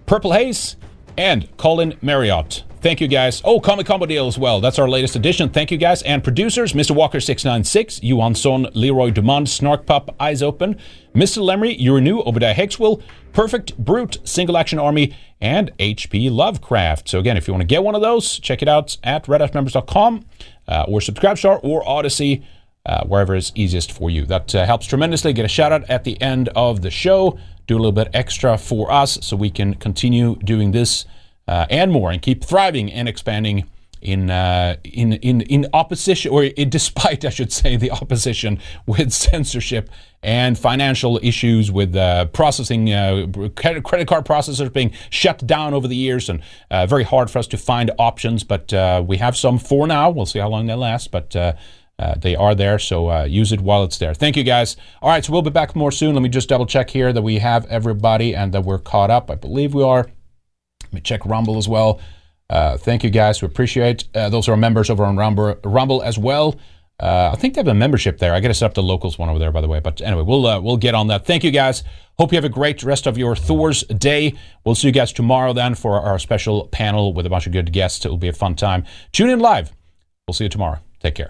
Purple Haze, and Colin Marriott. Thank you, guys. Oh, Comic Combo Deal as well. That's our latest edition. Thank you, guys. And producers, Mister Walker six nine six, Yuan Son, Leroy Dumond, Snark Pup, Eyes Open, Mister Lemery, Urinu, Obadiah Hexwell, Perfect Brute, Single Action Army, and H P Lovecraft. So again, if you want to get one of those, check it out at red ice members dot com uh, or Subscribestar or Odyssey. Uh, wherever is easiest for you. That uh, helps tremendously. Get a shout out at the end of the show. Do a little bit extra for us so we can continue doing this uh, and more and keep thriving and expanding in uh, in in in opposition or in, despite, I should say, the opposition with censorship and financial issues with uh, processing, uh, credit card processors being shut down over the years and uh, very hard for us to find options. But uh, we have some for now. We'll see how long they last. But uh, Uh, they are there, so uh, use it while it's there. Thank you, guys. All right, so we'll be back more soon. Let me just double-check here that we have everybody and that we're caught up. I believe we are. Let me check Rumble as well. Uh, thank you, guys. We appreciate uh, those who are members over on Rumble, Rumble as well. Uh, I think they have a membership there. I got to set up the locals one over there, by the way. But anyway, we'll uh, we'll get on that. Thank you, guys. Hope you have a great rest of your Thor's day. We'll see you guys tomorrow then for our special panel with a bunch of good guests. It will be a fun time. Tune in live. We'll see you tomorrow. Take care.